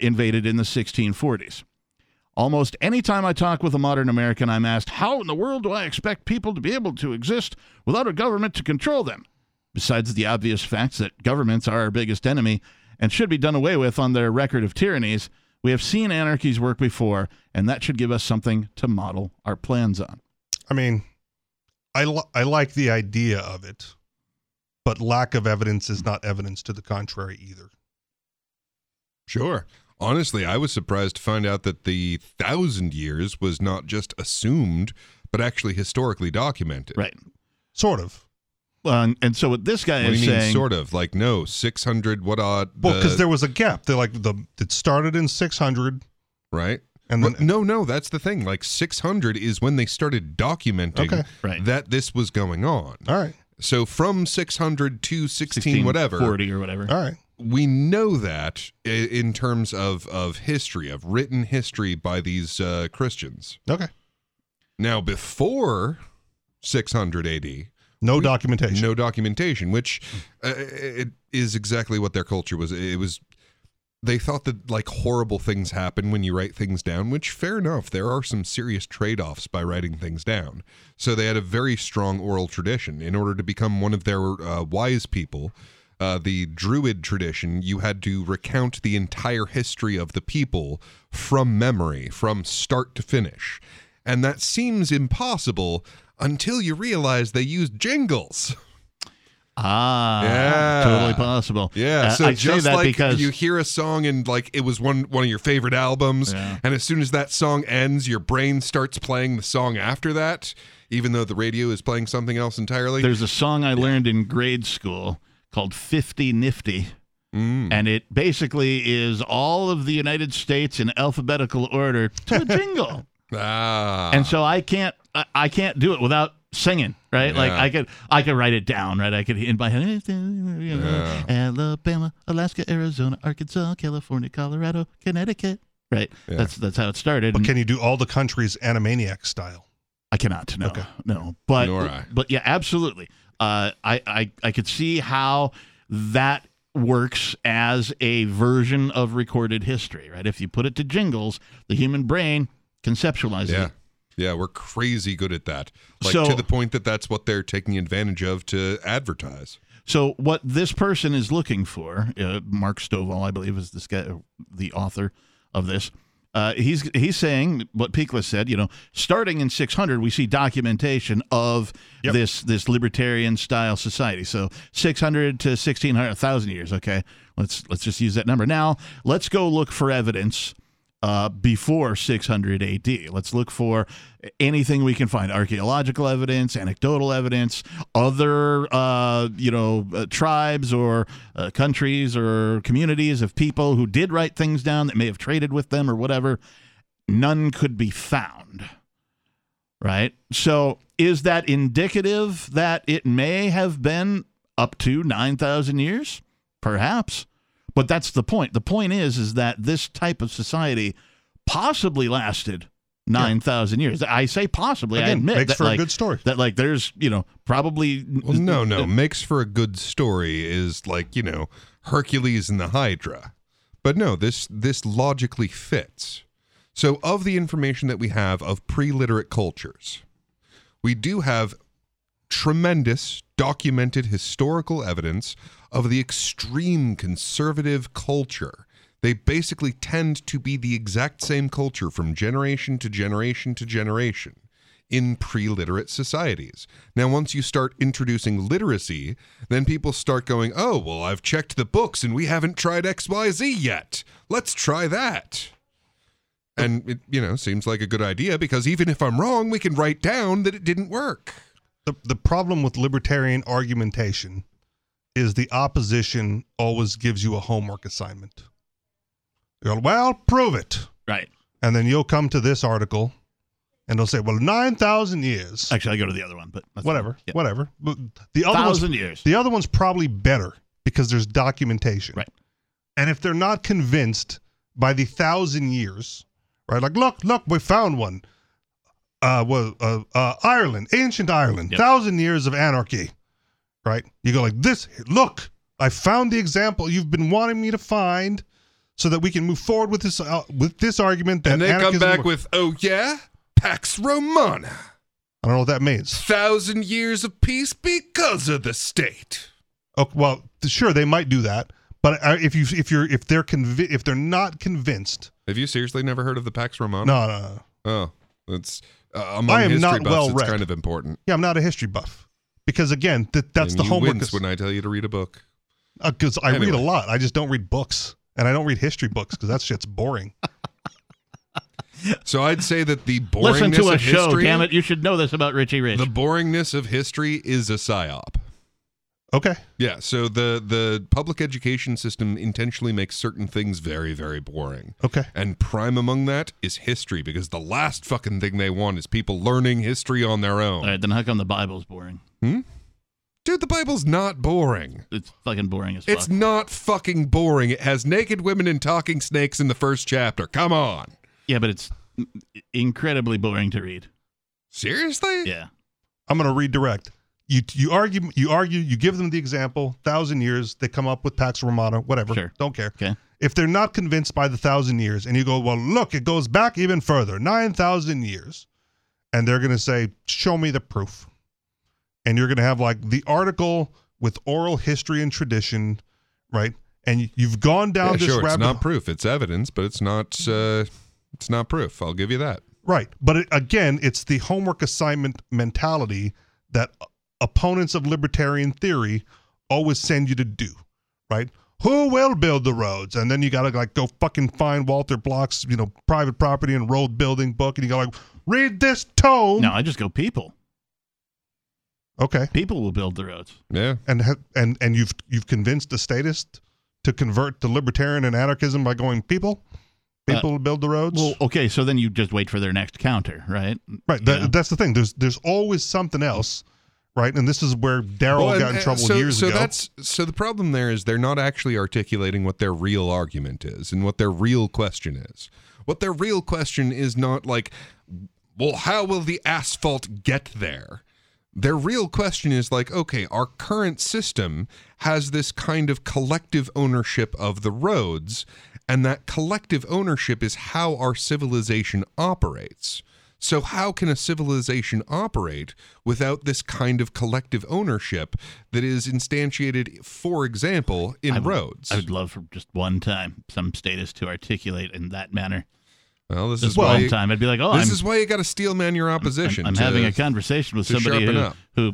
invaded in the 1640s. Almost any time I talk with a modern American, I'm asked, how in the world do I expect people to be able to exist without a government to control them? Besides the obvious facts that governments are our biggest enemy and should be done away with on their record of tyrannies, we have seen anarchies work before, and that should give us something to model our plans on. I mean, I like the idea of it, but lack of evidence is not evidence to the contrary either. Sure. Honestly, I was surprised to find out that the 1,000 years was not just assumed, but actually historically documented. Right. Sort of. And so what this guy is saying... What do you mean sort of? Like, no, 600, what odd... Well, because there was a gap. They're like, it started in 600. Right. And then, no, that's the thing. Like 600 is when they started documenting that this was going on. All right. So from 600 to 16 whatever. 40 or whatever. All right. We know that in terms of history, of written history by these Christians. Okay. Now, before 600 AD... No documentation. No documentation, which it is exactly what their culture was. It was... They thought that, like, horrible things happen when you write things down, which, fair enough, there are some serious trade-offs by writing things down. So they had a very strong oral tradition. In order to become one of their wise people, the Druid tradition, you had to recount the entire history of the people from memory, from start to finish. And that seems impossible until you realize they used jingles. Totally possible. Yeah, so I just say that like because you hear a song and like it was one of your favorite albums, and as soon as that song ends, your brain starts playing the song after that, even though the radio is playing something else entirely. There's a song I learned in grade school called 50 Nifty, and it basically is all of the United States in alphabetical order to a jingle. And so I can't do it without singing, right? Like I could write it down, right? I could in my head, Alabama, Alaska, Arizona, Arkansas, California, Colorado, Connecticut, right? Yeah. That's how it started. But can you do all the countries Animaniac style? I cannot. No, no. But yeah, absolutely. I could see how that works as a version of recorded history, right? If you put it to jingles, the human brain conceptualizes it. Yeah, we're crazy good at that. Like, so, to the point that that's what they're taking advantage of to advertise. So what this person is looking for, Mark Stovall, I believe, is this guy, the author of this. He's saying what Peakless said. You know, starting in 600, we see documentation of this libertarian style society. So 600 to 1600, 1,000 years. Okay, let's just use that number. Now let's go look for evidence. Before 600 AD. Let's look for anything we can find. Archaeological evidence, anecdotal evidence, other tribes or countries or communities of people who did write things down that may have traded with them or whatever. None could be found, right? So is that indicative that it may have been up to 9,000 years? Perhaps. But that's the point. The point is that this type of society possibly lasted 9,000 years. I say possibly. Again, I admit makes that for like, a good story. That like there's probably makes for a good story is like Hercules and the Hydra, but no, this logically fits. So of the information that we have of pre-literate cultures, we do have tremendous documented historical evidence of the extreme conservative culture. They basically tend to be the exact same culture from generation to generation to generation in pre-literate societies. Now, once you start introducing literacy, then people start going, oh, well, I've checked the books and we haven't tried XYZ yet. Let's try that. And it, seems like a good idea because even if I'm wrong, we can write down that it didn't work. The problem with libertarian argumentation is the opposition always gives you a homework assignment. You're like, well, prove it. Right. And then you'll come to this article, and they'll say, well, 9,000 years. Actually, I go to the other one, but... Whatever. But the other 1,000 years. The other one's probably better, because there's documentation. Right. And if they're not convinced by the 1,000 years, right, like, look, we found one. Ireland, ancient Ireland, 1,000 years of anarchy. Right? You go like this. Look, I found the example you've been wanting me to find so that we can move forward with this argument. That and they come back with, Pax Romana. I don't know what that means. 1,000 years of peace because of the state. Oh, well, sure, they might do that. But if they're not convinced. Have you seriously never heard of the Pax Romana? No. Oh, it's among history buffs, well-read. It's kind of important. Yeah, I'm not a history buff. Because, again, that's the homework. When I tell you to read a book. Because I read a lot. I just don't read books. And I don't read history books because that shit's boring. So I'd say that the boringness of history... Listen to a show, damn it. You should know this about Richie Rich. The boringness of history is a psyop. Okay. Yeah, so the public education system intentionally makes certain things very, very boring. Okay. And prime among that is history, because the last fucking thing they want is people learning history on their own. All right, then how come the Bible's boring? Hmm? Dude, the Bible's not boring. It's fucking boring as fuck. It's not fucking boring. It has naked women and talking snakes in the first chapter. Come on. Yeah, but it's incredibly boring to read. Seriously? Yeah. I'm going to redirect. You argue, you give them the example, 1,000 years, they come up with Pax Romana, whatever, sure. Don't care. Okay. If they're not convinced by the 1,000 years, and you go, well, look, it goes back even further, 9,000 years, and they're going to say, show me the proof. And you're going to have, like, the article with oral history and tradition, right? And you've gone down this rabbit hole. It's not proof. It's evidence, but it's not proof. I'll give you that. Right. But, again, it's the homework assignment mentality that opponents of libertarian theory always send you to do, right? Who will build the roads? And then you gotta, like, go fucking find Walter Block's, you know, private property and road building book, and you go, like, read this tome. No, I just go people. Okay, people will build the roads. Yeah, and you've convinced the statist to convert to libertarian and anarchism by going people. People will build the roads. Well, okay, so then you just wait for their next counter, right? Right. That's the thing. There's always something else. Right, and this is where Daryl got in trouble years ago. So the problem there is they're not actually articulating what their real argument is and what their real question is. What their real question is not like, well, how will the asphalt get there? Their real question is like, okay, our current system has this kind of collective ownership of the roads, and that collective ownership is how our civilization operates. So how can a civilization operate without this kind of collective ownership that is instantiated, for example, in roads? I would love for just one time some statist to articulate in that manner. Well, this is why I'd be like, oh, this is why you got to steelman your opposition. I'm having a conversation with somebody who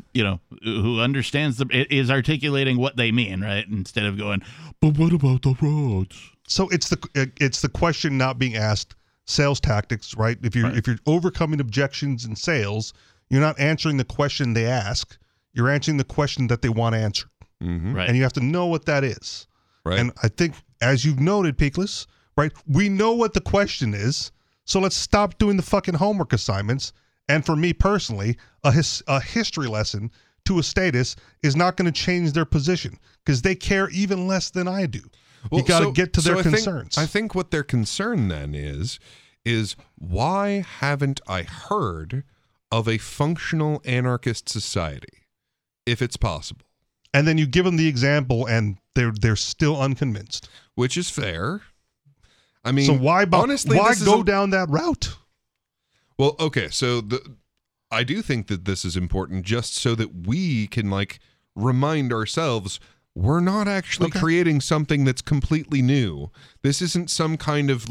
understands is articulating what they mean, right? Instead of going, but what about the roads? So it's the question not being asked. Sales tactics, right? If you're overcoming objections in sales, you're not answering the question they ask. You're answering the question that they want answered, right. And you have to know what that is. Right. And I think, as you've noted, Peakless, right? We know what the question is, so let's stop doing the fucking homework assignments. And for me personally, a history lesson to a statist is not going to change their position because they care even less than I do. Well, you got to get to their concerns. I think what their concern then is why haven't I heard of a functional anarchist society, if it's possible? And then you give them the example, and they're still unconvinced, which is fair. I mean, so honestly, why go down that route? Well, okay, so I do think that this is important, just so that we can remind ourselves. We're not actually creating something that's completely new. This isn't some kind of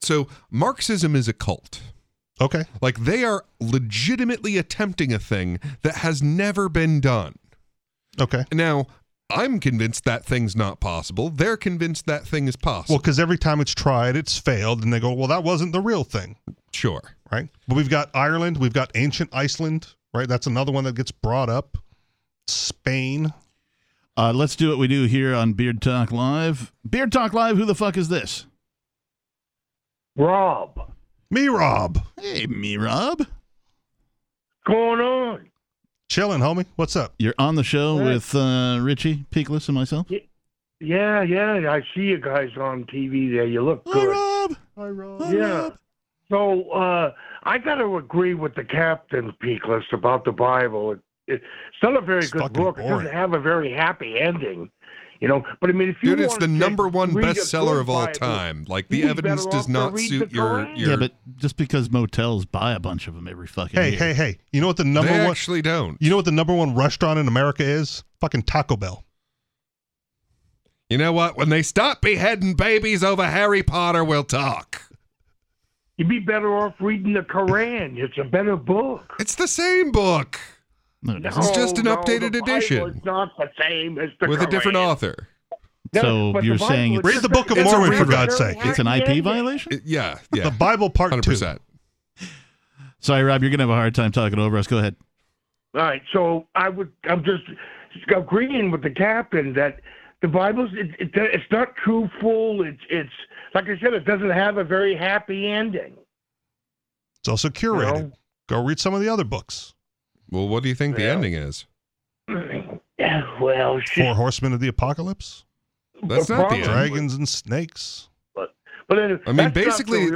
so Marxism is a cult. Okay. Like, they are legitimately attempting a thing that has never been done. Okay. Now, I'm convinced that thing's not possible. They're convinced that thing is possible. Well, because every time it's tried, it's failed, and they go, well, that wasn't the real thing. Sure. Right? But we've got Ireland, we've got ancient Iceland, right? That's another one that gets brought up. Spain. Let's do what we do here on Beard Talk Live. Beard Talk Live, who the fuck is this? Rob. Me, Rob. Hey, me, Rob. What's going on? Chilling, homie. What's up? You're on the show with Richie, Peakless, and myself? Yeah. I see you guys on TV there. You look good. Hi, Rob. Hi, Rob. So, I got to agree with the captain, Peakless, about the Bible. It's not a very good book. Boring. It doesn't have a very happy ending, you know. But I mean, if you it's the number one bestseller of all time. Like, the evidence does not suit your. Yeah, but just because motels buy a bunch of them every fucking year. Hey! You know what the number one? They actually don't. You know what the number one restaurant in America is? Fucking Taco Bell. You know what? When they stop beheading babies over Harry Potter, we'll talk. You'd be better off reading the Koran. It's a better book. It's the same book. No, it's just an updated edition. It's not the same as the with Koran. A different author. No, so you're saying read the Book of Mormon, for God's sake. It's an IP violation? Yeah. The Bible Part 2. 100%. Sorry, Rob, you're going to have a hard time talking over us. Go ahead. All right, so I'm just agreeing with the captain that the Bible's it's not truthful. It's like I said, it doesn't have a very happy ending. It's also curated. You know? Go read some of the other books. Well, what do you think the ending is? Well, Four Horsemen of the Apocalypse. That's not the end. Dragons and snakes. But anyway, I mean, basically,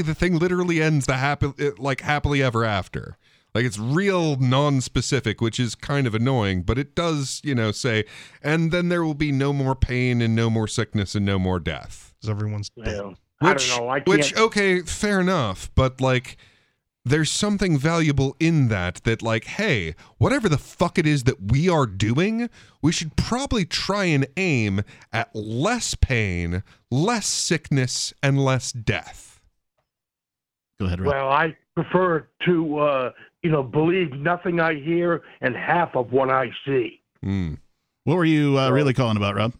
the thing literally ends happily ever after. Like, it's real non-specific, which is kind of annoying, but it does, say, and then there will be no more pain and no more sickness and no more death. Because everyone's dead. Well, I don't know. I can't. Which, okay, fair enough, but, there's something valuable in that, hey, whatever the fuck it is that we are doing, we should probably try and aim at less pain, less sickness, and less death. Go ahead, Rob. Well, I prefer to, believe nothing I hear and half of what I see. Mm. What were you really calling about, Rob?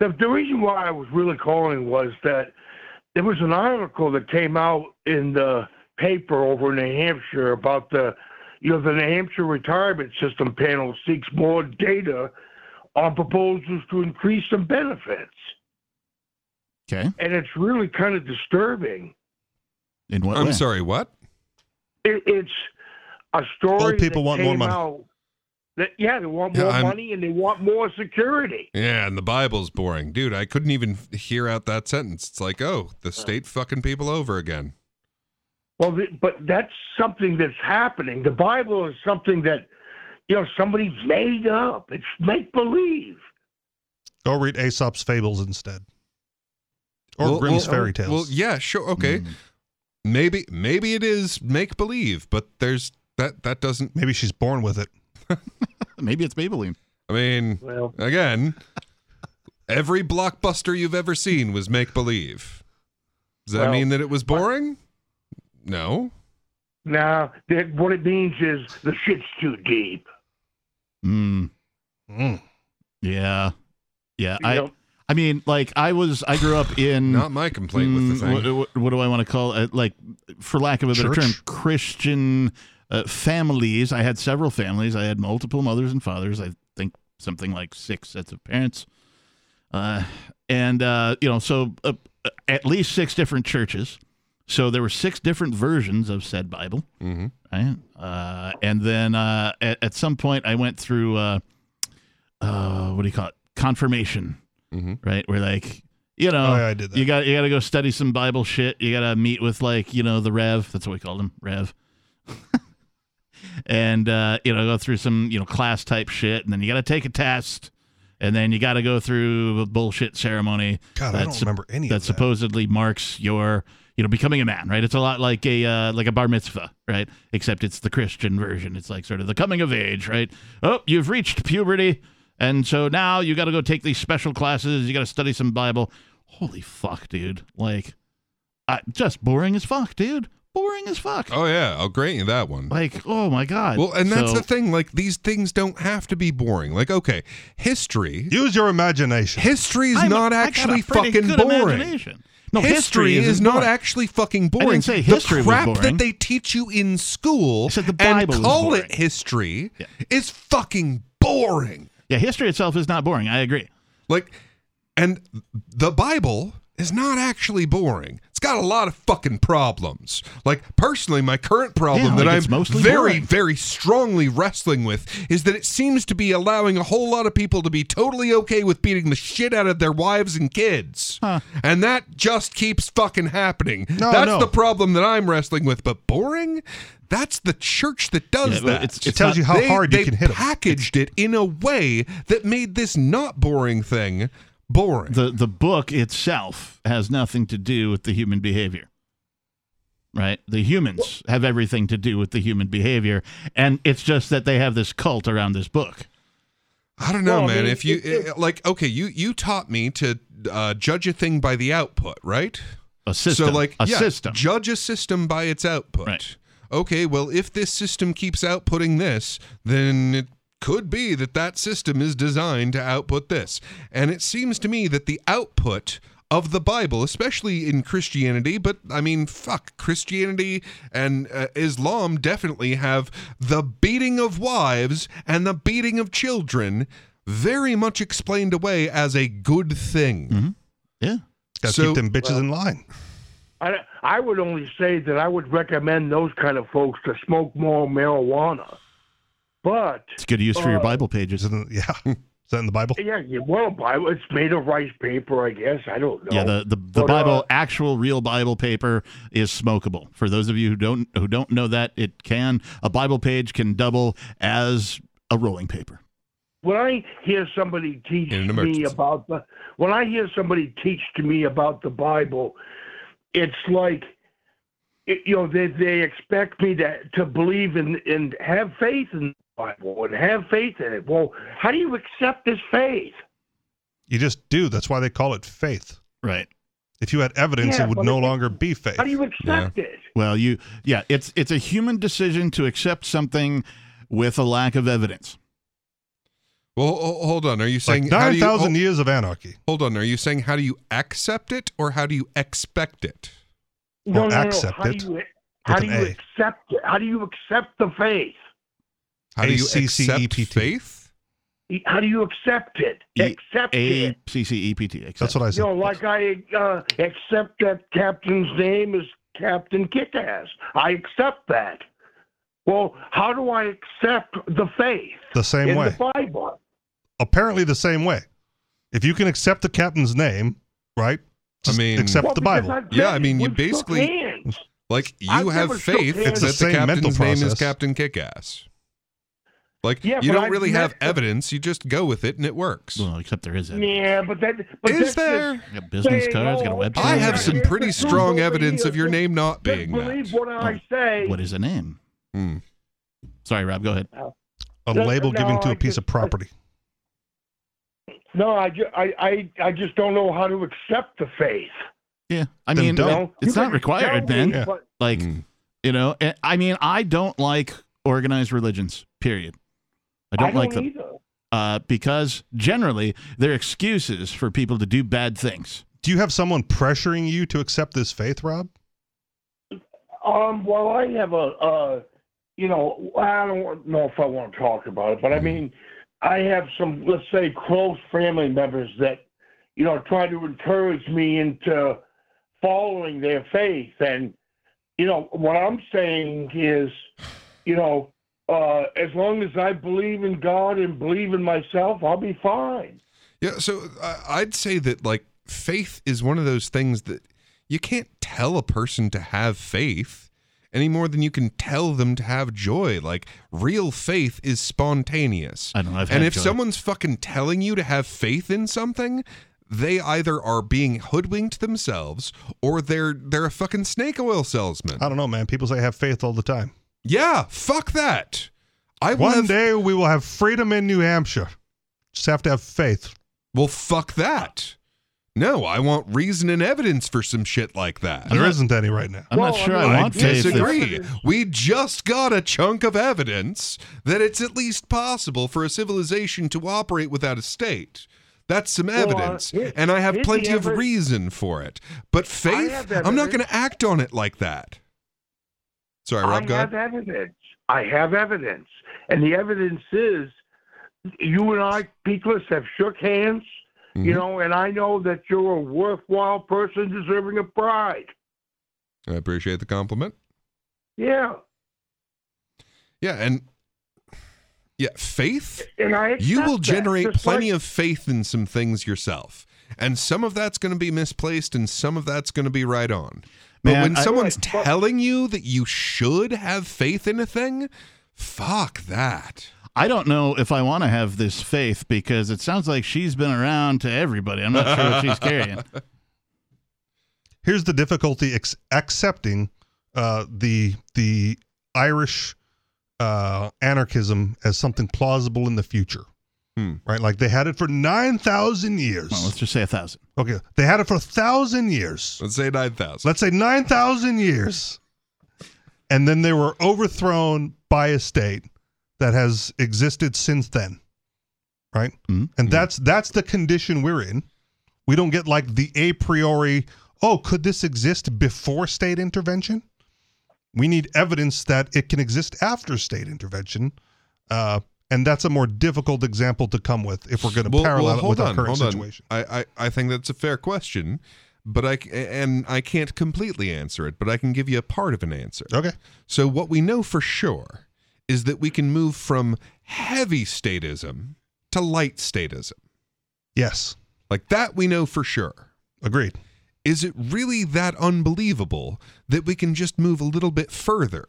The reason why I was really calling was that there was an article that came out in the paper over in New Hampshire about the New Hampshire retirement system panel seeks more data on proposals to increase some benefits. Okay. And it's really kind of disturbing. In what way? I'm sorry, what? It's a story. Old people want more money. They want more money and they want more security. Yeah, and the Bible's boring. Dude, I couldn't even hear out that sentence. It's like, oh, the state fucking people over again. Well, but that's something that's happening. The Bible is something that, somebody's made up. It's make-believe. Go read Aesop's Fables instead. Or Grimm's Fairy Tales. Well, yeah, sure, okay. Mm. Maybe it is make-believe, but there's that doesn't... Maybe she's born with it. Maybe it's Maybelline. I mean, again, every blockbuster you've ever seen was make-believe. Does that mean that it was boring? No. No, what it means is the shit's too deep. Mm. Mm. Yeah. Yeah. I grew up in... Not my complaint with the thing. What do I want to call it? For lack of a better term, Christian families. I had several families. I had multiple mothers and fathers. I think something like 6 sets of parents. So at least 6 different churches. So there were 6 different versions of said Bible, mm-hmm. right? And then at some point I went through, what do you call it? Confirmation, mm-hmm. right? Where I did that. you got to go study some Bible shit. You got to meet with the Rev. That's what we called him, Rev. And, go through some, class type shit. And then you got to take a test. And then you got to go through a bullshit ceremony. God, I don't remember any of that. That supposedly marks your... becoming a man, right? It's a lot like a bar mitzvah, right? Except it's the Christian version. It's sort of the coming of age, right? Oh, you've reached puberty, and so now you got to go take these special classes. You got to study some Bible. Holy fuck, dude! Just boring as fuck, dude. Boring as fuck. Oh yeah, I'll grant you that one. Oh my god. Well, and that's the thing. These things don't have to be boring. Okay, history. Use your imagination. History's not actually fucking boring. No, history is not actually fucking boring. I didn't say history was boring. The crap that they teach you in school and call it history is fucking boring. Yeah, history itself is not boring. I agree. And the Bible is not actually boring. It's got a lot of fucking problems. Personally, my current problem that I'm very, very strongly wrestling with is that it seems to be allowing a whole lot of people to be totally okay with beating the shit out of their wives and kids. Huh. And that just keeps fucking happening. That's the problem that I'm wrestling with. But boring? That's the church that does that. It tells you how hard you can hit them. They packaged it in a way that made this not boring thing boring. The book itself has nothing to do with the human behavior, right? The humans have everything to do with the human behavior, and it's just that they have this cult around this book. I don't know, man. If you taught me to judge a thing by the output, right? A system. So system. Judge a system by its output. Right. Okay, well, if this system keeps outputting this, then it could be that system is designed to output this. And it seems to me that the output of the Bible, especially in Christianity. But I mean, fuck, Christianity and Islam definitely have the beating of wives and the beating of children very much explained away as a good thing. Mm-hmm. Yeah. Gotta keep them bitches in line. I would only say that I would recommend those kind of folks to smoke more marijuana. But it's good use for your Bible pages, isn't it? Yeah. Is that in the Bible? Yeah, well, Bible. It's made of rice paper, I guess. I don't know. Yeah, the Bible, actual real Bible paper, is smokable. For those of you who don't know that, it can. A Bible page can double as a rolling paper. When I hear somebody teach me about the Bible, it's like, you know, they expect me to believe in and have faith in the Bible and have faith in it. Well, how do you accept this faith? You just do. That's why they call it faith. Right. If you had evidence, it would no longer be faith. How do you accept it? Well, it's a human decision to accept something with a lack of evidence. Well, hold on. Are you saying 9,000 years of anarchy? Hold on. Are you saying how do you accept it or how do you expect it? How do you accept it? How do you accept the faith? How do you accept faith? How do you accept it? Accept it. A-C-C-E-P-T. That's what I said. You know, like I accept that Captain's name is Captain Kickass. I accept that. Well, how do I accept the faith? The same way. In the Bible. Apparently the same way. If you can accept the Captain's name, right? I mean, accept the Bible. Yeah, I mean, you basically, like, you have faith that the Captain's name is Captain Kickass. Like, you don't really have evidence. You just go with it, and it works. Well, except there is evidence. Yeah, but that... Is there? You got business cards, got a website. I have some pretty strong evidence of your name not being that. Believe what I say. What is a name? Hmm. Sorry, Rob, go ahead. A label given to a piece of property. No, I just don't know how to accept the faith. Yeah, I mean, it's not required, man. Yeah. Like, you know, I mean, I don't like organized religions, period. I don't like them. Either. Because generally, they're excuses for people to do bad things. Do you have someone pressuring you to accept this faith, Rob? Well, I have I don't know if I want to talk about it, but I mean... I have some, let's say, close family members that, you know, try to encourage me into following their faith. And, you know, what I'm saying is, you know, as long as I believe in God and believe in myself, I'll be fine. Yeah, so I'd say that, like, faith is one of those things that you can't tell a person to have faith any more than you can tell them to have joy. Like, real faith is spontaneous. I don't know, and if joy. Someone's fucking telling you to have faith in something, they either are being hoodwinked themselves or they're a fucking snake oil salesman. I don't know, man. People say have faith all the time. Yeah, fuck that. One day we will have freedom in New Hampshire. Just have to have faith. Well, fuck that. No, I want reason and evidence for some shit like that. There isn't any right now. I'm not sure I want faith. Disagree. We just got a chunk of evidence that it's at least possible for a civilization to operate without a state. That's some evidence, and I have plenty of reason for it. But faith, I'm not going to act on it like that. Sorry, Rob, go ahead. I have evidence. And the evidence is you and I, Peakless, have shook hands. You know, and I know that you're a worthwhile person deserving of pride. I appreciate the compliment. Yeah. Yeah, faith. And I accept you will generate plenty of faith in some things yourself. And some of that's going to be misplaced and some of that's going to be right on. But when someone's telling you that you should have faith in a thing, fuck that. I don't know if I want to have this faith because it sounds like she's been around to everybody. I'm not sure what she's carrying. Here's the difficulty accepting the Irish anarchism as something plausible in the future, right? Like they had it for 9,000 years. Well, let's just say 1,000. Okay. They had it for 1,000 years. Let's say 9,000. Let's say 9,000 years. And then they were overthrown by a state that has existed since then, right? Mm-hmm. And that's the condition we're in. We don't get like the a priori, oh, could this exist before state intervention? We need evidence that it can exist after state intervention. And that's a more difficult example to come with if we're going to parallel it with our current situation. I think that's a fair question, but I can't completely answer it, but I can give you a part of an answer. Okay. So what we know for sure is that we can move from heavy statism to light statism. Yes. Like that we know for sure. Agreed. Is it really that unbelievable that we can just move a little bit further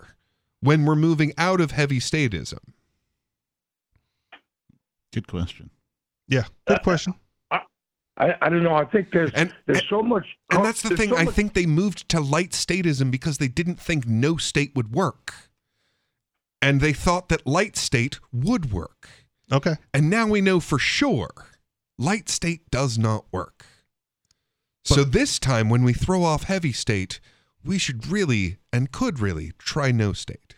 when we're moving out of heavy statism? Good question. Yeah, good question. I don't know. I think there's so much. And that's the thing. So I think they moved to light statism because they didn't think no state would work. And they thought that light state would work. Okay. And now we know for sure light state does not work. But, so this time when we throw off heavy state, we should really and could really try no state.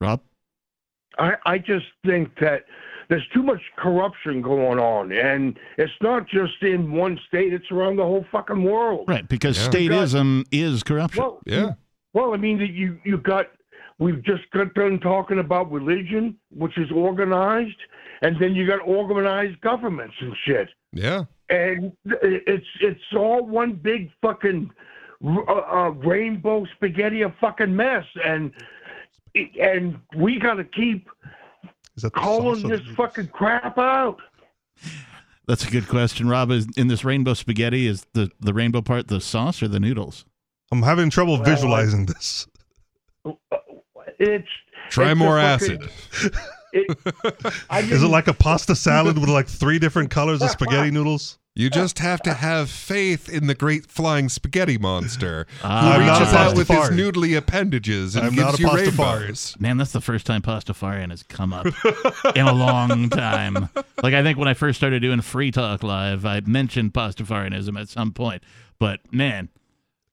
Rob? I just think that there's too much corruption going on, and it's not just in one state, it's around the whole fucking world. Right, because statism is corruption. Well, yeah. Well, I mean, we've just got done talking about religion, which is organized, and then you got organized governments and shit. Yeah. And it's all one big fucking rainbow spaghetti of fucking mess, and we got to keep calling this fucking crap out. That's a good question, Rob. Is in this rainbow spaghetti, is the rainbow part the sauce or the noodles? I'm having trouble visualizing this. It's more acid. Is it like a pasta salad with like 3 different colors of spaghetti noodles? You just have to have faith in the great flying spaghetti monster who reaches out with his noodly appendages and gives you rain bars. Man, that's the first time Pastafarian has come up in a long time. Like, I think when I first started doing Free Talk Live, I mentioned Pastafarianism at some point. But, man,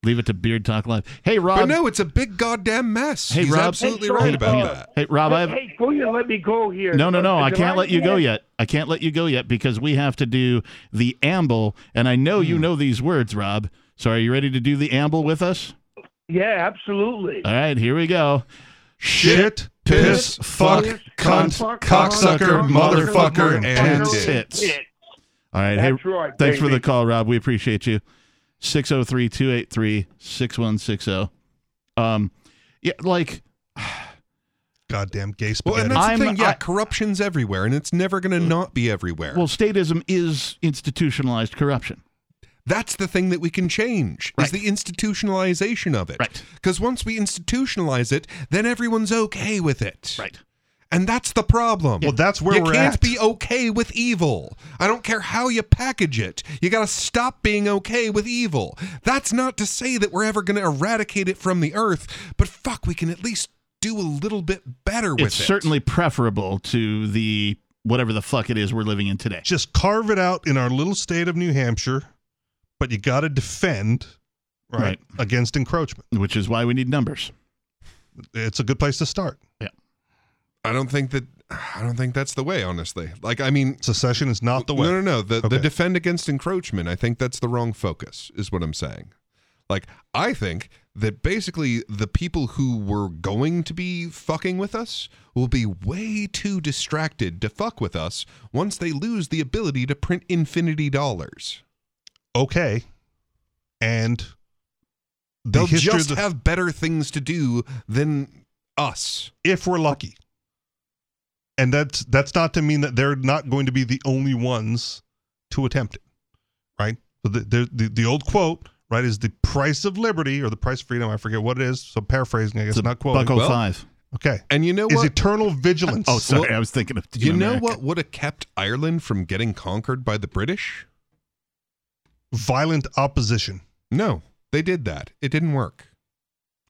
leave it to Beard Talk Live. Hey, Rob. But no, it's a big goddamn mess. Hey, He's Rob. Absolutely hey, right about that. Hey, Rob. Hey, will you let me go here? No. I can't let you go yet. I can't let you go yet because we have to do the amble, and I know you know these words, Rob. So are you ready to do the amble with us? Yeah, absolutely. All right, here we go. Shit, piss, fuck, cunt, cocksucker, motherfucker, and tits. All right, hey, thanks for the call, Rob. We appreciate you. 603-283-6160. Yeah, like... Goddamn gay spaghetti. Well, and that's the thing, corruption's everywhere, and it's never going to not be everywhere. Well, statism is institutionalized corruption. That's the thing that we can change, is the institutionalization of it. Right. Because once we institutionalize it, then everyone's okay with it. Right. And that's the problem. Well, that's where we're at. You can't be okay with evil. I don't care how you package it. You got to stop being okay with evil. That's not to say that we're ever going to eradicate it from the earth, but fuck, we can at least do a little bit better with it. It's certainly preferable to the whatever the fuck it is we're living in today. Just carve it out in our little state of New Hampshire, but you got to defend against encroachment. Which is why we need numbers. It's a good place to start. Yeah. I don't think that's the way, honestly. Like, I mean, secession is not the way. No. The defend against encroachment, I think that's the wrong focus, is what I'm saying. Like, I think that basically the people who were going to be fucking with us will be way too distracted to fuck with us once they lose the ability to print infinity dollars. Okay. And they'll just have better things to do than us. If we're lucky. And that's not to mean that they're not going to be the only ones to attempt it, right? But the old quote, right, is the price of liberty or the price of freedom. I forget what it is. So paraphrasing, I guess, it's not quoting. $1.05. Okay. And you know what? Is eternal vigilance. Oh, sorry. I was thinking of you know America. What would have kept Ireland from getting conquered by the British? Violent opposition. No, they did that. It didn't work.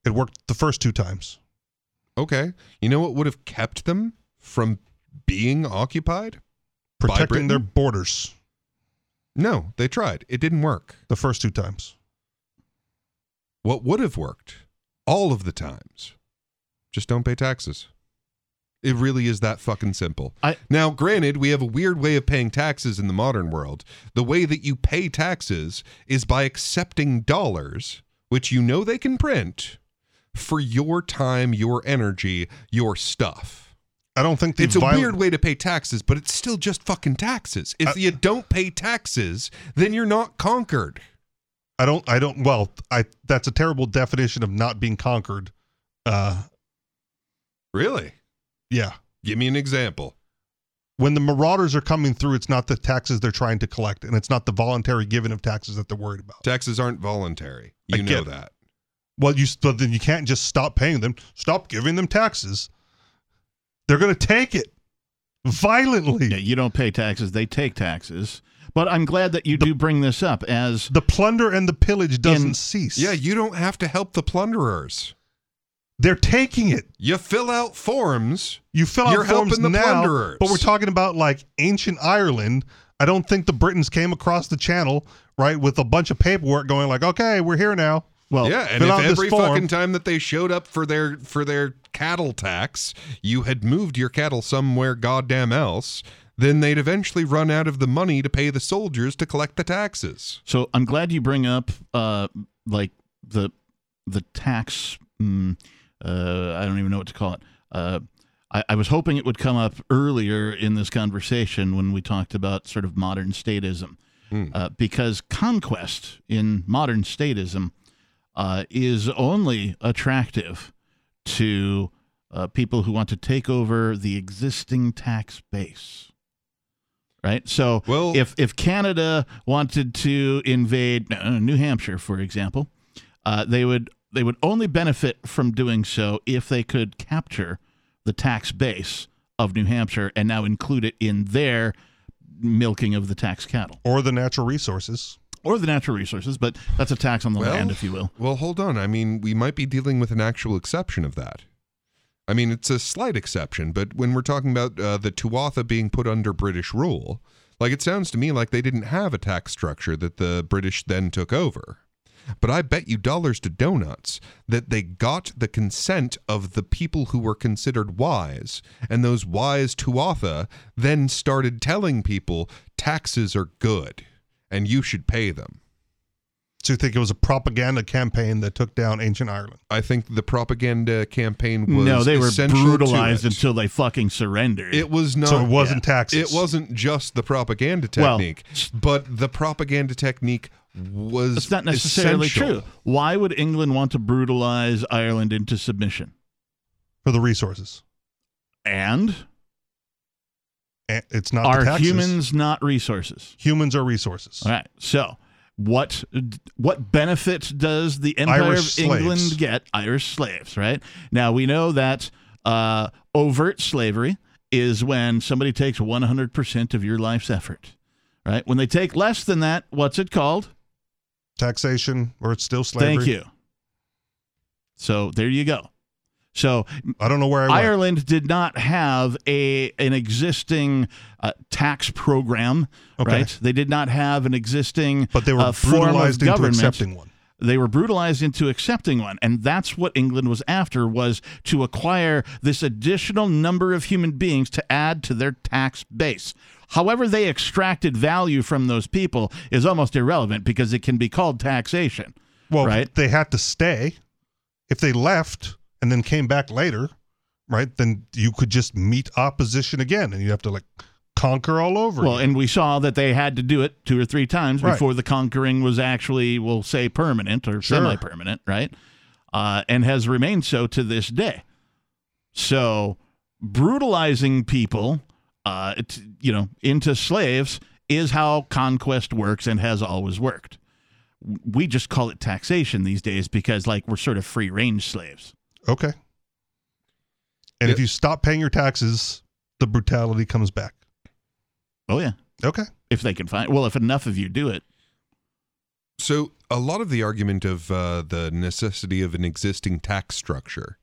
It worked the first 2 times. Okay. You know what would have kept them from being occupied? Protecting their borders. No, they tried. It didn't work. The first 2 times. What would have worked all of the times? Just don't pay taxes. It really is that fucking simple. Now, granted, we have a weird way of paying taxes in the modern world. The way that you pay taxes is by accepting dollars, which you know they can print, for your time, your energy, your stuff. I don't think it's a weird way to pay taxes, but it's still just fucking taxes. If you don't pay taxes, then you're not conquered. That's a terrible definition of not being conquered. Really? Yeah. Give me an example. When the marauders are coming through, it's not the taxes they're trying to collect, and it's not the voluntary giving of taxes that they're worried about. Taxes aren't voluntary. You know that. Well, but then you can't just stop paying them. Stop giving them taxes. They're going to take it violently. Yeah, you don't pay taxes. They take taxes. But I'm glad that you do bring this up, as the plunder and the pillage doesn't cease. Yeah, you don't have to help the plunderers. They're taking it. You fill out forms. You're helping the plunderers. But we're talking about like ancient Ireland. I don't think the Britons came across the channel, right, with a bunch of paperwork going like, okay, we're here now. Well, yeah, and if every fucking time that they showed up for their cattle tax, you had moved your cattle somewhere goddamn else, then they'd eventually run out of the money to pay the soldiers to collect the taxes. So I'm glad you bring up the tax. I don't even know what to call it. I was hoping it would come up earlier in this conversation when we talked about sort of modern statism, because conquest in modern statism is only attractive to people who want to take over the existing tax base. Right? So if Canada wanted to invade New Hampshire, for example, they would only benefit from doing so if they could capture the tax base of New Hampshire and now include it in their milking of the tax cattle. Or the natural resources. But that's a tax on the land, if you will. Well, hold on. I mean, we might be dealing with an actual exception of that. I mean, it's a slight exception, but when we're talking about the Tuatha being put under British rule, like it sounds to me like they didn't have a tax structure that the British then took over. But I bet you dollars to donuts that they got the consent of the people who were considered wise, and those wise Tuatha then started telling people taxes are good and you should pay them. So you think it was a propaganda campaign that took down ancient Ireland? I think the propaganda campaign was no, they were brutalized until they fucking surrendered. It was not. So it wasn't taxes. It wasn't just the propaganda technique, but the propaganda technique was That's not necessarily essential. True. Why would England want to brutalize Ireland into submission? For the resources. And it's not the taxes. Are humans not resources? Humans are resources. All right. So what benefit does the Empire of England get? Irish slaves, right? Now, we know that overt slavery is when somebody takes 100% of your life's effort, right? When they take less than that, what's it called? Taxation, or it's still slavery. Thank you. So there you go. So I don't know where Ireland went. Did not have an existing tax program, okay, right? They did not have an existing but they were brutalized into accepting one. They were brutalized into accepting one, and that's what England was after, was to acquire this additional number of human beings to add to their tax base. However they extracted value from those people is almost irrelevant because it can be called taxation. Well, right? They had to stay. If they left and then came back later, right, then you could just meet opposition again, and you have to like conquer all over. Well, and we saw that they had to do it 2 or 3 times before the conquering was actually, we'll say, permanent or semi-permanent, right? And has remained so to this day. So brutalizing people into slaves is how conquest works and has always worked. We just call it taxation these days because like we're sort of free-range slaves. Okay. And if you stop paying your taxes, the brutality comes back. Oh, yeah. Okay. If they can if enough of you do it. So a lot of the argument of the necessity of an existing tax structure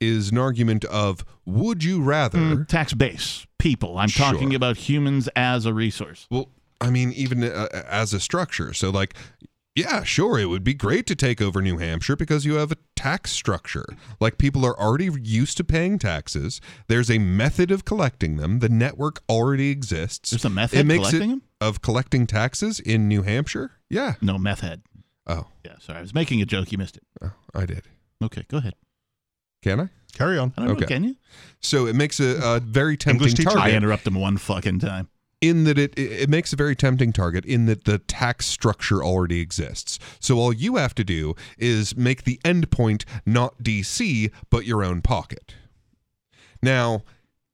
is an argument of would you rather... tax base, people. I'm talking about humans as a resource. Well, I mean, even as a structure. So like yeah, sure, it would be great to take over New Hampshire because you have a tax structure. Like, people are already used to paying taxes. There's a method of collecting them. The network already exists. There's a method of collecting taxes in New Hampshire? Yeah. No, meth head. Oh. Yeah, sorry. I was making a joke. You missed it. Oh, I did. Okay, go ahead. Can I? Carry on. I don't know, can you? So it makes a very tempting target. I interrupt them one fucking time. In that it makes a very tempting target in that the tax structure already exists. So all you have to do is make the end point not DC, but your own pocket. Now,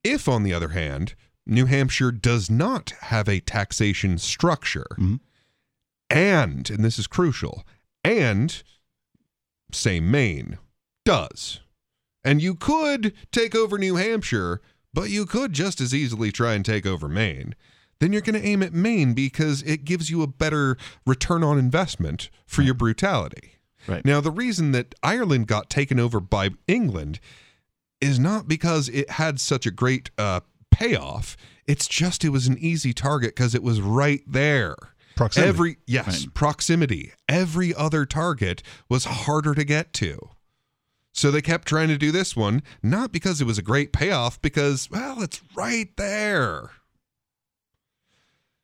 if, on the other hand, New Hampshire does not have a taxation structure, mm-hmm. and this is crucial, and, say, Maine does, and you could take over New Hampshire, but you could just as easily try and take over Maine, then you're going to aim at Maine because it gives you a better return on investment for your brutality. Right. Now, the reason that Ireland got taken over by England is not because it had such a great payoff. It's just it was an easy target because it was right there. Proximity. Proximity. Every other target was harder to get to. So they kept trying to do this one, not because it was a great payoff, because, well, it's right there.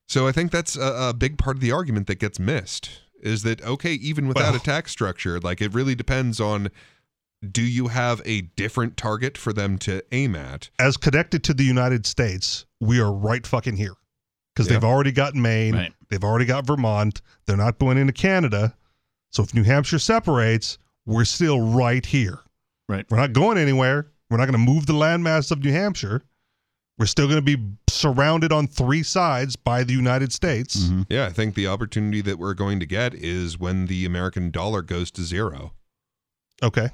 So I think that's a big part of the argument that gets missed, is that, okay, even without a tax structure, like, it really depends on, do you have a different target for them to aim at? As connected to the United States, we are right fucking here. Because they've already got Maine, they've already got Vermont, they're not going into Canada, so if New Hampshire separates, we're still right here. Right. We're not going anywhere. We're not going to move the landmass of New Hampshire. We're still going to be surrounded on three sides by the United States. Mm-hmm. Yeah, I think the opportunity that we're going to get is when the American dollar goes to zero. Okay.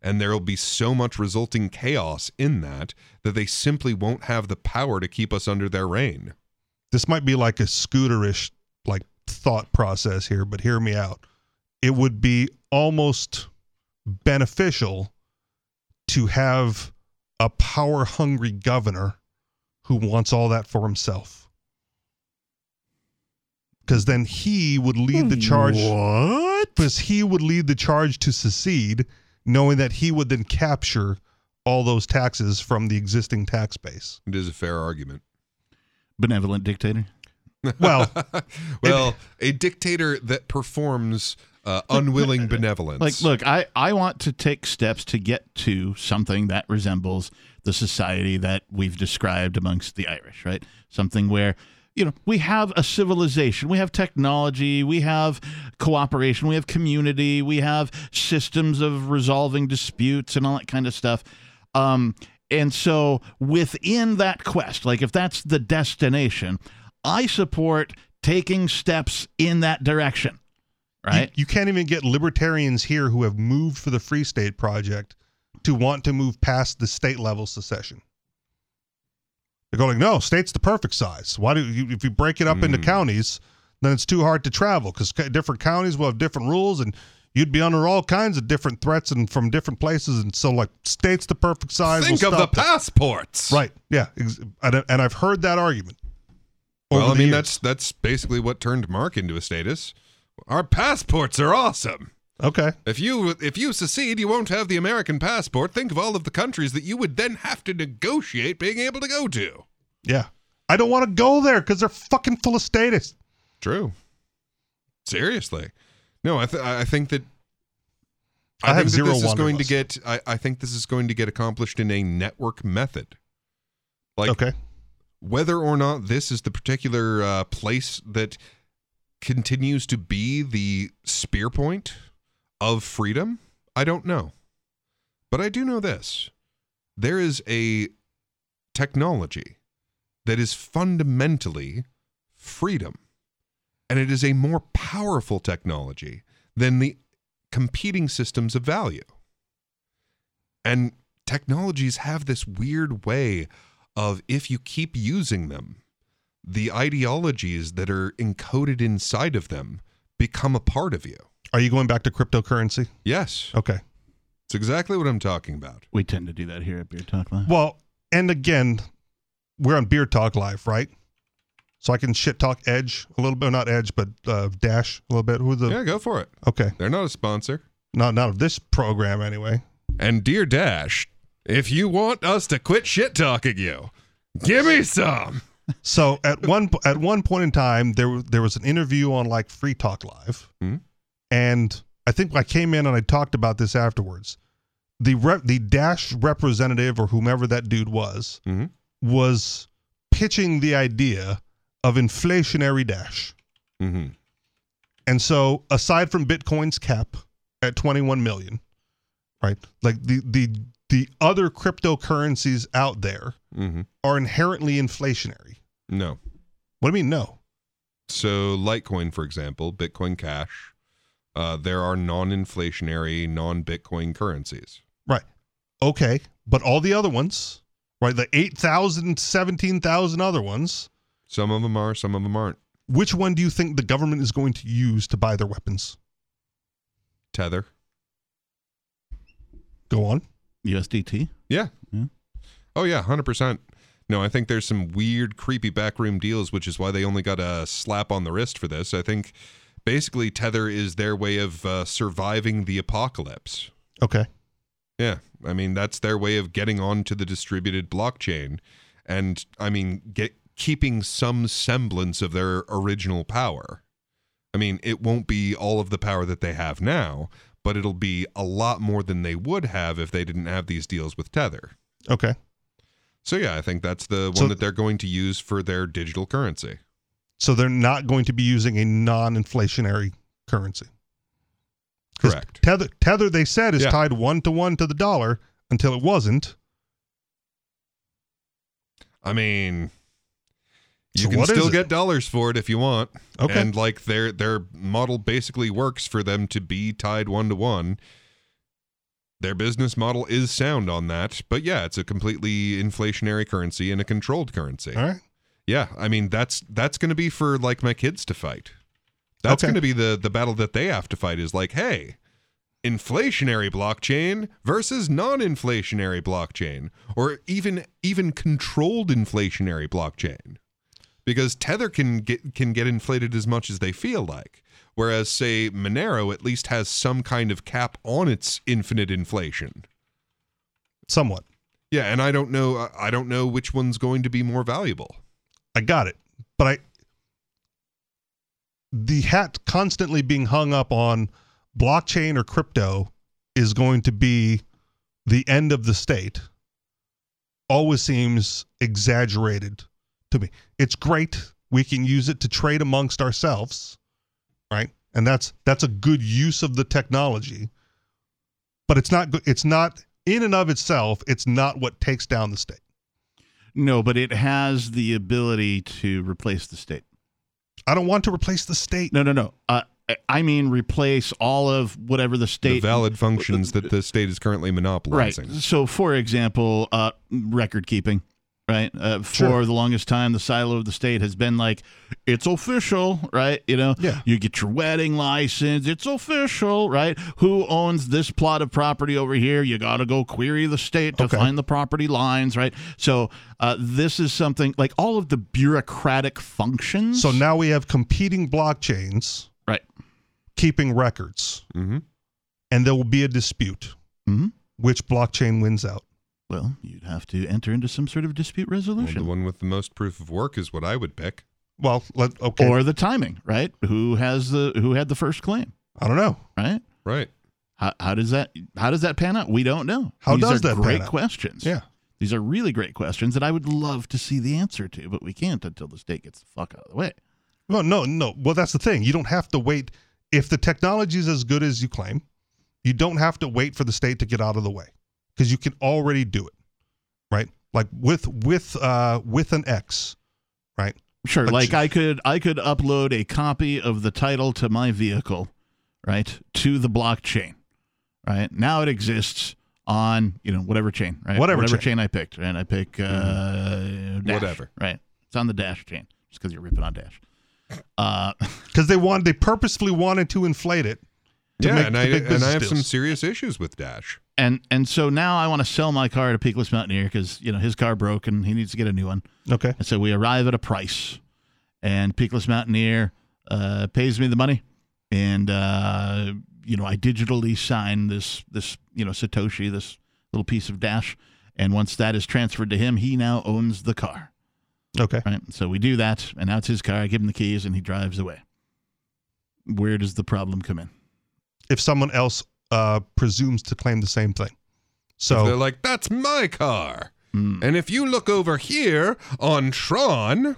And there will be so much resulting chaos in that they simply won't have the power to keep us under their reign. This might be like a Scooter-ish like thought process here, but hear me out. It would be almost beneficial to have a power-hungry governor who wants all that for himself. Because then he would lead the charge. What? Because he would lead the charge to secede, knowing that he would then capture all those taxes from the existing tax base. It is a fair argument. Benevolent dictator? Well, a dictator that performs unwilling benevolence. Like, look, I want to take steps to get to something that resembles the society that we've described amongst the Irish, right? Something where, you know, we have a civilization, we have technology, we have cooperation, we have community, we have systems of resolving disputes and all that kind of stuff. And so within that quest, like if that's the destination, I support taking steps in that direction. Right? You can't even get libertarians here who have moved for the Free State Project to want to move past the state level secession. They're going, no, state's the perfect size. Why do you, if you break it up into counties, then it's too hard to travel because different counties will have different rules and you'd be under all kinds of different threats and from different places. And so, like, state's the perfect size. Think of the passports. Right. Yeah. And I've heard that argument. Well, I mean, that's basically what turned Mark into a status. Our passports are awesome. Okay. If you secede, you won't have the American passport. Think of all of the countries that you would then have to negotiate being able to go to. Yeah. I don't want to go there because they're fucking full of statists. True. Seriously. No, I think this is going to get accomplished in a network method. Like, okay. Whether or not this is the particular place that continues to be the spear point of freedom, I don't know. But I do know this. There is a technology that is fundamentally freedom, and it is a more powerful technology than the competing systems of value. And technologies have this weird way of, if you keep using them, the ideologies that are encoded inside of them become a part of you. Are you going back to cryptocurrency? Yes. Okay. It's exactly what I'm talking about. We tend to do that here at Beard Talk Live. Well, and again, we're on Beard Talk Live, right? So I can shit talk Edge a little bit, not Edge, but Dash a little bit. Who the? Yeah, go for it. Okay. They're not a sponsor. Not of this program anyway. And dear Dash, if you want us to quit shit talking you, give me some. So at one point in time, there was an interview on like Free Talk Live, and I think I came in and I talked about this afterwards. The Dash representative or whomever that dude was pitching the idea of inflationary Dash. Mm-hmm. And so aside from Bitcoin's cap at 21 million, right? Like the other cryptocurrencies out there are inherently inflationary. No. What do you mean no? So Litecoin, for example, Bitcoin Cash, there are non-inflationary, non-Bitcoin currencies. Right. Okay. But all the other ones, right? The 8,000, 17,000 other ones. Some of them are, some of them aren't. Which one do you think the government is going to use to buy their weapons? Tether. Go on. USDT? Yeah. Oh, yeah, 100%. No, I think there's some weird, creepy backroom deals, which is why they only got a slap on the wrist for this. I think basically Tether is their way of surviving the apocalypse. Okay. Yeah, I mean, that's their way of getting onto the distributed blockchain and, I mean, keeping some semblance of their original power. I mean, it won't be all of the power that they have now, but it'll be a lot more than they would have if they didn't have these deals with Tether. Okay. So yeah, I think that's the one that they're going to use for their digital currency. So they're not going to be using a non-inflationary currency. Correct. Tether, they said, is tied 1-to-1 to the dollar until it wasn't. I mean, you can still get dollars for it if you want. Okay. And like their model basically works for them to be tied 1-to-1. Their business model is sound on that. But yeah, it's a completely inflationary currency and a controlled currency. All right. Yeah. I mean, that's going to be for like my kids to fight. That's going to be the battle that they have to fight is like, hey, inflationary blockchain versus non-inflationary blockchain or even controlled inflationary blockchain. Because Tether can get inflated as much as they feel like, whereas, say, Monero at least has some kind of cap on its infinite inflation. Somewhat. Yeah, and I don't know which one's going to be more valuable. I got it, but the hat constantly being hung up on blockchain or crypto is going to be the end of the state always seems exaggerated to me. It's great. We can use it to trade amongst ourselves, right? And that's a good use of the technology. But it's not in and of itself, it's not what takes down the state. No, but it has the ability to replace the state. I don't want to replace the state. No. I mean replace all of whatever the state... The valid functions that the state is currently monopolizing. Right. So, for example, record keeping. Right. For the longest time, the silo of the state has been like, it's official. Right. You know, you get your wedding license. It's official. Right. Who owns this plot of property over here? You got to go query the state to find the property lines. Right. So this is something like all of the bureaucratic functions. So now we have competing blockchains. Right. Keeping records. Mm-hmm. And there will be a dispute. Mm-hmm. Which blockchain wins out? Well, you'd have to enter into some sort of dispute resolution. Well, the one with the most proof of work is what I would pick. Well, or the timing, right? Who had the first claim? I don't know. Right. How does that pan out? We don't know. These are great questions. Yeah. These are really great questions that I would love to see the answer to, but we can't until the state gets the fuck out of the way. Well, no. Well, that's the thing. You don't have to wait. If the technology is as good as you claim, you don't have to wait for the state to get out of the way. Because you can already do it, right? Like with an X, right? Sure. Like I could upload a copy of the title to my vehicle, right, to the blockchain, right? Now it exists on whatever chain, right? Whatever chain I picked, and I pick Dash, whatever, right? It's on the Dash chain, just because you're ripping on Dash. Because they purposefully wanted to inflate it. I have some serious issues with Dash. And so now I want to sell my car to Peakless Mountaineer because his car broke and he needs to get a new one. Okay. And so we arrive at a price, and Peakless Mountaineer pays me the money, and you know, I digitally sign this you know, Satoshi, this little piece of Dash, and once that is transferred to him, he now owns the car. Okay. Right. So we do that, and now it's his car. I give him the keys, and he drives away. Where does the problem come in? If someone else presumes to claim the same thing. So if they're like, that's my car. Mm. And if you look over here on Tron,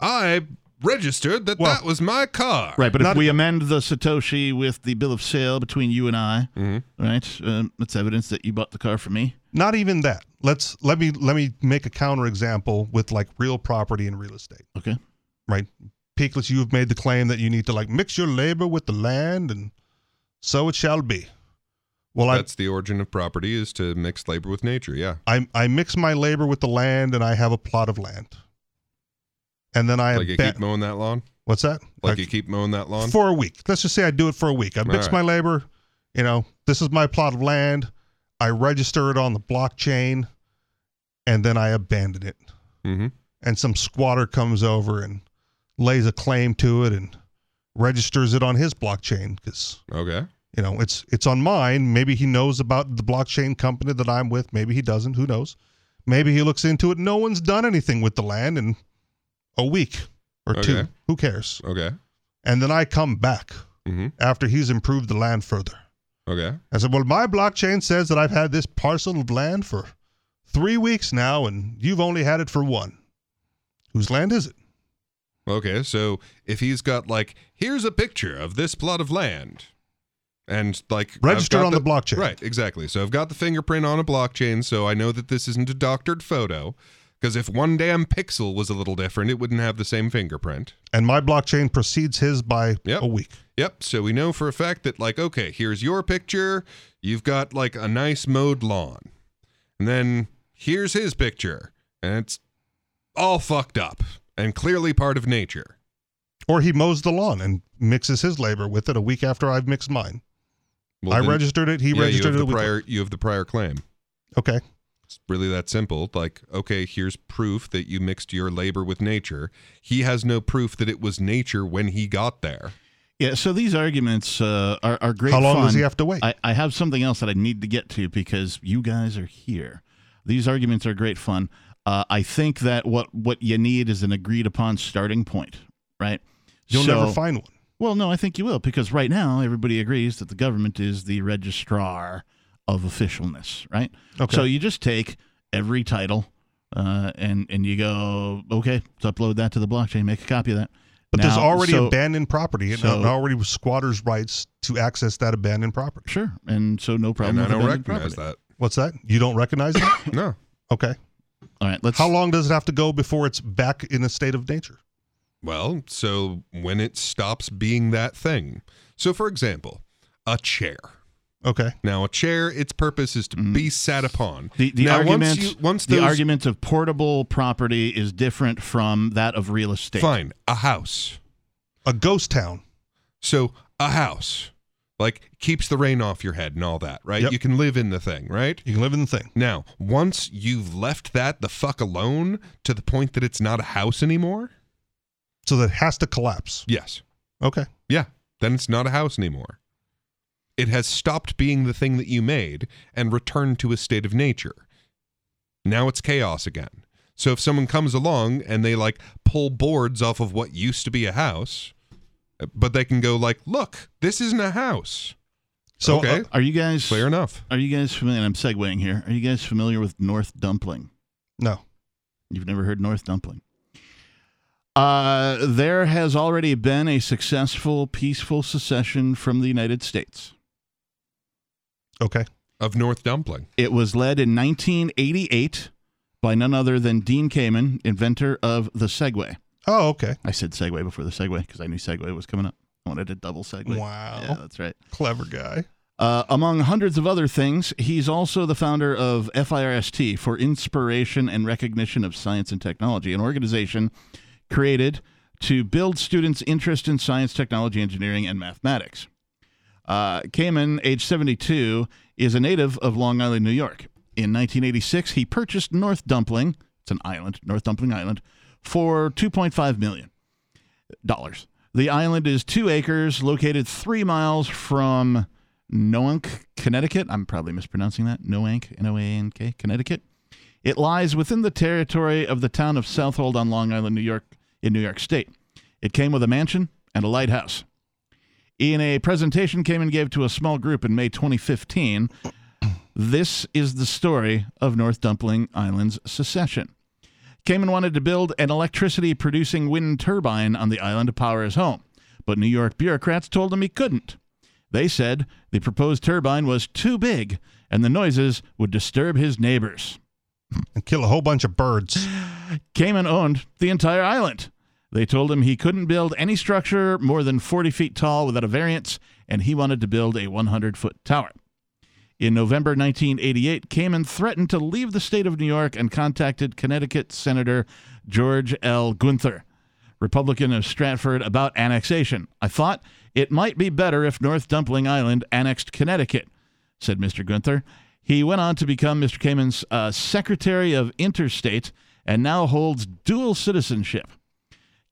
I registered that that was my car. Right, but if we amend the Satoshi with the bill of sale between you and I, mm-hmm. right, that's evidence that you bought the car for me. Not even that. Let me make a counterexample with like real property and real estate. Okay. Right. Peakless, you've made the claim that you need to like mix your labor with the land, and so it shall be. Well, that's the origin of property, is to mix labor with nature. Yeah. I mix my labor with the land, and I have a plot of land. And then I like keep mowing that lawn. What's that? Like you keep mowing that lawn for a week. Let's just say I do it for a week. I mix my labor. You know, this is my plot of land. I register it on the blockchain, and then I abandon it. Mm-hmm. And some squatter comes over and lays a claim to it and registers it on his blockchain because, you know, it's on mine. Maybe he knows about the blockchain company that I'm with. Maybe he doesn't. Who knows? Maybe he looks into it. No one's done anything with the land in a week or two. Who cares? Okay. And then I come back after he's improved the land further. Okay. I said, well, my blockchain says that I've had this parcel of land for 3 weeks now, and you've only had it for one. Whose land is it? Okay, so if he's got, like, here's a picture of this plot of land, and, like... registered on the blockchain. Right, exactly. So I've got the fingerprint on a blockchain, so I know that this isn't a doctored photo, because if one damn pixel was a little different, it wouldn't have the same fingerprint. And my blockchain precedes his by a week. Yep, so we know for a fact that, like, okay, here's your picture, you've got, like, a nice mowed lawn. And then here's his picture, and it's all fucked up, and clearly part of nature. Or he mows the lawn and mixes his labor with it a week after I've mixed mine. Well, I registered it, he registered it. You have the prior claim. Okay. It's really that simple. Like, okay, here's proof that you mixed your labor with nature. He has no proof that it was nature when he got there. Yeah, so these arguments are great fun. How long does he have to wait? I have something else that I need to get to because you guys are here. These arguments are great fun. I think that what you need is an agreed-upon starting point, right? You'll never find one. Well, no, I think you will, because right now everybody agrees that the government is the registrar of officialness, right? Okay. So you just take every title and you go, okay, let's upload that to the blockchain, make a copy of that. But there's already abandoned property, and already squatters' rights to access that abandoned property. Sure, and so no problem. And I don't recognize that. What's that? You don't recognize that? No. Okay. All right. How long does it have to go before it's back in a state of nature? Well, so when it stops being that thing. So, for example, a chair. Okay. Now, a chair, its purpose is to be sat upon. The argument of portable property is different from that of real estate. Fine. A house. A ghost town. So, a house. Like, keeps the rain off your head and all that, right? Yep. You can live in the thing, right? You can live in the thing. Now, once you've left that the fuck alone to the point that it's not a house anymore. So that has to collapse. Yes. Okay. Yeah. Then it's not a house anymore. It has stopped being the thing that you made and returned to a state of nature. Now it's chaos again. So if someone comes along and they like pull boards off of what used to be a house, but they can go like, look, this isn't a house. So okay. Are you guys clear enough? Are you guys familiar? I'm segueing here. Are you guys familiar with North Dumpling? No. You've never heard North Dumpling? There has already been a successful, peaceful secession from the United States. Okay. Of North Dumpling. It was led in 1988 by none other than Dean Kamen, inventor of the Segway. Oh, okay. I said Segway before the Segway because I knew Segway was coming up. I wanted a double Segway. Wow. Yeah, that's right. Clever guy. Among hundreds of other things, he's also the founder of FIRST, for Inspiration and Recognition of Science and Technology, an organization created to build students' interest in science, technology, engineering, and mathematics. Kamen, age 72, is a native of Long Island, New York. In 1986, he purchased North Dumpling, it's an island, North Dumpling Island, for $2.5 million. The island is 2 acres, located 3 miles from Noank, Connecticut. I'm probably mispronouncing that. Noank, N-O-A-N-K, Connecticut. It lies within the territory of the town of Southold on Long Island, New York, in New York State. It came with a mansion and a lighthouse. In a presentation Kamen gave to a small group in May 2015, this is the story of North Dumpling Island's secession. Kamen wanted to build an electricity-producing wind turbine on the island to power his home, but New York bureaucrats told him he couldn't. They said the proposed turbine was too big and the noises would disturb his neighbors and kill a whole bunch of birds. Kamen owned the entire island. They told him he couldn't build any structure more than 40 feet tall without a variance, and he wanted to build a 100-foot tower. In November 1988, Kamen threatened to leave the state of New York and contacted Connecticut Senator George L. Gunther, Republican of Stratford, about annexation. I thought it might be better if North Dumpling Island annexed Connecticut, said Mr. Gunther. He went on to become Mr. Kamen's Secretary of Interstate and now holds dual citizenship.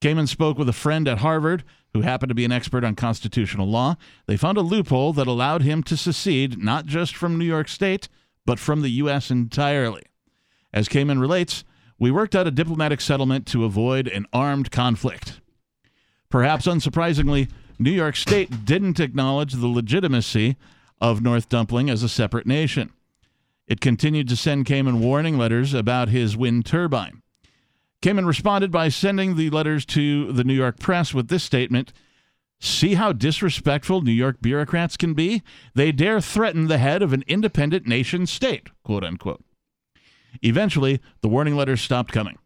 Kamen spoke with a friend at Harvard who happened to be an expert on constitutional law. They found a loophole that allowed him to secede not just from New York State, but from the U.S. entirely. As Kamen relates, we worked out a diplomatic settlement to avoid an armed conflict. Perhaps unsurprisingly, New York State didn't acknowledge the legitimacy of North Dumpling as a separate nation. It continued to send Kamen warning letters about his wind turbine. Kamen responded by sending the letters to the New York press with this statement: see how disrespectful New York bureaucrats can be? They dare threaten the head of an independent nation state, quote unquote. Eventually, the warning letters stopped coming.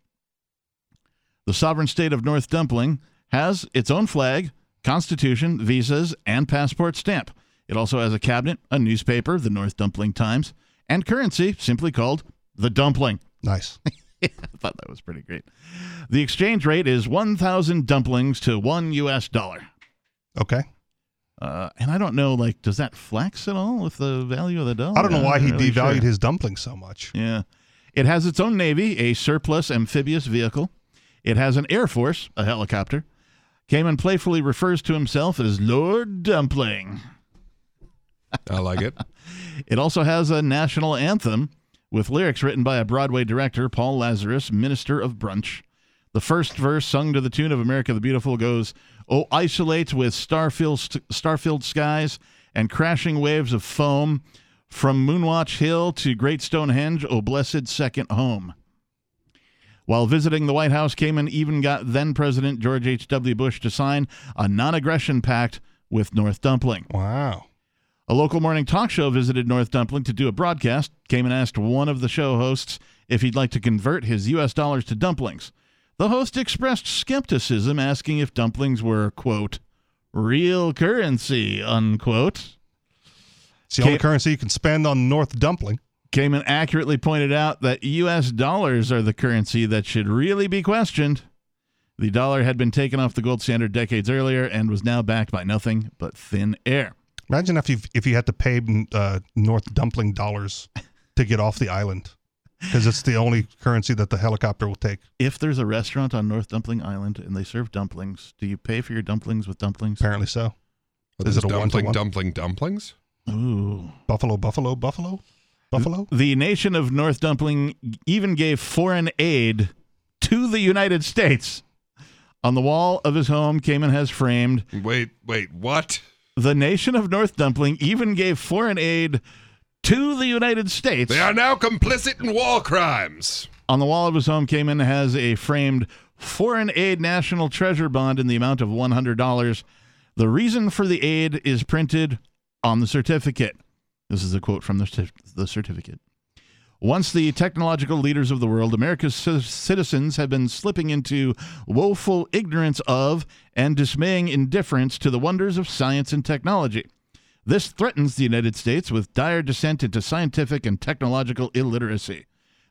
The sovereign state of North Dumpling has its own flag, constitution, visas, and passport stamp. It also has a cabinet, a newspaper, the North Dumpling Times, and currency simply called the Dumpling. Nice. I thought that was pretty great. The exchange rate is 1,000 dumplings to $1 US. Okay. And I don't know, like, does that flex at all with the value of the dollar? I don't know why he devalued his dumplings so much. Yeah. It has its own navy, a surplus amphibious vehicle. It has an air force, a helicopter. Kamen playfully refers to himself as Lord Dumpling. I like it. It also has a national anthem, with lyrics written by a Broadway director, Paul Lazarus, minister of brunch. The first verse, sung to the tune of America the Beautiful, goes, oh, isolate with star-filled skies and crashing waves of foam, from Moonwatch Hill to Great Stonehenge, oh, blessed second home. While visiting the White House, Kamen even got then-President George H.W. Bush to sign a non-aggression pact with North Dumpling. Wow. A local morning talk show visited North Dumpling to do a broadcast. Kamen asked one of the show hosts if he'd like to convert his U.S. dollars to dumplings. The host expressed skepticism, asking if dumplings were, quote, real currency, unquote. It's the only currency you can spend on North Dumpling. Kamen accurately pointed out that U.S. dollars are the currency that should really be questioned. The dollar had been taken off the gold standard decades earlier and was now backed by nothing but thin air. Imagine if you had to pay North Dumpling dollars to get off the island, because it's the only currency that the helicopter will take. If there's a restaurant on North Dumpling Island and they serve dumplings, do you pay for your dumplings with dumplings? Apparently so. Is it a dumpling, dumpling, dumplings? Ooh. Buffalo? The nation of North Dumpling even gave foreign aid to the United States. On the wall of his home, Kamen has framed... Wait, what? The nation of North Dumpling even gave foreign aid to the United States. They are now complicit in war crimes. On the wall of his home, Kamen has a framed foreign aid national treasure bond in the amount of $100. The reason for the aid is printed on the certificate. This is a quote from the certificate. Once the technological leaders of the world, America's citizens have been slipping into woeful ignorance of and dismaying indifference to the wonders of science and technology. This threatens the United States with dire descent into scientific and technological illiteracy.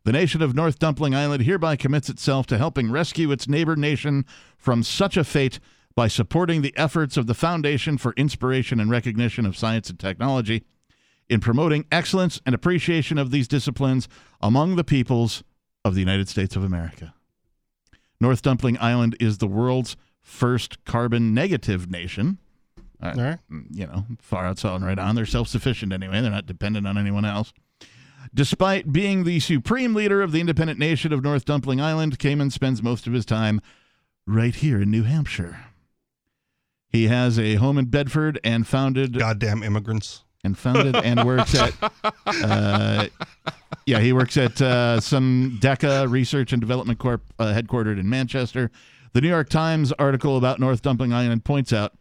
The nation of North Dumpling Island hereby commits itself to helping rescue its neighbor nation from such a fate by supporting the efforts of the Foundation for Inspiration and Recognition of Science and Technology, in promoting excellence and appreciation of these disciplines among the peoples of the United States of America. North Dumpling Island is the world's first carbon negative nation. All right. You know, far outside and right on. They're self-sufficient anyway. They're not dependent on anyone else. Despite being the supreme leader of the independent nation of North Dumpling Island, Kamen spends most of his time right here in New Hampshire. He has a home in Bedford and founded... Goddamn immigrants. And founded and works at... he works at some DECA Research and Development Corp headquartered in Manchester. The New York Times article about North Dumpling Island points out,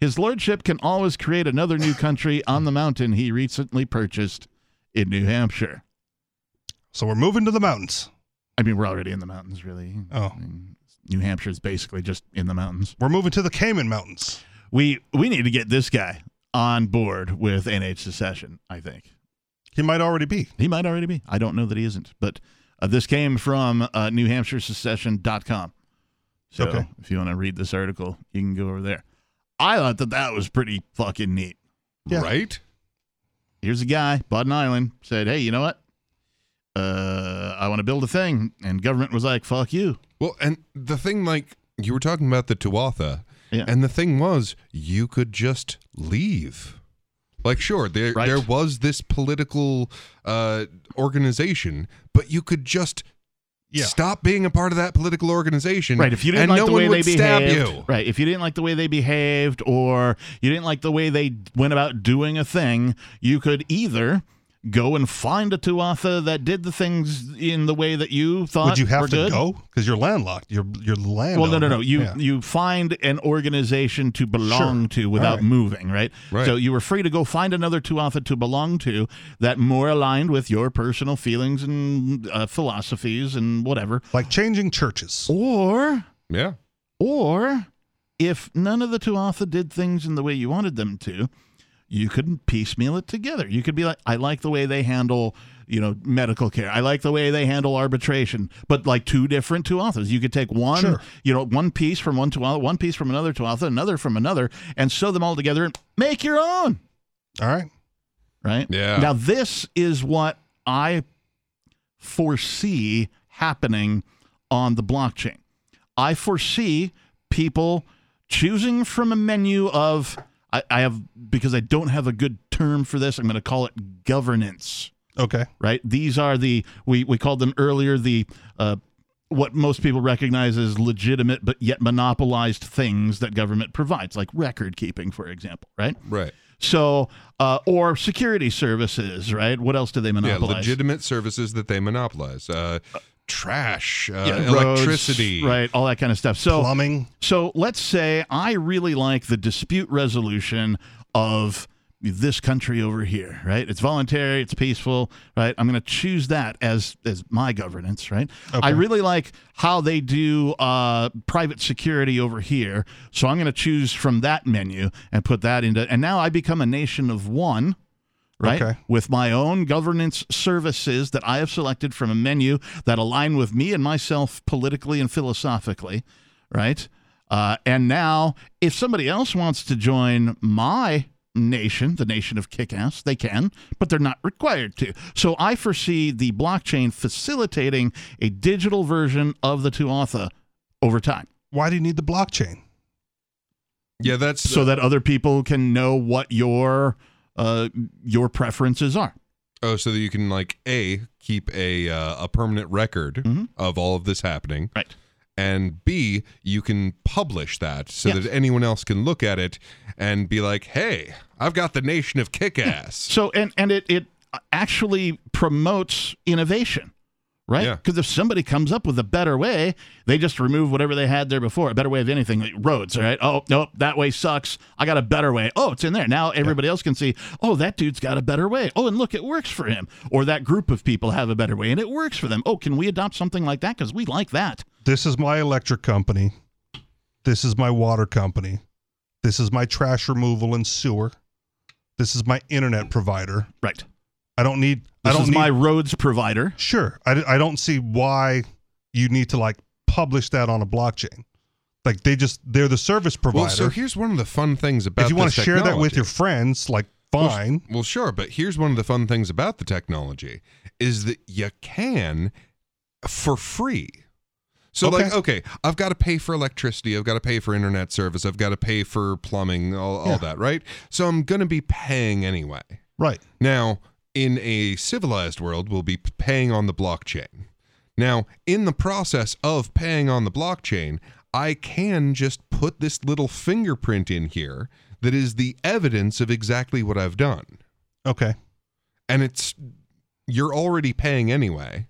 his lordship can always create another new country on the mountain he recently purchased in New Hampshire. So we're moving to the mountains. I mean, we're already in the mountains, really. Oh. I mean, New Hampshire is basically just in the mountains. We're moving to the Cayman Mountains. We need to get this guy on board with NH secession, I think. He might already be. I don't know that he isn't. But this came from NewHampshireSecession.com. So if you want to read this article, you can go over there. I thought that was pretty fucking neat. Yeah. Right? Here's a guy, bought an island, said, hey, you know what? I want to build a thing. And government was like, fuck you. Well, and the thing, like, you were talking about the Tuatha. Yeah. And the thing was, you could just leave. Like, sure, there was this political organization, but you could just stop being a part of that political organization. Right, if you didn't like the way they behaved. Right, if you didn't like the way they behaved or you didn't like the way they went about doing a thing, you could either go and find a Tuatha that did the things in the way that you thought were good. Would you have to go? Because you're landlocked. You're landlocked. Well, no. You find an organization to belong to without moving, right? So you were free to go find another Tuatha to belong to that more aligned with your personal feelings and philosophies and whatever. Like changing churches. Or if none of the Tuatha did things in the way you wanted them to, you could piecemeal it together. You could be like, I like the way they handle, medical care. I like the way they handle arbitration, but like two different Tuathas. You could take one, one piece from one Tuatha, one piece from another Tuatha, another from another, and sew them all together and make your own. All right. Right? Yeah. Now, this is what I foresee happening on the blockchain. I foresee people choosing from a menu of... because I don't have a good term for this, I'm going to call it governance. Okay. Right? These are we called them earlier what most people recognize as legitimate but yet monopolized things that government provides, like record keeping, for example, right? Right. So, or security services, right? What else do they monopolize? Yeah, legitimate services that they monopolize. Trash, electricity, roads, right, all that kind of stuff. So plumbing. So let's say I really like the dispute resolution of this country over here, right? It's voluntary, it's peaceful, right? I'm going to choose that as my governance, right? Okay. I really like how they do private security over here, so I'm going to choose from that menu and put that into. And now I become a nation of one. Right? Okay. With my own governance services that I have selected from a menu that align with me and myself politically and philosophically, right? And now, if somebody else wants to join my nation, the nation of Kickass, they can, but they're not required to. So I foresee the blockchain facilitating a digital version of the Tuatha over time. Why do you need the blockchain? Yeah, that's... So that other people can know what your preferences are. Oh, so that you can keep a permanent record of all of this happening, right? And B, you can publish that so that anyone else can look at it and be like, "Hey, I've got the nation of Kickass." Yeah. So and it actually promotes innovation, right? Because if somebody comes up with a better way, they just remove whatever they had there before. A better way of anything, like roads, right? Oh, nope, that way sucks. I got a better way. Oh, it's in there. Now everybody else can see, oh, that dude's got a better way. Oh, and look, it works for him. Or that group of people have a better way, and it works for them. Oh, can we adopt something like that? Because we like that. This is my electric company. This is my water company. This is my trash removal and sewer. This is my internet provider. Right. This is my roads provider. Sure. I don't see why you need to publish that on a blockchain. Like they're the service provider. Well, so here's one of the fun things about this technology. If you want to share that with your friends, fine. Well, sure. But here's one of the fun things about the technology is that you can for free. So okay. Like, okay, I've got to pay for electricity, I've got to pay for internet service, I've got to pay for plumbing, all that, right? So I'm going to be paying anyway. Right. Now, in a civilized world, we'll be paying on the blockchain. Now, in the process of paying on the blockchain, I can just put this little fingerprint in here that is the evidence of exactly what I've done. Okay. And it's, you're already paying anyway.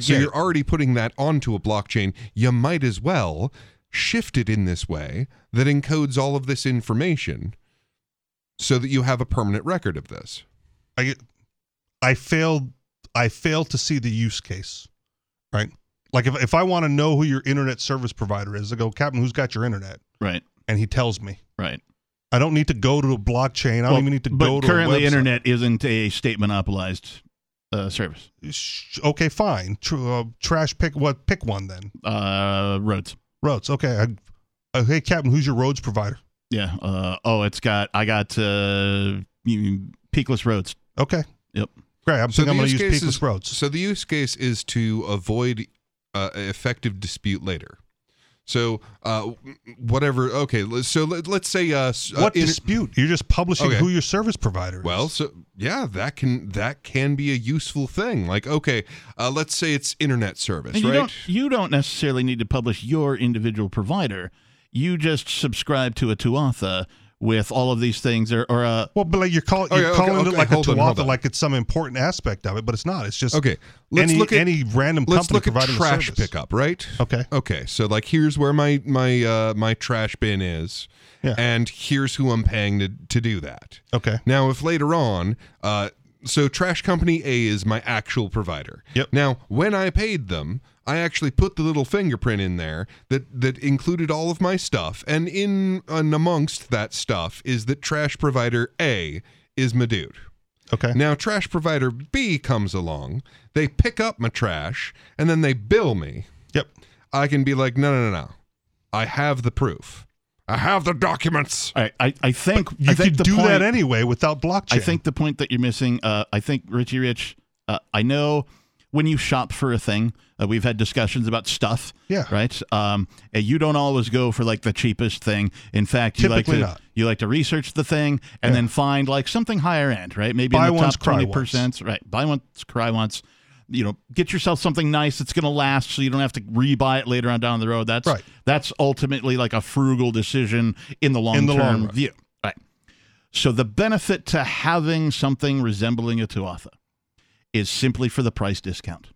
So you're already putting that onto a blockchain. You might as well shift it in this way that encodes all of this information so that you have a permanent record of this. I failed to see the use case. Right? Like if I want to know who your internet service provider is, I go, Captain, who's got your internet? Right. And he tells me. Right. I don't need to go to a blockchain. I don't even need to go to a website. But currently internet isn't a state monopolized service. Okay, fine. Trash, pick one then. Roads. Okay. Hey, Captain, who's your roads provider? Yeah. I got Peakless roads. Okay. Yep. Great. I'm going to use Peakless roads. So the use case is to avoid effective dispute later. So whatever. Okay. So let's say what dispute? You're just publishing who your service provider is. Well, so yeah, that can be a useful thing. Like okay, let's say it's internet service, right? You don't necessarily need to publish your individual provider. You just subscribe to a Tuatha with all of these things, you're calling it like a Tuatha, like it's some important aspect of it, but it's not. It's just let's look at any random company providing trash pickup, right? Okay. So like, here's where my trash bin is, and here's who I'm paying to do that. Okay. Now, if later on, so trash company A is my actual provider. Yep. Now, when I paid them, I actually put the little fingerprint in there that included all of my stuff, and in and amongst that stuff is that trash provider A is my dude. Okay. Now trash provider B comes along, they pick up my trash, and then they bill me. Yep. I can be like, no. I have the proof. I have the documents. I think you could do that anyway without blockchain. I think the point that you're missing, I think Richie Rich, I know when you shop for a thing, we've had discussions about stuff, right? And you don't always go for like the cheapest thing. In fact, you like to research the thing and then find like something higher end, right? Maybe buy in the top 20%, right? Buy once, cry once. You know, get yourself something nice that's going to last, so you don't have to rebuy it later on down the road. That's right. That's ultimately like a frugal decision in the long term view. Right. So the benefit to having something resembling a Tuatha is simply for the price discount.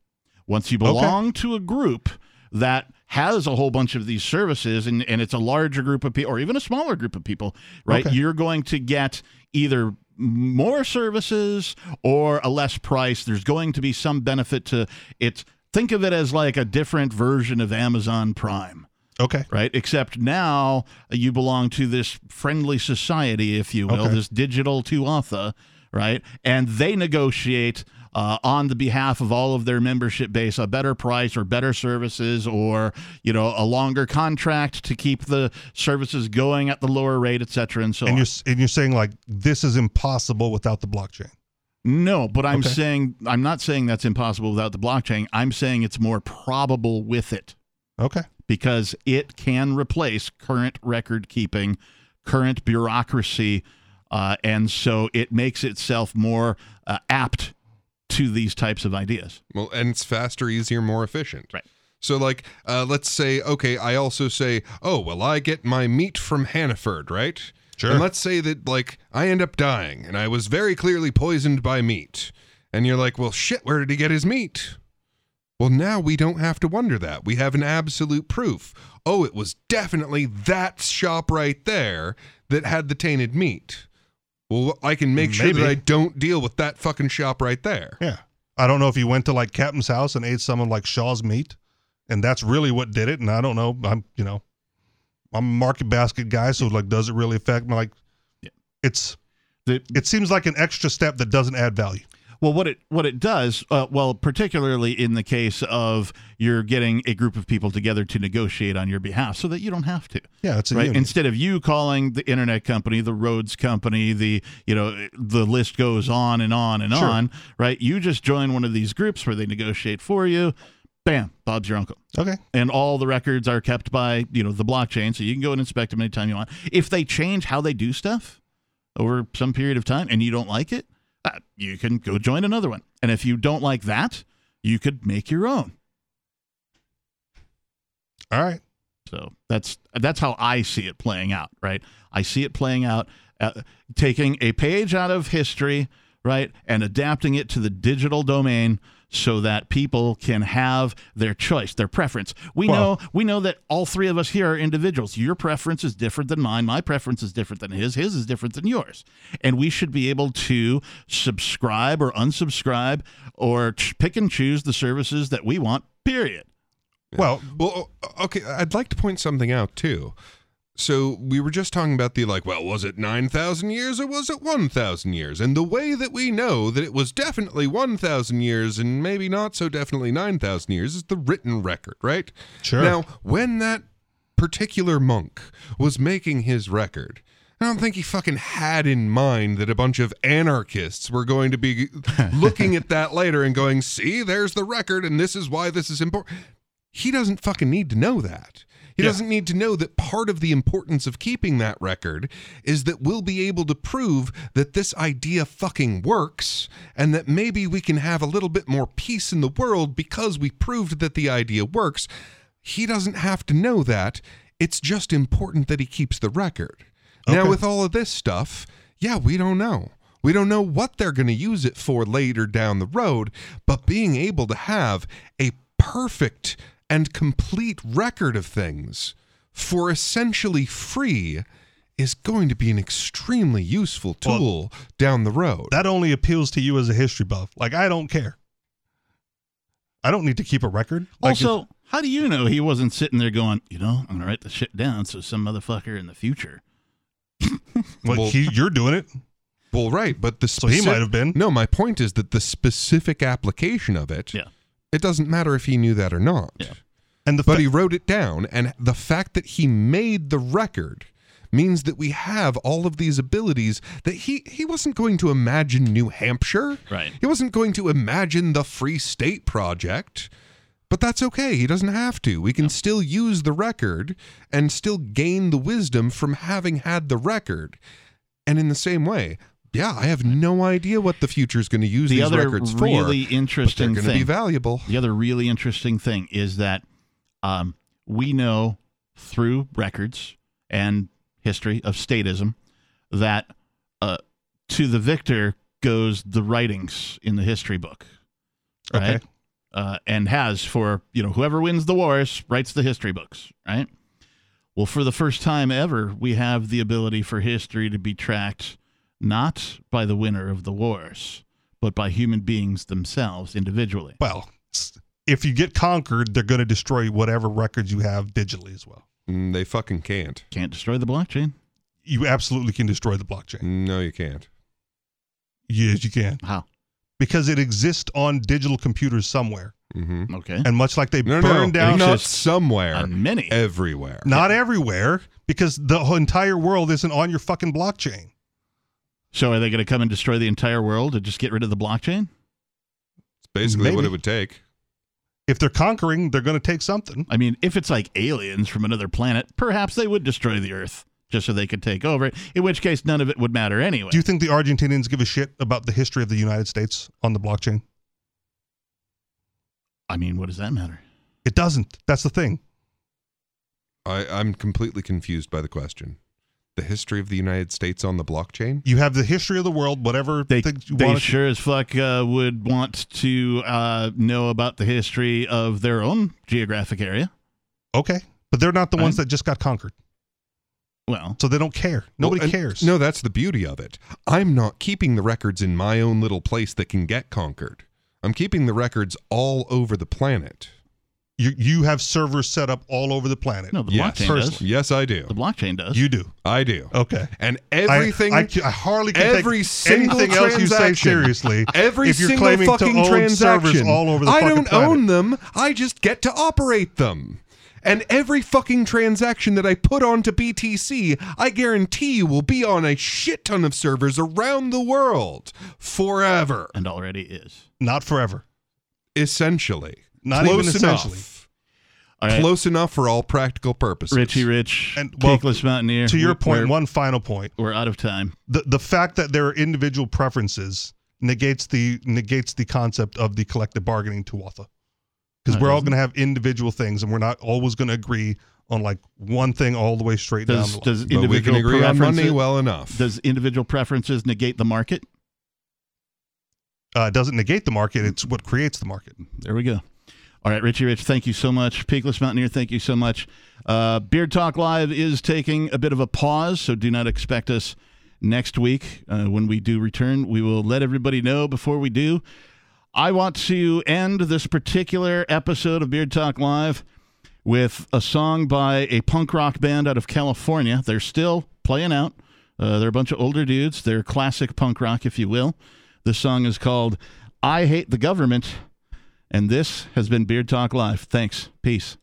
Once you belong to a group that has a whole bunch of these services, and it's a larger group of people, or even a smaller group of people, right? Okay. You're going to get either more services or a less price. There's going to be some benefit to it. Think of it as like a different version of Amazon Prime. Okay. Right? Except now you belong to this friendly society, if you will, this digital Tuatha, right? And they negotiate on the behalf of all of their membership base a better price or better services, or a longer contract to keep the services going at the lower rate, etc. and so on. And you're saying like this is impossible without the blockchain? No, but I'm not saying that's impossible without the blockchain. I'm saying it's more probable with it. Okay. Because it can replace current record keeping, current bureaucracy, and so it makes itself more apt to these types of ideas. Well, and it's faster, easier, more efficient. Right. So like, let's say, okay, I also say, I get my meat from Hannaford, right? Sure. And let's say that like I end up dying and I was very clearly poisoned by meat. And you're like, well, shit, where did he get his meat? Well, now we don't have to wonder that. We have an absolute proof. Oh, it was definitely that shop right there that had the tainted meat. Well, I can make sure that I don't deal with that fucking shop right there. Yeah. I don't know if you went to like Captain's house and ate some of like Shaw's meat, and that's really what did it. And I don't know. I'm a market basket guy, so like, does it really affect me? Like, it seems like an extra step that doesn't add value. Well, what it does, particularly in the case of you're getting a group of people together to negotiate on your behalf so that you don't have to. Yeah, it's a union. Instead of you calling the internet company, the roads company, the list goes on and on and on, right? You just join one of these groups where they negotiate for you. Bam, Bob's your uncle. Okay. And all the records are kept by, you know, the blockchain, so you can go and inspect them anytime you want. If they change how they do stuff over some period of time and you don't like it, you can go join another one. And if you don't like that, you could make your own. All right. So that's how I see it playing out, right? I see it playing out, taking a page out of history, right, and adapting it to the digital domain so that people can have their choice, their preference. We know that all three of us here are individuals. Your preference is different than mine. My preference is different than his is different than yours. And we should be able to subscribe or unsubscribe or pick and choose the services that we want, period. Well, okay, I'd like to point something out, too. So we were just talking about the, like, well, was it 9,000 years or was it 1,000 years? And the way that we know that it was definitely 1,000 years and maybe not so definitely 9,000 years is the written record, right? Sure. Now, when that particular monk was making his record, I don't think he fucking had in mind that a bunch of anarchists were going to be looking at that later and going, see, there's the record and this is why this is important. He doesn't fucking need to know that. He doesn't need to know that part of the importance of keeping that record is that we'll be able to prove that this idea fucking works and that maybe we can have a little bit more peace in the world because we proved that the idea works. He doesn't have to know that. It's just important that he keeps the record. Okay. Now, with all of this stuff, yeah, we don't know. We don't know what they're going to use it for later down the road, but being able to have a perfect and complete record of things for essentially free is going to be an extremely useful tool down the road. That only appeals to you as a history buff. Like, I don't care. I don't need to keep a record. Like, also, how do you know he wasn't sitting there going, you know, I'm going to write this shit down so some motherfucker in the future. You're doing it. Well, right, but the specific... So he might have been. No, my point is that the specific application of it... Yeah. It doesn't matter if he knew that or not. Yeah. But he wrote it down, and the fact that he made the record means that we have all of these abilities that he wasn't going to imagine New Hampshire. Right. He wasn't going to imagine the Free State Project, but that's okay. He doesn't have to. We can still use the record and still gain the wisdom from having had the record. And in the same way... Yeah, I have no idea what the future is going to use these records for. But they're going to be valuable. The other really interesting thing is that we know through records and history of statism that to the victor goes the writings in the history book, right? Okay. And has for, you know, whoever wins the wars writes the history books, right? Well, for the first time ever, we have the ability for history to be tracked not by the winner of the wars, but by human beings themselves individually. Well, if you get conquered, they're going to destroy whatever records you have digitally as well. They fucking can't. Can't destroy the blockchain. You absolutely can destroy the blockchain. No, you can't. Yes, you can. How? Because it exists on digital computers somewhere. Mm-hmm. Okay. And much like they burn down... Not somewhere. On many. Everywhere. Not everywhere, because the entire world isn't on your fucking blockchain. So are they going to come and destroy the entire world and just get rid of the blockchain? It's basically what it would take. If they're conquering, they're going to take something. I mean, if it's like aliens from another planet, perhaps they would destroy the Earth just so they could take over it, in which case none of it would matter anyway. Do you think the Argentinians give a shit about the history of the United States on the blockchain? I mean, what does that matter? It doesn't. That's the thing. I'm completely confused by the question. The history of the United States on the blockchain? You have the history of the world, whatever things you want. They sure as fuck would want to know about the history of their own geographic area. Okay, but they're not the ones that just got conquered. Well, so they don't care. Nobody cares. No, that's the beauty of it. I'm not keeping the records in my own little place that can get conquered. I'm keeping the records all over the planet. You have servers set up all over the planet. No, the blockchain does. Yes, I do. The blockchain does. You do. I do. Okay. And everything, I hardly can every take anything else you say seriously. Every if you're single claiming fucking to own transaction. Servers all over the I don't planet. Own them. I just get to operate them. And every fucking transaction that I put onto BTC, I guarantee you will be on a shit ton of servers around the world forever. And already is. Not forever. Essentially. Not close even essentially. Right. Close enough for all practical purposes. Richie Rich, and, well, Peakless Mountaineer. To your point, one final point. We're out of time. The fact that there are individual preferences negates the concept of the collective bargaining Tuatha. Because we're all going to have individual things, and we're not always going to agree on like one thing all the way straight down the line. But we can agree on money well enough. Does individual preferences negate the market? It doesn't negate the market. It's what creates the market. There we go. All right, Richie Rich, thank you so much. Peakless Mountaineer, thank you so much. Beard Talk Live is taking a bit of a pause, so do not expect us next week. When we do return, we will let everybody know. Before we do, I want to end this particular episode of Beard Talk Live with a song by a punk rock band out of California. They're still playing out. They're a bunch of older dudes. They're classic punk rock, if you will. The song is called I Hate the Government. And this has been Beard Talk Live. Thanks. Peace.